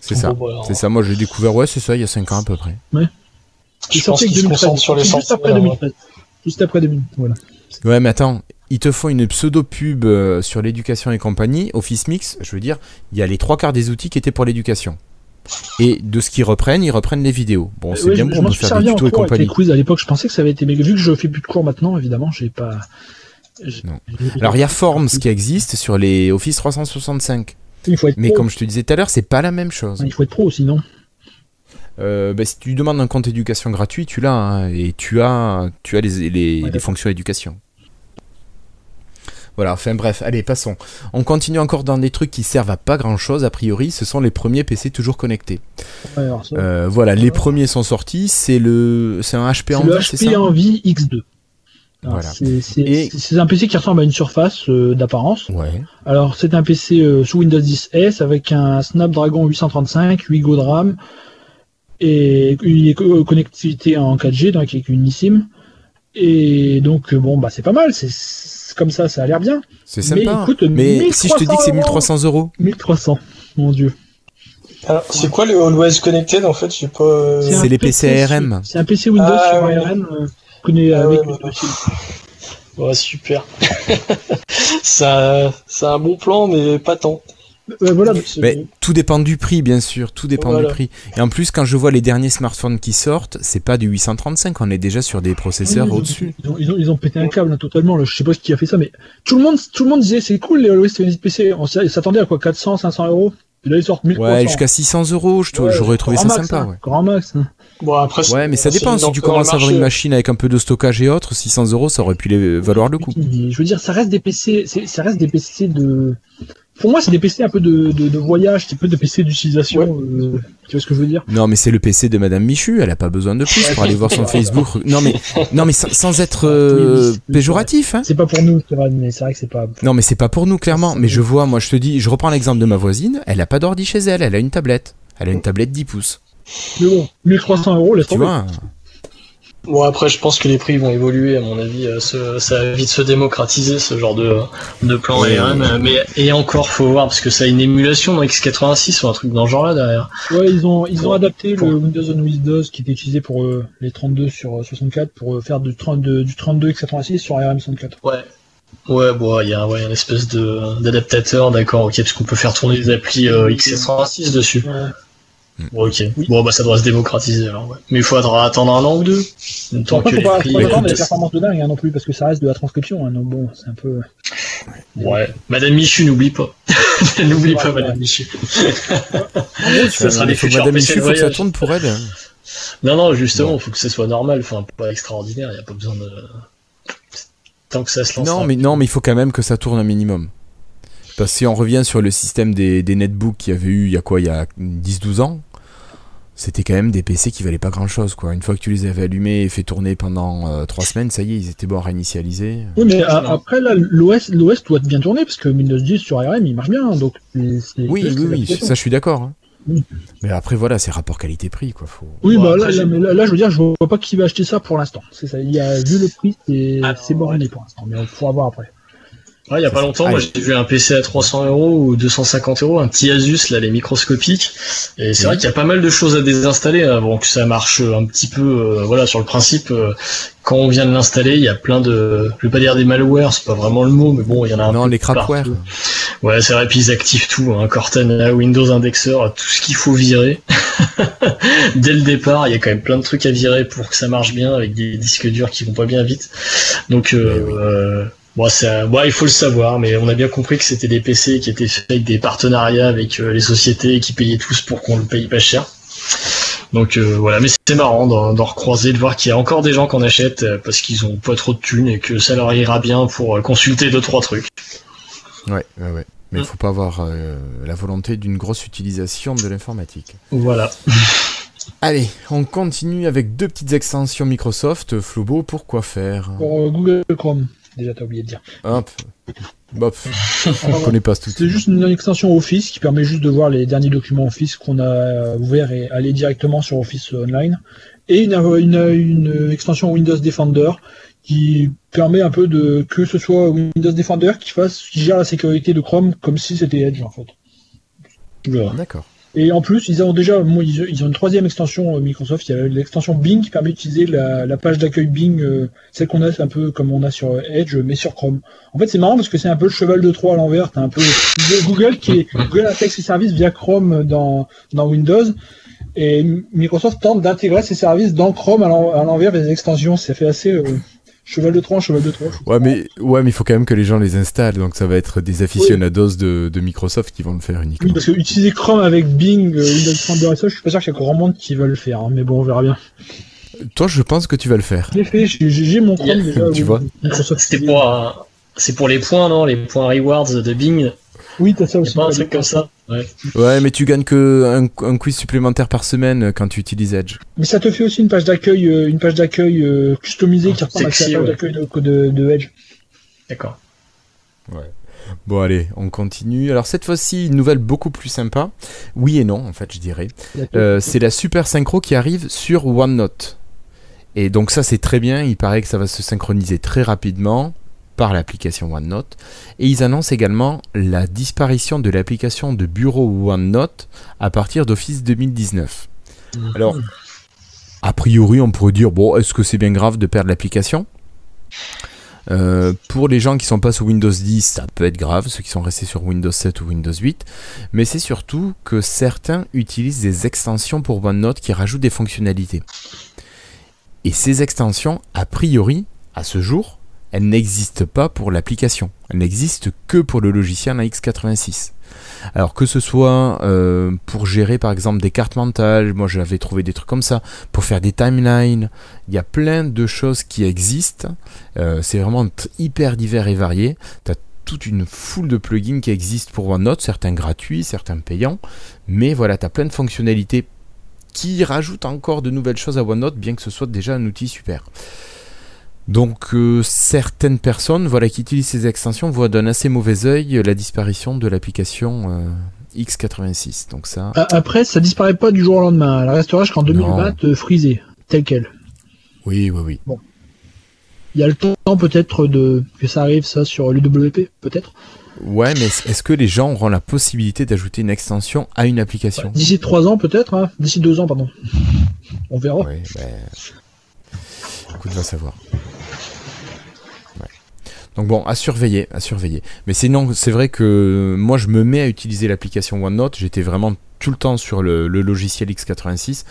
C'est ça, bon, voilà. C'est ça. Moi, j'ai découvert, ouais, c'est ça, il y a cinq ans à peu près. Ouais. Je, je pense qu'ils se concentrent sur les sentiers. Juste après deux mille treize. Juste après deux mille, voilà. Ouais, mais attends. Ils te font une pseudo-pub sur l'éducation et compagnie, Office Mix, je veux dire, il y a les trois quarts des outils qui étaient pour l'éducation. Et de ce qu'ils reprennent, ils reprennent les vidéos. Bon, c'est ouais, bien bon de faire des tutos et compagnie. Avec les quiz à l'époque, je pensais que ça avait été. Mais vu que je fais plus de cours maintenant, évidemment, j'ai pas. J'ai... Alors, il y a Forms qui existe sur les Office trois cent soixante-cinq. Il faut être mais pro. Comme je te disais tout à l'heure, c'est pas la même chose. Il faut être pro aussi, non ? Euh, bah, si tu demandes un compte éducation gratuit, tu l'as. Hein, et tu as, tu as les, les, ouais, les fonctions éducation. Voilà, enfin bref, allez, passons. On continue encore dans des trucs qui servent à pas grand-chose, a priori, ce sont les premiers P C toujours connectés. Alors, ça, euh, voilà, les premiers sont sortis, c'est, le... c'est un H P Envy, c'est ça ? C'est le H P Envy X deux. Alors, voilà. c'est, c'est, Et... c'est un P C qui ressemble à une surface euh, d'apparence. Ouais. Alors, c'est un P C euh, sous Windows dix S avec un Snapdragon huit cent trente-cinq, huit Go de RAM, et une connectivité en quatre G, donc avec une eSIM. Et donc, bon, bah c'est pas mal, c'est... comme ça, ça a l'air bien. C'est sympa. Mais, mais si je te dis que c'est mille trois cents euros. mille trois cents, mon Dieu. Alors, c'est quoi le Always Connected en fait ? Je sais pas. C'est, c'est les P C A R M. C'est un P C Windows ah, sur ouais. A R M euh, connu ah, avec. Ouais, le... ouais. Oh, super. ça, ça a un bon plan, mais pas tant. Euh, voilà, mais tout dépend du prix, bien sûr. Tout dépend voilà. du prix. Et en plus, quand je vois les derniers smartphones qui sortent, c'est pas du huit cent trente-cinq. On est déjà sur des processeurs oui, ils ont, au-dessus. Ils ont, ils, ont, ils ont pété un câble là, totalement. Là. Je sais pas qui a fait ça, mais tout le monde, tout le monde disait c'est cool les Always Connected P C. On s'attendait à quoi ? quatre cents, cinq cents euros ? Là, ils sortent mille. Ouais, jusqu'à six cents euros, ouais, j'aurais trouvé ça max, sympa. Hein, ouais. Grand max. Hein. Bon, après, ouais, mais ça dépend. Si tu commences à avoir une machine avec un peu de stockage et autres, six cents euros, ça aurait pu les valoir le coup. Je veux dire, ça reste des P C, c'est, ça reste des P C de. Pour moi, c'est des P C un peu de, de, de voyage, c'est un peu de P C d'utilisation. Ouais. Euh, tu vois ce que je veux dire ? Non, mais c'est le P C de Madame Michu, elle n'a pas besoin de plus pour aller voir son Facebook. Non, mais, non, mais sans, sans être euh, péjoratif. Hein. C'est pas pour nous, mais c'est vrai que c'est pas. Non, mais c'est pas pour nous, clairement. Mais je vois, moi, je te dis, je reprends l'exemple de ma voisine, elle n'a pas d'ordi chez elle, elle a une tablette. Elle a une tablette dix pouces. Mais bon, mille trois cents euros, laisse tomber. Tu vois ? Bon, après, je pense que les prix vont évoluer, à mon avis. Ce, ça va vite se démocratiser, ce genre de, de plan ouais, A R M. Ouais. Mais, et encore, faut voir, parce que ça a une émulation dans X quatre-vingt-six ou un truc dans ce genre-là derrière. Ouais, ils ont, ils ont ouais. adapté ouais. le Windows on Windows qui était utilisé pour euh, les trente-deux sur soixante-quatre pour faire du trente-deux X quatre-vingt-six sur A R M soixante-quatre. Ouais. Ouais, bon, il y a ouais, une espèce de, d'adaptateur, d'accord, ok, parce qu'on peut faire tourner des applis euh, X quatre-vingt-six dessus. Ouais. Bon, ok. Oui. Bon, bah, ça doit se démocratiser, alors, ouais. Mais il faudra attendre un an ou deux. Tant enfin, que faut pas, prix... faut pas attendre des performances de dingue, hein, non plus, parce que ça reste de la transcription, hein, donc bon, c'est un peu... Ouais. Madame Michu, n'oublie pas. n'oublie pas, vrai, Madame ouais. Michu. Ça sera des futurs Madame Michu, faut que ça tourne pour elle. Hein. Non, non, justement, il faut que ce soit normal, enfin, pas extraordinaire, il n'y a pas besoin de... Tant que ça se lance... Non, mais, non, mais il faut quand même que ça tourne un minimum. Parce que si on revient sur le système des, des netbooks qu'il y avait eu, il y a quoi, il y a dix douze ans, c'était quand même des P C qui valaient pas grand chose, quoi. Une fois que tu les avais allumés et fait tourner pendant euh, trois semaines, ça y est, ils étaient bons à réinitialiser. Oui, mais à, après, là, l'O S, l'O S doit bien tourner, parce que Windows dix sur A R M, il marche bien. Donc c'est, c'est, oui, c'est oui, oui, ça je suis d'accord. Hein. Oui. Mais après, voilà, c'est rapport qualité-prix, quoi. Faut... Oui, bah, après, là, là, mais là, là, je veux dire, je vois pas qui va acheter ça pour l'instant. C'est ça. Il y a, vu le prix, c'est, ah, c'est borné pour l'instant, mais on pourra voir après. Ouais, il y a pas longtemps, moi, j'ai vu un P C à trois cents euros ou deux cent cinquante euros, un petit Asus, là, les microscopiques. Et c'est oui. vrai qu'il y a pas mal de choses à désinstaller avant que ça marche un petit peu, euh, voilà, sur le principe. Euh, quand on vient de l'installer, il y a plein de, je vais pas dire des malwares, c'est pas vraiment le mot, mais bon, il y en a un. Non, les crapwares. Ouais, c'est vrai, puis ils activent tout, hein, Cortana, Windows Indexer, tout ce qu'il faut virer. Dès le départ, il y a quand même plein de trucs à virer pour que ça marche bien avec des disques durs qui vont pas bien vite. Donc, euh, oui. euh Bon, ça, bon, il faut le savoir, mais on a bien compris que c'était des P C qui étaient faits avec des partenariats avec euh, les sociétés qui payaient tous pour qu'on le paye pas cher. Donc euh, voilà, mais c'est marrant d'en, d'en recroiser, de voir qu'il y a encore des gens qui en achètent euh, parce qu'ils ont pas trop de thunes et que ça leur ira bien pour euh, consulter deux trois trucs. Ouais, ouais, ouais. Mais il hum. faut pas avoir euh, la volonté d'une grosse utilisation de l'informatique. Voilà. Allez, on continue avec deux petites extensions Microsoft. Flobo, pour quoi faire ? Pour euh, Google Chrome. Déjà, t'as oublié de dire. Hop. Bop. On connaît pas tout. C'est juste une extension Office qui permet juste de voir les derniers documents Office qu'on a ouverts et aller directement sur Office Online. Et une, une, une extension Windows Defender qui permet un peu de que ce soit Windows Defender qui fasse, qui gère la sécurité de Chrome comme si c'était Edge en fait. Voilà. D'accord. Et en plus, ils ont déjà, bon, ils ont une troisième extension euh, Microsoft. Il y a l'extension Bing qui permet d'utiliser la, la page d'accueil Bing, euh, celle qu'on a, c'est un peu comme on a sur Edge, mais sur Chrome. En fait, c'est marrant parce que c'est un peu le cheval de Troie à l'envers. T'as un peu Google qui est Google intègre ses services via Chrome dans dans Windows, et Microsoft tente d'intégrer ses services dans Chrome à, l'en, à l'envers via des extensions. Ça fait assez euh, cheval de Troie, cheval de Troie. Ouais, mais ouais, mais il faut quand même que les gens les installent, donc ça va être des aficionados oui. de, de Microsoft qui vont le faire uniquement. Oui, parce que utiliser Chrome avec Bing, euh, Windows Defender et ça, je suis pas sûr qu'il y a grand monde qui va le faire, hein, mais bon, on verra bien. Toi, je pense que tu vas le faire. J'ai fait, j'ai, j'ai mon Chrome yeah. déjà. Tu oui, vois. C'était pour, euh, c'est pour les points, non ? Les points rewards de Bing. Oui, t'as ça aussi. Pas un truc comme ça. Ouais. ouais, mais tu gagnes que un, un quiz supplémentaire par semaine quand tu utilises Edge. Mais ça te fait aussi une page d'accueil, une page d'accueil customisée qui reprend la page ouais. d'accueil de, de, de Edge. D'accord. Ouais. Bon, allez, on continue. Alors cette fois-ci, une nouvelle beaucoup plus sympa. Oui et non, en fait, je dirais. Euh, c'est la super synchro qui arrive sur OneNote. Et donc ça, c'est très bien. Il paraît que ça va se synchroniser très rapidement par l'application OneNote, et ils annoncent également la disparition de l'application de bureau OneNote à partir d'Office deux mille dix-neuf. Alors, a priori, on pourrait dire, bon, est-ce que c'est bien grave de perdre l'application ? Euh, pour les gens qui sont pas sous Windows dix, ça peut être grave, ceux qui sont restés sur Windows sept ou Windows huit, mais c'est surtout que certains utilisent des extensions pour OneNote qui rajoutent des fonctionnalités. Et ces extensions, a priori, à ce jour, elle n'existe pas pour l'application. Elle n'existe que pour le logiciel X quatre-vingt-six. Alors que ce soit euh, pour gérer par exemple des cartes mentales, moi j'avais trouvé des trucs comme ça, pour faire des timelines, il y a plein de choses qui existent, euh, c'est vraiment hyper divers et varié, tu as toute une foule de plugins qui existent pour OneNote, certains gratuits, certains payants, mais voilà, tu as plein de fonctionnalités qui rajoutent encore de nouvelles choses à OneNote, bien que ce soit déjà un outil super. Donc euh, certaines personnes voilà, qui utilisent ces extensions voient d'un assez mauvais œil la disparition de l'application euh, X quatre-vingt-six. Donc ça... Après, ça disparaît pas du jour au lendemain. Elle restera jusqu'en deux mille vingt euh, frisée, telle qu'elle. Oui, oui, oui. Bon. Il y a le temps peut-être de... que ça arrive ça sur l'U W P, peut-être. Ouais, mais est-ce que les gens auront la possibilité d'ajouter une extension à une application ouais, d'ici trois ans peut-être, hein d'ici deux ans, pardon. On verra. Oui, bah... Écoute, on va savoir. Donc bon, à surveiller, à surveiller. Mais sinon, c'est vrai que moi, je me mets à utiliser l'application OneNote. J'étais vraiment tout le temps sur le, le logiciel X quatre-vingt-six.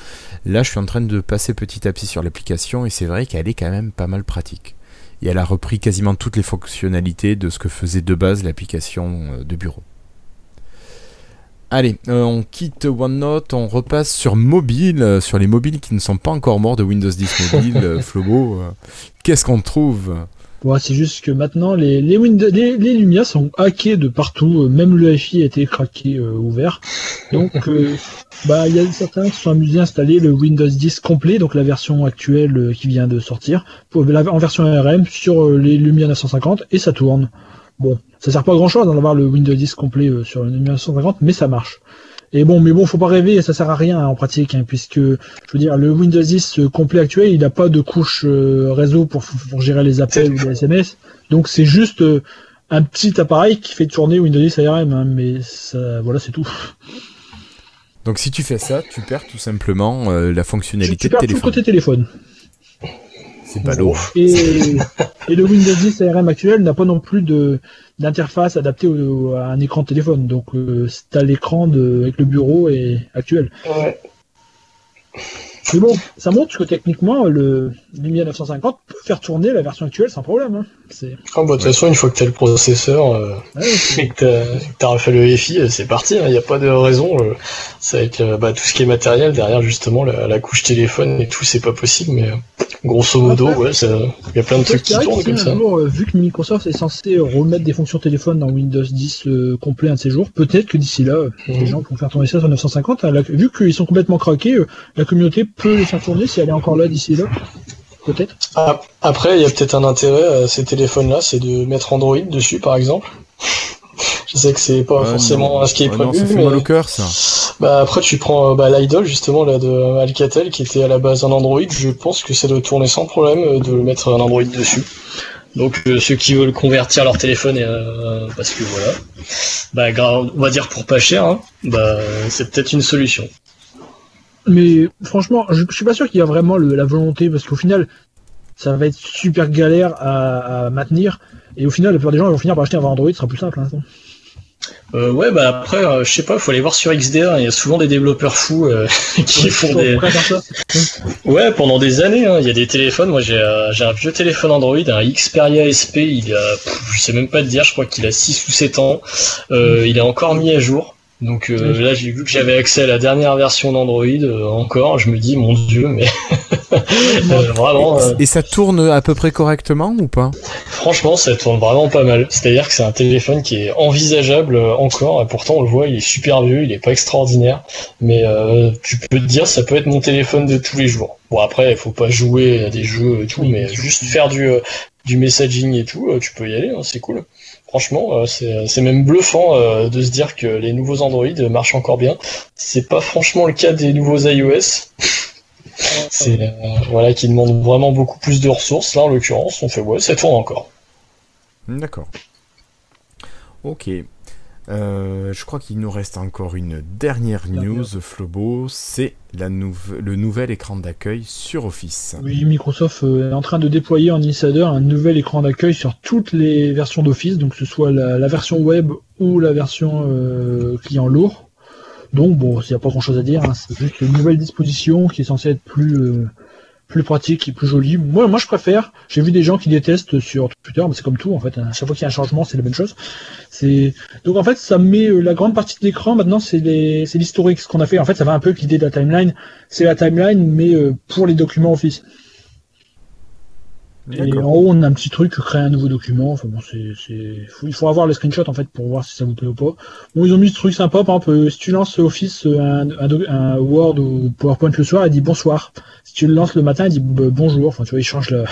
Là, je suis en train de passer petit à petit sur l'application et c'est vrai qu'elle est quand même pas mal pratique. Et elle a repris quasiment toutes les fonctionnalités de ce que faisait de base l'application de bureau. Allez, euh, on quitte OneNote, on repasse sur mobile, euh, sur les mobiles qui ne sont pas encore morts de Windows dix Mobile, euh, Flobo. Euh, qu'est-ce qu'on trouve ? Bon, c'est juste que maintenant les les, Windows, les les Lumia sont hackés de partout, même le F I a été craqué euh, ouvert. Donc euh, bah il y a certains qui se sont amusés à installer le Windows dix complet, donc la version actuelle euh, qui vient de sortir, pour, la, en version A R M sur euh, les Lumia neuf cent cinquante et ça tourne. Bon, ça sert pas à grand chose d'avoir le Windows dix complet euh, sur une Lumia neuf cent cinquante, mais ça marche. Et bon, mais bon, faut pas rêver, ça sert à rien hein, en pratique, hein, puisque, je veux dire, le Windows dix euh, complet actuel, il a pas de couche euh, réseau pour, pour gérer les appels ou les S M S, donc c'est juste euh, un petit appareil qui fait tourner Windows dix A R M, hein, mais ça, voilà, c'est tout. Donc si tu fais ça, tu perds tout simplement euh, la fonctionnalité tu, tu de téléphone. Tu perds tout le côté téléphone. C'est pas lourd. Et, et le Windows dix A R M actuel n'a pas non plus de, d'interface adaptée au, à un écran de téléphone. Donc, euh, t'as l'écran de, avec le bureau et actuel. Ouais. Mais bon, ça montre que techniquement, le Lumia neuf cent cinquante peut faire tourner la version actuelle sans problème. Hein. C'est... Ah, bah, de toute façon, une fois que t'as le processeur euh, ouais, et que t'as, que t'as refait le F I, c'est parti. Il hein, n'y a pas de raison. Euh, c'est avec euh, bah, tout ce qui est matériel derrière, justement, la, la couche téléphone et tout, c'est pas possible. Mais. Euh... Grosso modo, ouais, il y a plein de trucs qui tournent comme ça. Jour, vu que Microsoft est censé remettre des fonctions téléphone dans Windows dix euh, complet un de ces jours, peut-être que d'ici là, mmh. les gens vont faire tourner ça sur neuf cent cinquante. Hein, la, vu qu'ils sont complètement craqués, euh, la communauté peut les faire tourner si elle est encore là d'ici là. Peut-être. Ah, après, il y a peut-être un intérêt à ces téléphones-là, c'est de mettre Android dessus, par exemple. Je sais que c'est pas euh, forcément non. ce qui est prévu. Ah non, ça fait mal au cœur, ça. Bah, après, tu prends bah, l'Idol, justement, là, de Alcatel, qui était à la base un Android. Je pense que ça doit tourner sans problème de mettre un Android dessus. Donc, euh, ceux qui veulent convertir leur téléphone, euh, parce que voilà, bah, gra- on va dire pour pas cher, hein, bah, c'est peut-être une solution. Mais franchement, je, je suis pas sûr qu'il y a vraiment le, la volonté, parce qu'au final, ça va être super galère à, à maintenir. Et au final, la plupart des gens vont finir par acheter un Android, ce sera plus simple, hein. Euh, ouais, bah après, euh, je sais pas, faut aller voir sur X D R, il y a souvent des développeurs fous euh, qui ouais, font des... ouais, pendant des années, hein, il y a des téléphones, moi j'ai, euh, j'ai un vieux téléphone Android, un Xperia S P, il a, pff, je sais même pas te dire, je crois qu'il a six ou sept ans, euh, il est encore mis à jour, donc euh, ouais. là j'ai vu que j'avais accès à la dernière version d'Android, euh, encore, je me dis, mon Dieu, mais... Euh, vraiment, euh... Et ça tourne à peu près correctement ou pas ? Franchement, ça tourne vraiment pas mal. C'est-à-dire que c'est un téléphone qui est envisageable encore. Et pourtant, on le voit, il est super vieux, il est pas extraordinaire. Mais euh, tu peux te dire, ça peut être mon téléphone de tous les jours. Bon, après, il faut pas jouer à des jeux et tout, mais juste faire du, euh, du messaging et tout, euh, tu peux y aller, hein, c'est cool. Franchement, euh, c'est, c'est même bluffant euh, de se dire que les nouveaux Android marchent encore bien. C'est pas franchement le cas des nouveaux iOS. C'est euh, voilà qui demande vraiment beaucoup plus de ressources. Là, en l'occurrence, on fait ouais, ça tourne encore. D'accord. Ok. Euh, je crois qu'il nous reste encore une dernière news, Flobo. C'est la nou- le nouvel écran d'accueil sur Office. Oui, Microsoft est en train de déployer en insider un nouvel écran d'accueil sur toutes les versions d'Office, donc que ce soit la, la version web ou la version euh, client lourd. Donc bon, il n'y a pas grand chose à dire, hein. C'est juste une nouvelle disposition qui est censée être plus, euh, plus pratique et plus joli. Moi, moi, je préfère. J'ai vu des gens qui détestent sur Twitter, mais c'est comme tout en fait. Hein. Chaque fois qu'il y a un changement, c'est la même chose. C'est donc en fait, ça met euh, la grande partie de l'écran. Maintenant, c'est les... c'est l'historique ce qu'on a fait. En fait, ça va un peu avec l'idée de la timeline. C'est la timeline, mais euh, pour les documents Office. Et en haut, on a un petit truc, créer un nouveau document. Enfin bon, c'est, c'est... Faut, il faut avoir le screenshot en fait pour voir si ça vous plaît ou pas. Bon, ils ont mis ce truc sympa. Par exemple, si tu lances Office, un, un, un Word ou PowerPoint le soir, il dit bonsoir. Si tu le lances le matin, il dit bonjour. Enfin, tu vois, il change la...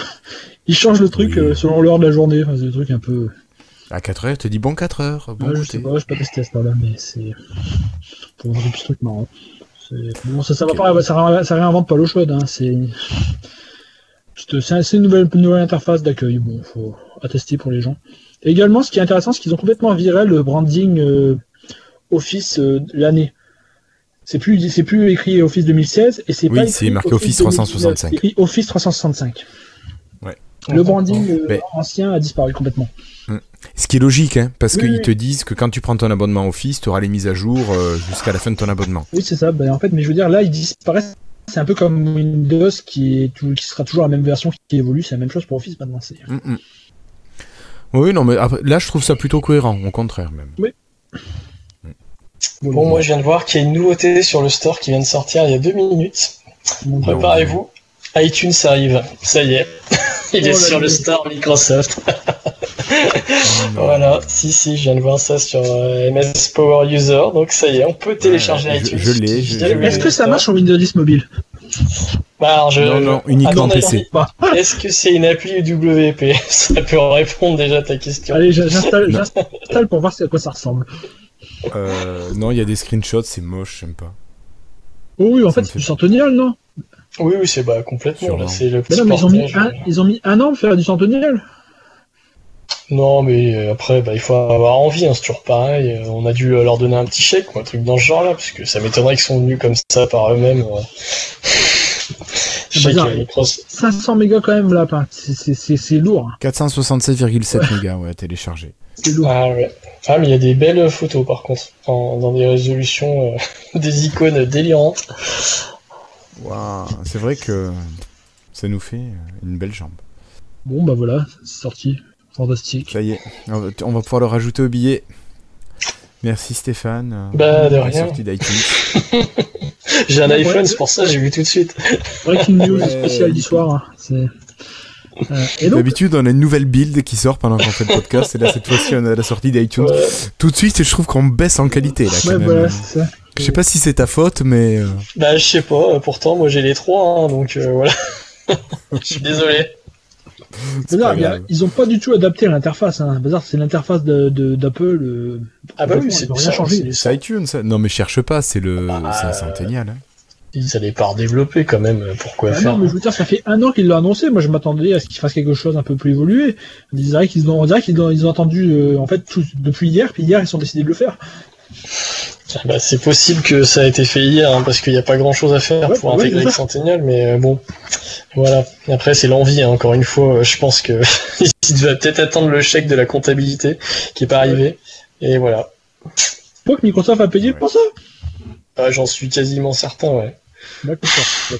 il change le truc oui. selon l'heure de la journée. Enfin, c'est des trucs un peu. À quatre heures, il te dit bon quatre heures. Bon, ouais, je sais pas, je sais pas tester à ce moment-là, mais c'est pour voir des petits trucs marrants. C'est... Bon, ça, ça va okay. pas, ça, ça réinvente pas l'eau chaude. Hein. C'est. C'est une nouvelle, une nouvelle interface d'accueil, bon, faut attester pour les gens. Et également, ce qui est intéressant, c'est qu'ils ont complètement viré le branding euh, Office euh, l'année. C'est plus, c'est plus écrit Office deux mille seize et c'est oui, pas écrit c'est marqué Office, Office trois cent soixante-cinq. deux mille seize, c'est Office trois cent soixante-cinq. Ouais. Le branding euh, Mais... ancien a disparu complètement. Ce qui est logique, hein, parce oui, qu'ils oui. te disent que quand tu prends ton abonnement Office, tu auras les mises à jour euh, jusqu'à la fin de ton abonnement. Oui, c'est ça. Ben, en fait, mais je veux dire, là, ils disparaissent. C'est un peu comme Windows qui, est tout, qui sera toujours la même version qui évolue, c'est la même chose pour Office maintenant. C'est... Mm-hmm. Oui, non, mais après, là je trouve ça plutôt cohérent, au contraire même. Oui. Mm. Bon, bon, moi je viens de voir qu'il y a une nouveauté sur le store qui vient de sortir il y a deux minutes. Bon, préparez-vous, bon. iTunes arrive, ça y est, il est oh, sur le store Microsoft. Oh, voilà, si, si, je viens de voir ça sur euh, M S Power User, donc ça y est, on peut télécharger ouais, iTunes. Je, je l'ai. Je, je Est-ce que ça marche sur Windows dix mobile ? Bah alors je... Non, non, uniquement ah, non, P C. Est-ce que c'est une appli U W P ? Ça peut répondre déjà à ta question. Allez, j'installe, j'installe pour voir à quoi ça ressemble. Euh, non, il y a des screenshots, c'est moche, j'aime pas. Oh oui, en ça fait, c'est du Centennial, non ? Oui, oui, c'est bah, complètement, là, c'est le petit mais non, mais ils, ont mis un, ils ont mis un an pour faire du Centennial. Non, mais après, bah, il faut avoir envie, hein, c'est toujours pareil. On a dû leur donner un petit chèque ou un truc dans ce genre-là, parce que ça m'étonnerait qu'ils sont venus comme ça par eux-mêmes. Ouais. C'est bizarre, cinq cents mégas quand même, là, pas. C'est, c'est, c'est, c'est lourd. Hein. quatre cent soixante-sept virgule sept mégas, ouais, téléchargé. C'est lourd. Ah, ouais. Ah, mais il y a des belles photos, par contre, en, dans des résolutions, euh, des icônes délirantes. Waouh, c'est vrai que ça nous fait une belle jambe. Bon, bah voilà, c'est sorti. Fantastique. Ça y est, on va pouvoir le rajouter au billet. Merci Stéphane. Bah, de rien. J'ai un ouais, iPhone, ouais. C'est pour ça, j'ai vu tout de suite. Breaking news ouais. spécial du soir. Hein. C'est... Euh, et donc... D'habitude, on a une nouvelle build qui sort pendant qu'on fait le podcast. Et là, cette fois-ci, on a la sortie d'iTunes. Ouais. Tout de suite, je trouve qu'on baisse en qualité. Là, quand ouais, même. Voilà, c'est ça. Je sais pas si c'est ta faute, mais. Bah, je sais pas. Pourtant, moi, j'ai les trois. Hein, donc, euh, voilà. Je suis désolé. Bizarre, a, ils n'ont pas du tout adapté l'interface. Hein. Bizarre, c'est l'interface de, de, d'Apple. Euh, ah bah oui, c'est rien changé. C'est iTunes. Ça. Non mais cherche pas, c'est le, ah, c'est un Centennial. Hein. Ils allaient pas redévelopper quand même. Pourquoi ah faire non, mais je veux dire, ça fait un an qu'ils l'ont annoncé. Moi, je m'attendais à ce qu'ils fassent quelque chose un peu plus évolué. Ils disaient qu'ils ont, on dirait qu'ils ont, ils ont attendu euh, en fait tout, depuis hier, puis hier ils sont décidés de le faire. Ah bah, c'est possible que ça a été fait hier, hein, parce qu'il n'y a pas grand chose à faire ouais, pour ouais, intégrer le Centennial, mais euh, bon, voilà. Après, c'est l'envie, hein, encore une fois, euh, je pense que il va peut-être attendre le chèque de la comptabilité qui n'est pas arrivé, et voilà. Je crois que Microsoft a payé ouais. pour ça. Ah, j'en suis quasiment certain, ouais. D'accord. Ouais.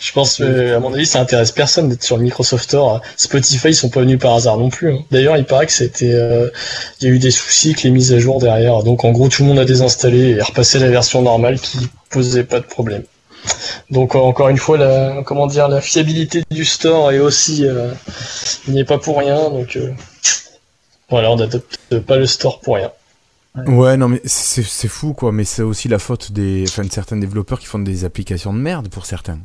Je pense que, à mon avis, ça intéresse personne d'être sur le Microsoft Store. Spotify, ils sont pas venus par hasard non plus. D'ailleurs, il paraît que c'était, euh, il y a eu des soucis avec les mises à jour derrière. Donc, en gros, tout le monde a désinstallé et repassé la version normale qui posait pas de problème. Donc, encore une fois, la, comment dire, la fiabilité du store est aussi, euh, n'y est pas pour rien. Donc, euh, voilà, on n'adopte pas le store pour rien. Ouais, non, mais c'est, c'est fou, quoi. Mais c'est aussi la faute des, enfin, de certains développeurs qui font des applications de merde pour certains.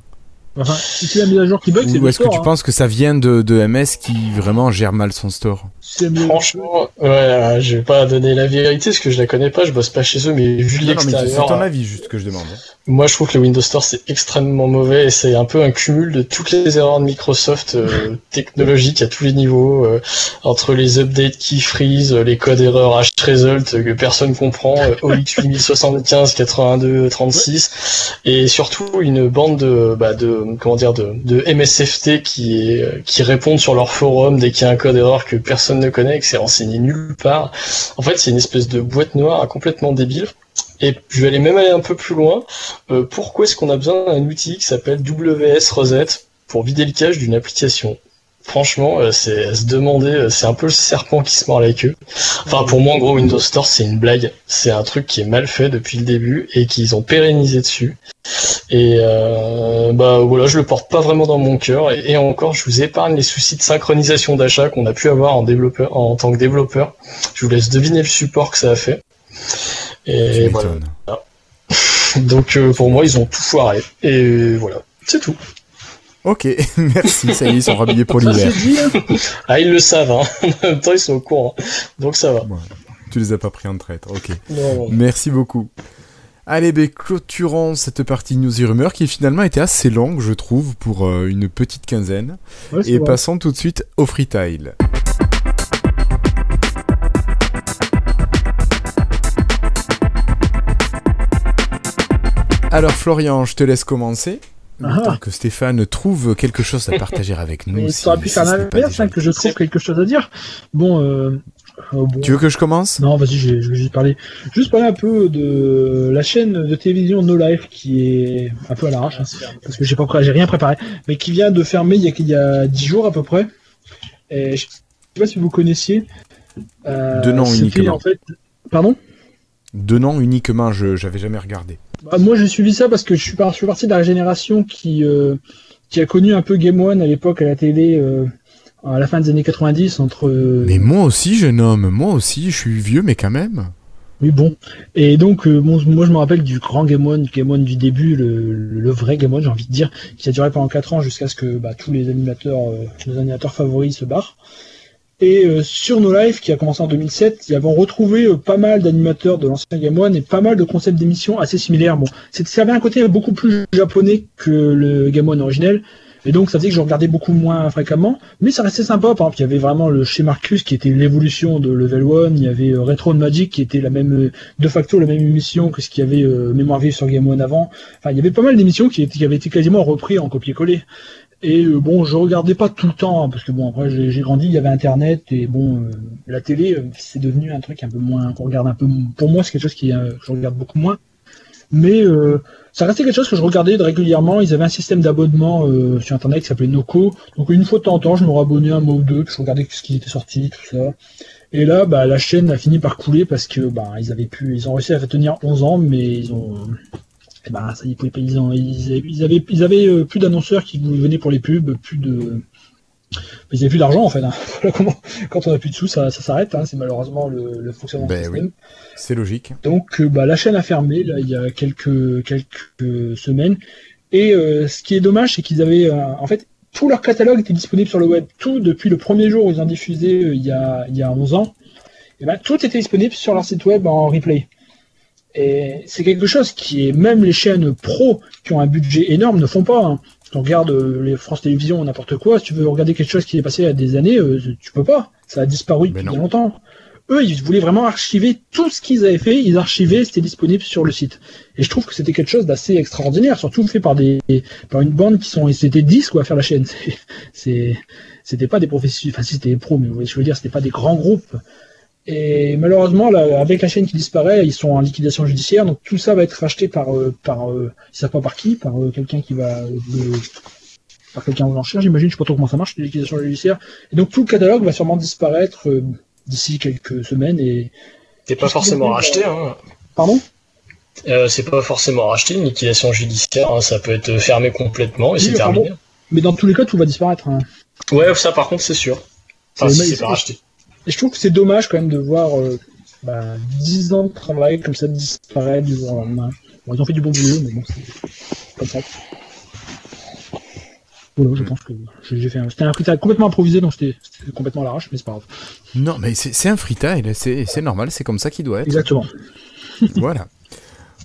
Enfin, si c'est la mise à jour qui bug, c'est le store. Ou est-ce que tu hein. penses que ça vient de, de M S qui vraiment gère mal son store ? Franchement, ouais, je vais pas donner la vérité parce que je la connais pas, je bosse pas chez eux, mais vu non, l'extérieur... Non, mais c'est ton avis juste que je demande. Moi, je trouve que le Windows Store, c'est extrêmement mauvais et c'est un peu un cumul de toutes les erreurs de Microsoft euh, technologiques à tous les niveaux, euh, entre les updates qui freeze, les codes erreurs H-Result que personne comprend, euh, O X huit zéro sept cinq, quatre-vingt-deux, trente-six, et surtout une bande de... Bah, de comment dire de, de M S F T qui est, qui répondent sur leur forum dès qu'il y a un code erreur que personne ne connaît, que c'est renseigné nulle part. En fait, c'est une espèce de boîte noire complètement débile. Et je vais aller même aller un peu plus loin. Euh, pourquoi est-ce qu'on a besoin d'un outil qui s'appelle W S Reset ? pour vider le cache d'une application. Franchement, euh, c'est à se demander, euh, c'est un peu le serpent qui se mord la queue. Enfin, pour moi, en gros, Windows Store, c'est une blague. C'est un truc qui est mal fait depuis le début et qu'ils ont pérennisé dessus. Et euh, bah voilà, je le porte pas vraiment dans mon cœur. Et, et encore, je vous épargne les soucis de synchronisation d'achat qu'on a pu avoir en, développeur, en tant que développeur. Je vous laisse deviner le support que ça a fait. Et voilà. Donc, euh, pour moi, ils ont tout foiré. Et voilà, c'est tout. Ok, merci, ça y est, ils sont rhabillés pour l'hiver. Ah, ils le savent, hein. En même temps, ils sont au courant, donc ça va. Ouais, tu les as pas pris en traître, ok. Non, non. Merci beaucoup. Allez, ben, clôturons cette partie news et rumeurs qui finalement était assez longue, je trouve, pour euh, une petite quinzaine. Ouais, et vrai. Passons tout de suite au freetile. Alors Florian, je te laisse commencer. Tant que Stéphane trouve quelque chose à partager avec nous. Il aurait pu faire l'inverse, hein, que je trouve quelque chose à dire. Bon, euh, euh, bon. Tu veux que je commence ? Non, vas-y, je vais juste parler. Juste parler un peu de la chaîne de télévision No Life, qui est un peu à l'arrache, hein, parce que j'ai pas, j'ai rien préparé, mais qui vient de fermer il y a, il y a dix jours à peu près. Et je sais pas si vous connaissiez. Euh, de nom uniquement. En fait... Pardon ? De nom uniquement, je j'avais jamais regardé. Bah, moi j'ai suivi ça parce que je suis, par, je suis parti de la génération qui, euh, qui a connu un peu Game One à l'époque à la télé, euh, à la fin des années quatre-vingt-dix entre... Euh... Mais moi aussi jeune homme, moi aussi je suis vieux mais quand même. Oui bon, et donc euh, bon, moi je me rappelle du grand Game One, Game One du début, le, le vrai Game One j'ai envie de dire, qui a duré pendant quatre ans jusqu'à ce que bah, tous les animateurs, euh, nos animateurs favoris se barrent. Et euh, sur No Life, qui a commencé en deux mille sept, ils avaient retrouvé euh, pas mal d'animateurs de l'ancien Game One et pas mal de concepts d'émissions assez similaires. Bon, c'était, ça avait un côté beaucoup plus japonais que le Game One originel, et donc ça faisait que je regardais beaucoup moins fréquemment, mais ça restait sympa. Par exemple, il y avait vraiment le chez Marcus qui était l'évolution de Level One, il y avait euh, Retro Magic qui était la même, euh, de facto la même émission que ce qu'il y avait euh, Mémoire vive sur Game One avant. Enfin, il y avait pas mal d'émissions qui, étaient, qui avaient été quasiment reprises en copier-coller. Et euh, bon, je regardais pas tout le temps, hein, parce que bon, après j'ai, j'ai grandi, il y avait Internet, et bon, euh, la télé, euh, c'est devenu un truc un peu moins, qu'on regarde un peu, pour moi c'est quelque chose qui, euh, que je regarde beaucoup moins, mais euh, ça restait quelque chose que je regardais régulièrement. Ils avaient un système d'abonnement euh, sur Internet qui s'appelait Noco, donc une fois de temps en temps, je me rabonnais un mois ou deux, puis je regardais ce qui était sorti, tout ça, et là, bah la chaîne a fini par couler, parce que, bah, ils avaient pu, ils ont réussi à faire tenir onze ans, mais ils ont... Eh ben, ça, ils pouvaient pas, ils, en, ils, ils avaient, ils avaient euh, plus d'annonceurs qui venaient pour les pubs, plus de, ils avaient plus d'argent en fait. Hein. Voilà comment, quand on a plus de sous, ça, ça s'arrête. Hein. C'est malheureusement le, le fonctionnement ben du système. Oui. C'est logique. Donc, euh, bah, la chaîne a fermé là, il y a quelques quelques semaines. Et euh, ce qui est dommage, c'est qu'ils avaient, euh, en fait, tout leur catalogue était disponible sur le web. Tout depuis le premier jour où ils ont diffusé euh, il y a il y a onze ans. Et ben, tout était disponible sur leur site web en replay. Et c'est quelque chose qui est, même les chaînes pro qui ont un budget énorme ne font pas. Hein. Tu regardes euh, les France Télévisions, n'importe quoi, si tu veux regarder quelque chose qui est passé il y a des années, euh, tu peux pas. Ça a disparu depuis longtemps. Eux, ils voulaient vraiment archiver tout ce qu'ils avaient fait, ils archivaient, c'était disponible sur le site. Et je trouve que c'était quelque chose d'assez extraordinaire, surtout fait par des par une bande qui sont, c'était dix quoi à faire la chaîne. C'est, c'est c'était pas des professionnels, enfin si c'était des pros, mais vous voyez ce que je veux dire, c'était pas des grands groupes. Et malheureusement, là, avec la chaîne qui disparaît, ils sont en liquidation judiciaire, donc tout ça va être racheté par, euh, par, euh, ils savent pas par qui, par euh, quelqu'un qui va, euh, par quelqu'un aux enchères, j'imagine, je sais pas trop comment ça marche, la liquidation judiciaire. Et donc tout le catalogue va sûrement disparaître euh, d'ici quelques semaines. Et c'est pas forcément racheté, hein. Pardon ? euh, C'est pas forcément racheté, une liquidation judiciaire, hein, ça peut être fermé complètement et oui, c'est terminé. Bon. Mais dans tous les cas, tout va disparaître. Hein. Ouais, ça par contre, c'est sûr. Enfin, c'est si c'est pas racheté. Et je trouve que c'est dommage quand même de voir euh, bah, dix ans de travail comme ça disparaître du jour au lendemain. Bon, ils ont fait du bon boulot, mais bon, c'est comme ça. Voilà, je pense que j'ai fait un... C'était un freetile complètement improvisé, donc c'était, c'était complètement à l'arrache, mais c'est pas grave. Non, mais c'est, c'est un freetile, c'est, c'est normal, c'est comme ça qu'il doit être. Exactement. Voilà.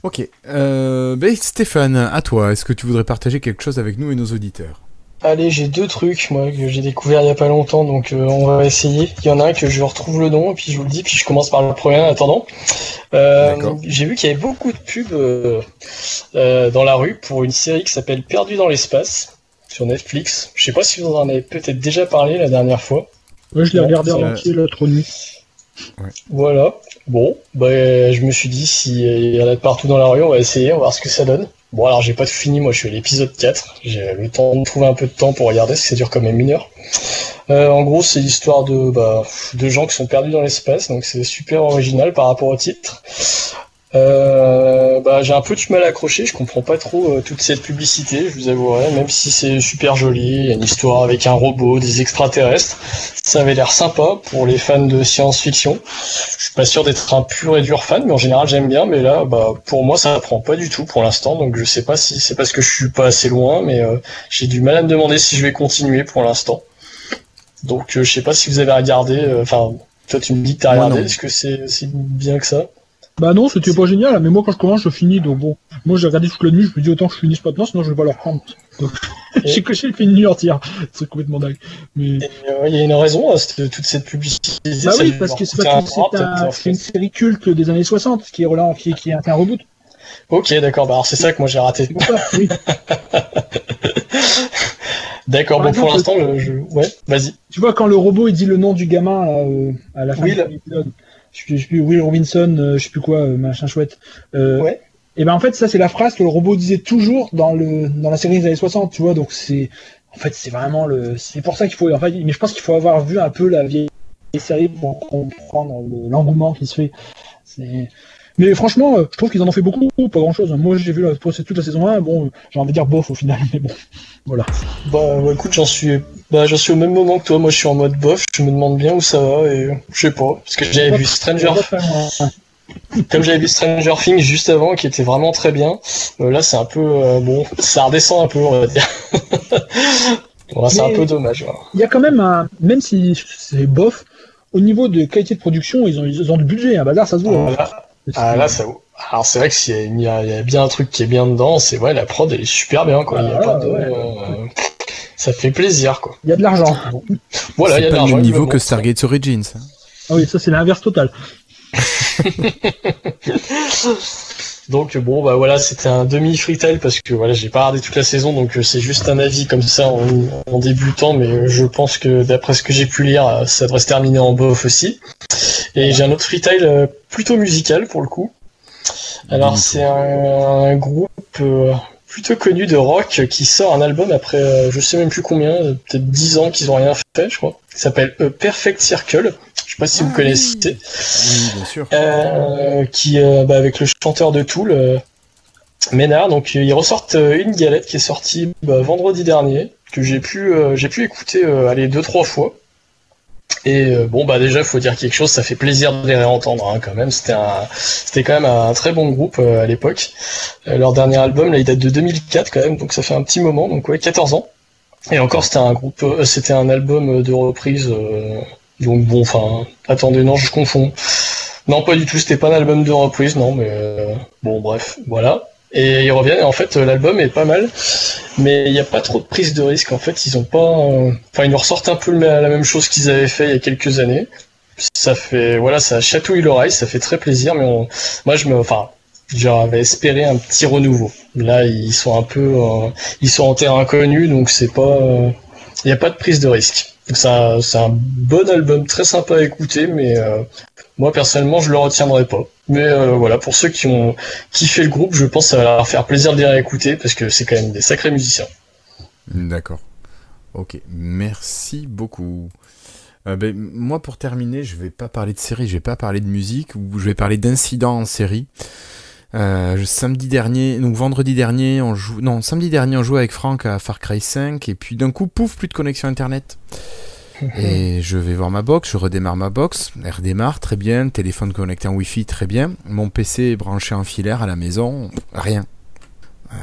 Ok. Euh, ben Stéphane, à toi, est-ce que tu voudrais partager quelque chose avec nous et nos auditeurs ? Allez, j'ai deux trucs, moi, que j'ai découvert il n'y a pas longtemps, donc euh, on va essayer. Il y en a un que je retrouve le nom, et puis je vous le dis, puis je commence par le premier en attendant. Euh, j'ai vu qu'il y avait beaucoup de pubs euh, euh, dans la rue pour une série qui s'appelle « Perdu dans l'espace » sur Netflix. Je sais pas si vous en avez peut-être déjà parlé la dernière fois. Oui, je l'ai non, regardé en entier l'autre nuit. Ouais. Voilà. Bon, bah, je me suis dit, s'il y en a partout dans la rue, on va essayer, on va voir ce que ça donne. Bon, alors j'ai pas tout fini, moi je suis à l'épisode quatre, j'ai le temps de trouver un peu de temps pour regarder, parce que ça dure quand même une heure. Euh, en gros, c'est l'histoire de, bah, de gens qui sont perdus dans l'espace, donc c'est super original par rapport au titre. Euh, bah, j'ai un peu du mal à accrocher, je comprends pas trop euh, toute cette publicité, je vous avouerai, même si c'est super joli, il y a une histoire avec un robot, des extraterrestres, ça avait l'air sympa pour les fans de science-fiction. Je suis pas sûr d'être un pur et dur fan, mais en général j'aime bien, mais là, bah, pour moi ça prend pas du tout pour l'instant, donc je sais pas si c'est parce que je suis pas assez loin, mais euh, j'ai du mal à me demander si je vais continuer pour l'instant. Donc euh, je sais pas si vous avez regardé, enfin, euh, toi tu me dis que t'as regardé, est-ce que c'est si bien que ça? Bah non, c'était pas génial, mais moi quand je commence, je finis, donc bon, moi j'ai regardé toute la nuit, je me dis autant que je finisse maintenant, sinon je vais pas leur prendre. Donc j'ai coché une nuit entière, c'est complètement dingue. Mais il y a une raison à toute cette publicité. Bah oui, parce que c'est pas que c'est une série culte des années soixante, qui est relance, qui est un reboot. Ok, d'accord, bah alors c'est ça que moi j'ai raté. D'accord, bon pour l'instant, je... ouais, vas-y. Tu vois, quand le robot il dit le nom du gamin à la fin de l'épisode. Je sais plus, Will Robinson, je sais plus quoi, machin chouette. Euh, ouais. Et ben en fait, ça c'est la phrase que le robot disait toujours dans le dans la série des années soixante, tu vois. Donc c'est en fait c'est vraiment le c'est pour ça qu'il faut en fait mais je pense qu'il faut avoir vu un peu la vieille série pour comprendre le, l'engouement qui se fait. C'est... Mais franchement, je trouve qu'ils en ont fait beaucoup, pas grand chose. Moi j'ai vu la, toute la saison un, bon, j'ai envie de dire bof au final, mais bon, voilà. Bah, bah écoute, j'en suis bah j'en suis au même moment que toi, moi je suis en mode bof, je me demande bien où ça va, et je sais pas, parce que j'avais vu Stranger Comme j'avais vu Stranger Things juste avant, qui était vraiment très bien, euh, là c'est un peu, euh, bon, ça redescend un peu, on va dire. Bon, c'est mais un peu dommage. Il ouais. y a quand même un, même si c'est bof, au niveau de qualité de production, ils ont, ils ont du budget, un hein, bazar, ça se voit. Voilà. Hein. Ah là ça alors c'est vrai que s'il y a, il y a bien un truc qui est bien dedans, c'est ouais la prod elle est super bien quoi, il y a ah, pas de ouais. euh, ça fait plaisir quoi. Il y a de l'argent. Bon. Voilà, il y a de l'argent. C'est pas le même niveau que Stargate Origins. Hein. Ah oui, ça c'est l'inverse total. Donc bon bah voilà, c'était un demi freetail parce que voilà, j'ai pas regardé toute la saison, donc c'est juste un avis comme ça en, en débutant, mais je pense que d'après ce que j'ai pu lire, ça devrait se terminer en bof aussi. Et j'ai un autre freetail plutôt musical pour le coup. Alors c'est un, un groupe plutôt connu de rock qui sort un album après je sais même plus combien, peut-être dix ans qu'ils ont rien fait je crois. Il s'appelle A Perfect Circle. Je sais pas si vous ah, connaissez. Oui. oui, bien sûr. Euh, qui, euh, bah, avec le chanteur de Tool, euh, Ménard. Donc, ils ressortent euh, une galette qui est sortie bah, vendredi dernier, que j'ai pu, euh, j'ai pu écouter, euh, allez, deux trois fois. Et euh, bon, bah déjà, faut dire quelque chose. Ça fait plaisir de les réentendre, hein, quand même. C'était un, c'était quand même un très bon groupe euh, à l'époque. Euh, leur dernier album, là, il date de deux mille quatre quand même, donc ça fait un petit moment. Donc ouais, quatorze ans. Et encore, c'était un groupe, euh, c'était un album de reprise. Euh, Donc bon, enfin, attendez, non, je confonds. Non, pas du tout, c'était pas un album de reprise, non, mais euh, bon, bref, voilà. Et ils reviennent, et en fait, l'album est pas mal, mais il n'y a pas trop de prise de risque, en fait, ils ont pas... Euh... Enfin, ils nous ressortent un peu la même chose qu'ils avaient fait il y a quelques années. Ça fait, voilà, ça chatouille l'oreille, ça fait très plaisir, mais on... moi, je me... Enfin, j'avais espéré un petit renouveau. Là, ils sont un peu... Euh... Ils sont en terrain inconnu, donc c'est pas... Il n'y a pas de prise de risque. Ça, c'est un bon album, très sympa à écouter, mais euh, moi personnellement je le retiendrai pas. Mais euh, voilà, pour ceux qui ont kiffé le groupe, je pense que ça va leur faire plaisir de les réécouter parce que c'est quand même des sacrés musiciens. D'accord. Ok, merci beaucoup. Euh, ben, moi pour terminer, je vais pas parler de série, je vais pas parler de musique, ou je vais parler d'incidents en série. Euh, samedi dernier, donc vendredi dernier, on joue, non, samedi dernier, on jouait avec Franck à Far Cry cinq, et puis d'un coup, pouf, plus de connexion internet. Et je vais voir ma box, je redémarre ma box, elle redémarre, très bien, téléphone connecté en Wi-Fi, très bien, mon P C est branché en filaire à la maison, rien. Euh,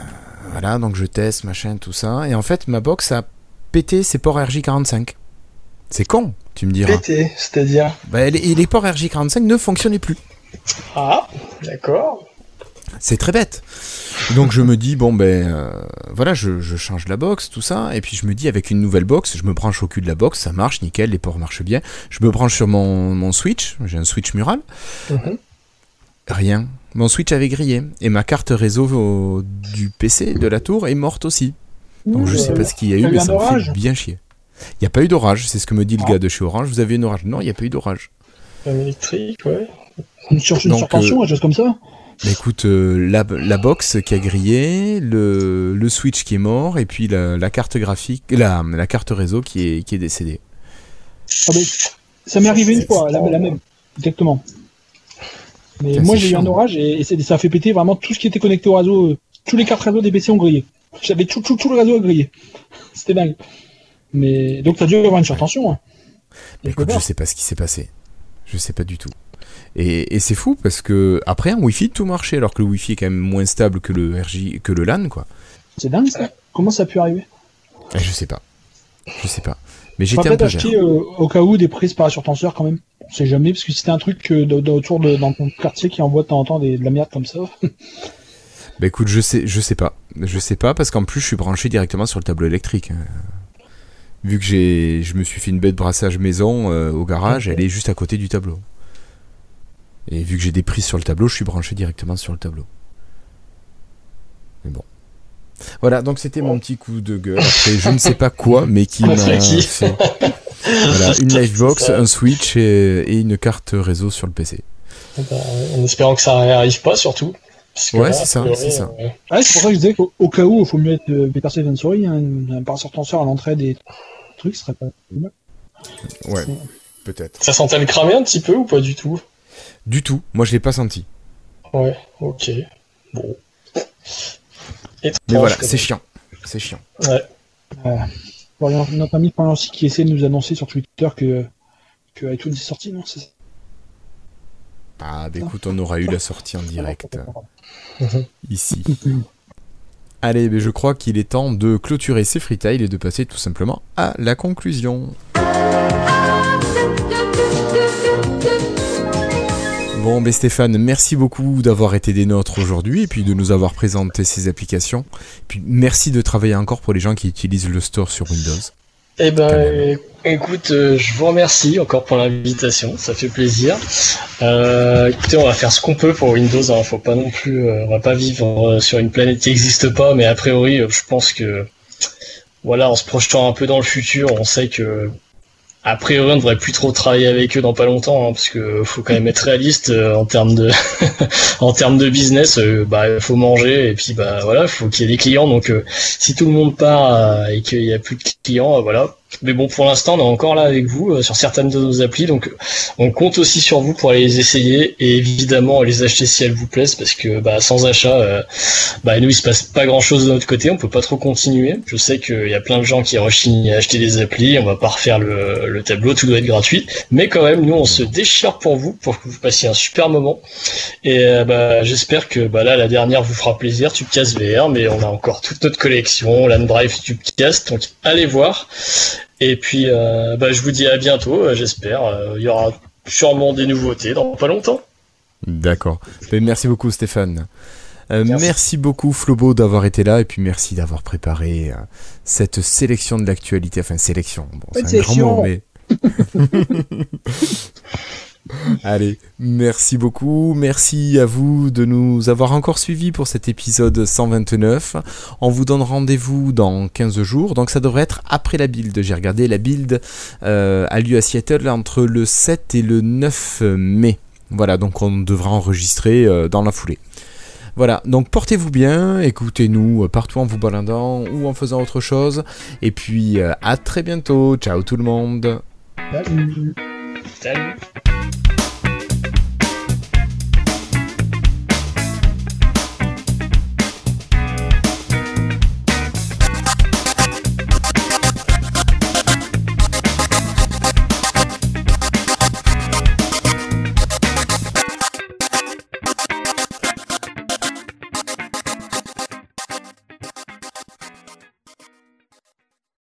voilà, donc je teste, machin, tout ça, et en fait, ma box a pété ses ports R J quarante-cinq. C'est con, tu me diras. Pété, c'est-à-dire ? Bah, les, les ports R J quarante-cinq ne fonctionnaient plus. Ah, d'accord. C'est très bête. Donc je me dis, bon ben euh, voilà, je, je change la box, tout ça, et puis je me dis avec une nouvelle box, je me branche au cul de la box, ça marche, nickel, les ports marchent bien. Je me branche sur mon, mon Switch, j'ai un Switch mural. Mm-hmm. Rien. Mon Switch avait grillé. Et ma carte réseau au, du P C de la tour est morte aussi. Donc je sais pas ce qu'il y a eu, mais ça me fait bien chier. Il n'y a pas eu d'orage, c'est ce que me dit le gars de chez Orange. Vous avez eu un orage ? Non, il n'y a pas eu d'orage. Un électrique, ouais. Une, sur- une Donc, surtension, euh, quelque chose comme ça ? Bah écoute, euh, la, la box qui a grillé, le, le Switch qui est mort, et puis la, la carte graphique, la, la carte réseau qui est, qui est décédée. Ah bah, ça m'est arrivé une fois, la, la même, exactement. Mais ça, moi j'ai chiant. eu un orage et, et ça a fait péter vraiment tout ce qui était connecté au réseau, euh, tous les cartes réseau des P C ont grillé. J'avais tout, tout, tout le réseau à griller. C'était dingue. Mais donc ça a dû avoir une surtension. Hein. Bah écoute, je sais pas ce qui s'est passé. Je sais pas du tout. Et, et c'est fou parce que après en Wi-Fi tout marchait alors que le Wi-Fi est quand même moins stable que le R J, que le LAN quoi. C'est dingue ça. Comment ça a pu arriver ? Et je sais pas. Je sais pas. Mais j'étais un peu gêné. Euh, au cas où des prises par surtenseur quand même. On sait jamais parce que c'était un truc que, de, de, autour de dans ton quartier qui envoie de temps en temps des, de la merde comme ça. Bah écoute, je sais, je sais pas, je sais pas parce qu'en plus je suis branché directement sur le tableau électrique. Vu que j'ai, je me suis fait une baie de brassage maison euh, au garage, elle est juste à côté du tableau. Et vu que j'ai des prises sur le tableau, je suis branché directement sur le tableau. Mais bon. Voilà, donc c'était oh. mon petit coup de gueule. Après, je ne sais pas quoi, mais qui m'a fait. Voilà, une Livebox, un Switch et, et une carte réseau sur le P C. En espérant que ça n'arrive pas, surtout. Ouais, là, c'est ça, c'est ça. Euh... Ouais, c'est pour ça que je disais qu'au au cas où, il faut mieux être euh, décarcé d'une souris, hein, un parasort-tenseur à l'entrée des trucs, ce serait pas mal. Ouais, c'est... peut-être. Ça sentait le cramer un petit peu ou pas du tout ? Du tout, moi je l'ai pas senti. Ouais, ok. Bon. Et mais voilà, c'est chiant. C'est chiant. Ouais. Euh, bon, notre ami Palancy qui essaie de nous annoncer sur Twitter que, que iTunes est sorti, non ? C'est ça ? Ah, bah écoute, on aura eu la sortie en direct ici. Allez, mais je crois qu'il est temps de clôturer ces freetiles et de passer tout simplement à la conclusion. Bon, ben Stéphane, merci beaucoup d'avoir été des nôtres aujourd'hui et puis de nous avoir présenté ces applications. Puis merci de travailler encore pour les gens qui utilisent le store sur Windows. Eh ben, écoute, euh, je vous remercie encore pour l'invitation, ça fait plaisir. Euh, écoutez, on va faire ce qu'on peut pour Windows, hein, faut pas non plus, euh, on va pas vivre euh, sur une planète qui n'existe pas, mais a priori, euh, je pense que, voilà, en se projetant un peu dans le futur, on sait que, a priori, on devrait plus trop travailler avec eux dans pas longtemps, hein, parce que faut quand même être réaliste euh, en termes de, en termes de business. Euh, bah, faut manger et puis bah voilà, faut qu'il y ait des clients. Donc, euh, si tout le monde part euh, et qu'il y a plus de clients, euh, voilà. Mais bon, pour l'instant, on est encore là avec vous euh, sur certaines de nos applis, donc on compte aussi sur vous pour aller les essayer et évidemment les acheter si elles vous plaisent, parce que bah, sans achat, euh, bah, nous il se passe pas grand chose de notre côté, on peut pas trop continuer. Je sais qu'il y a plein de gens qui rechignent à acheter des applis, on va pas refaire le, le tableau, tout doit être gratuit, mais quand même, nous on se déchire pour vous, pour que vous passiez un super moment. Et euh, bah, j'espère que bah, là la dernière vous fera plaisir, Tubecast V R, mais on a encore toute notre collection, LanDrive, Tubecast, donc allez voir. Et puis, euh, bah, je vous dis à bientôt, euh, j'espère. Euh, il y aura sûrement des nouveautés dans pas longtemps. D'accord. Mais merci beaucoup, Stéphane. Euh, merci. merci beaucoup, Flobo, d'avoir été là. Et puis, merci d'avoir préparé euh, cette sélection de l'actualité. Enfin, sélection. Bon, c'est c'est un grand mot, mais... Allez, merci beaucoup, merci à vous de nous avoir encore suivis pour cet épisode cent vingt-neuf. On vous donne rendez-vous dans quinze jours, donc ça devrait être après la build. J'ai regardé, la build euh, a lieu à Seattle entre le sept et le neuf mai. Voilà, donc on devra enregistrer euh, dans la foulée. Voilà, donc portez-vous bien, écoutez-nous partout en vous baladant ou en faisant autre chose. Et puis euh, à très bientôt, ciao tout le monde. Salut. Salut.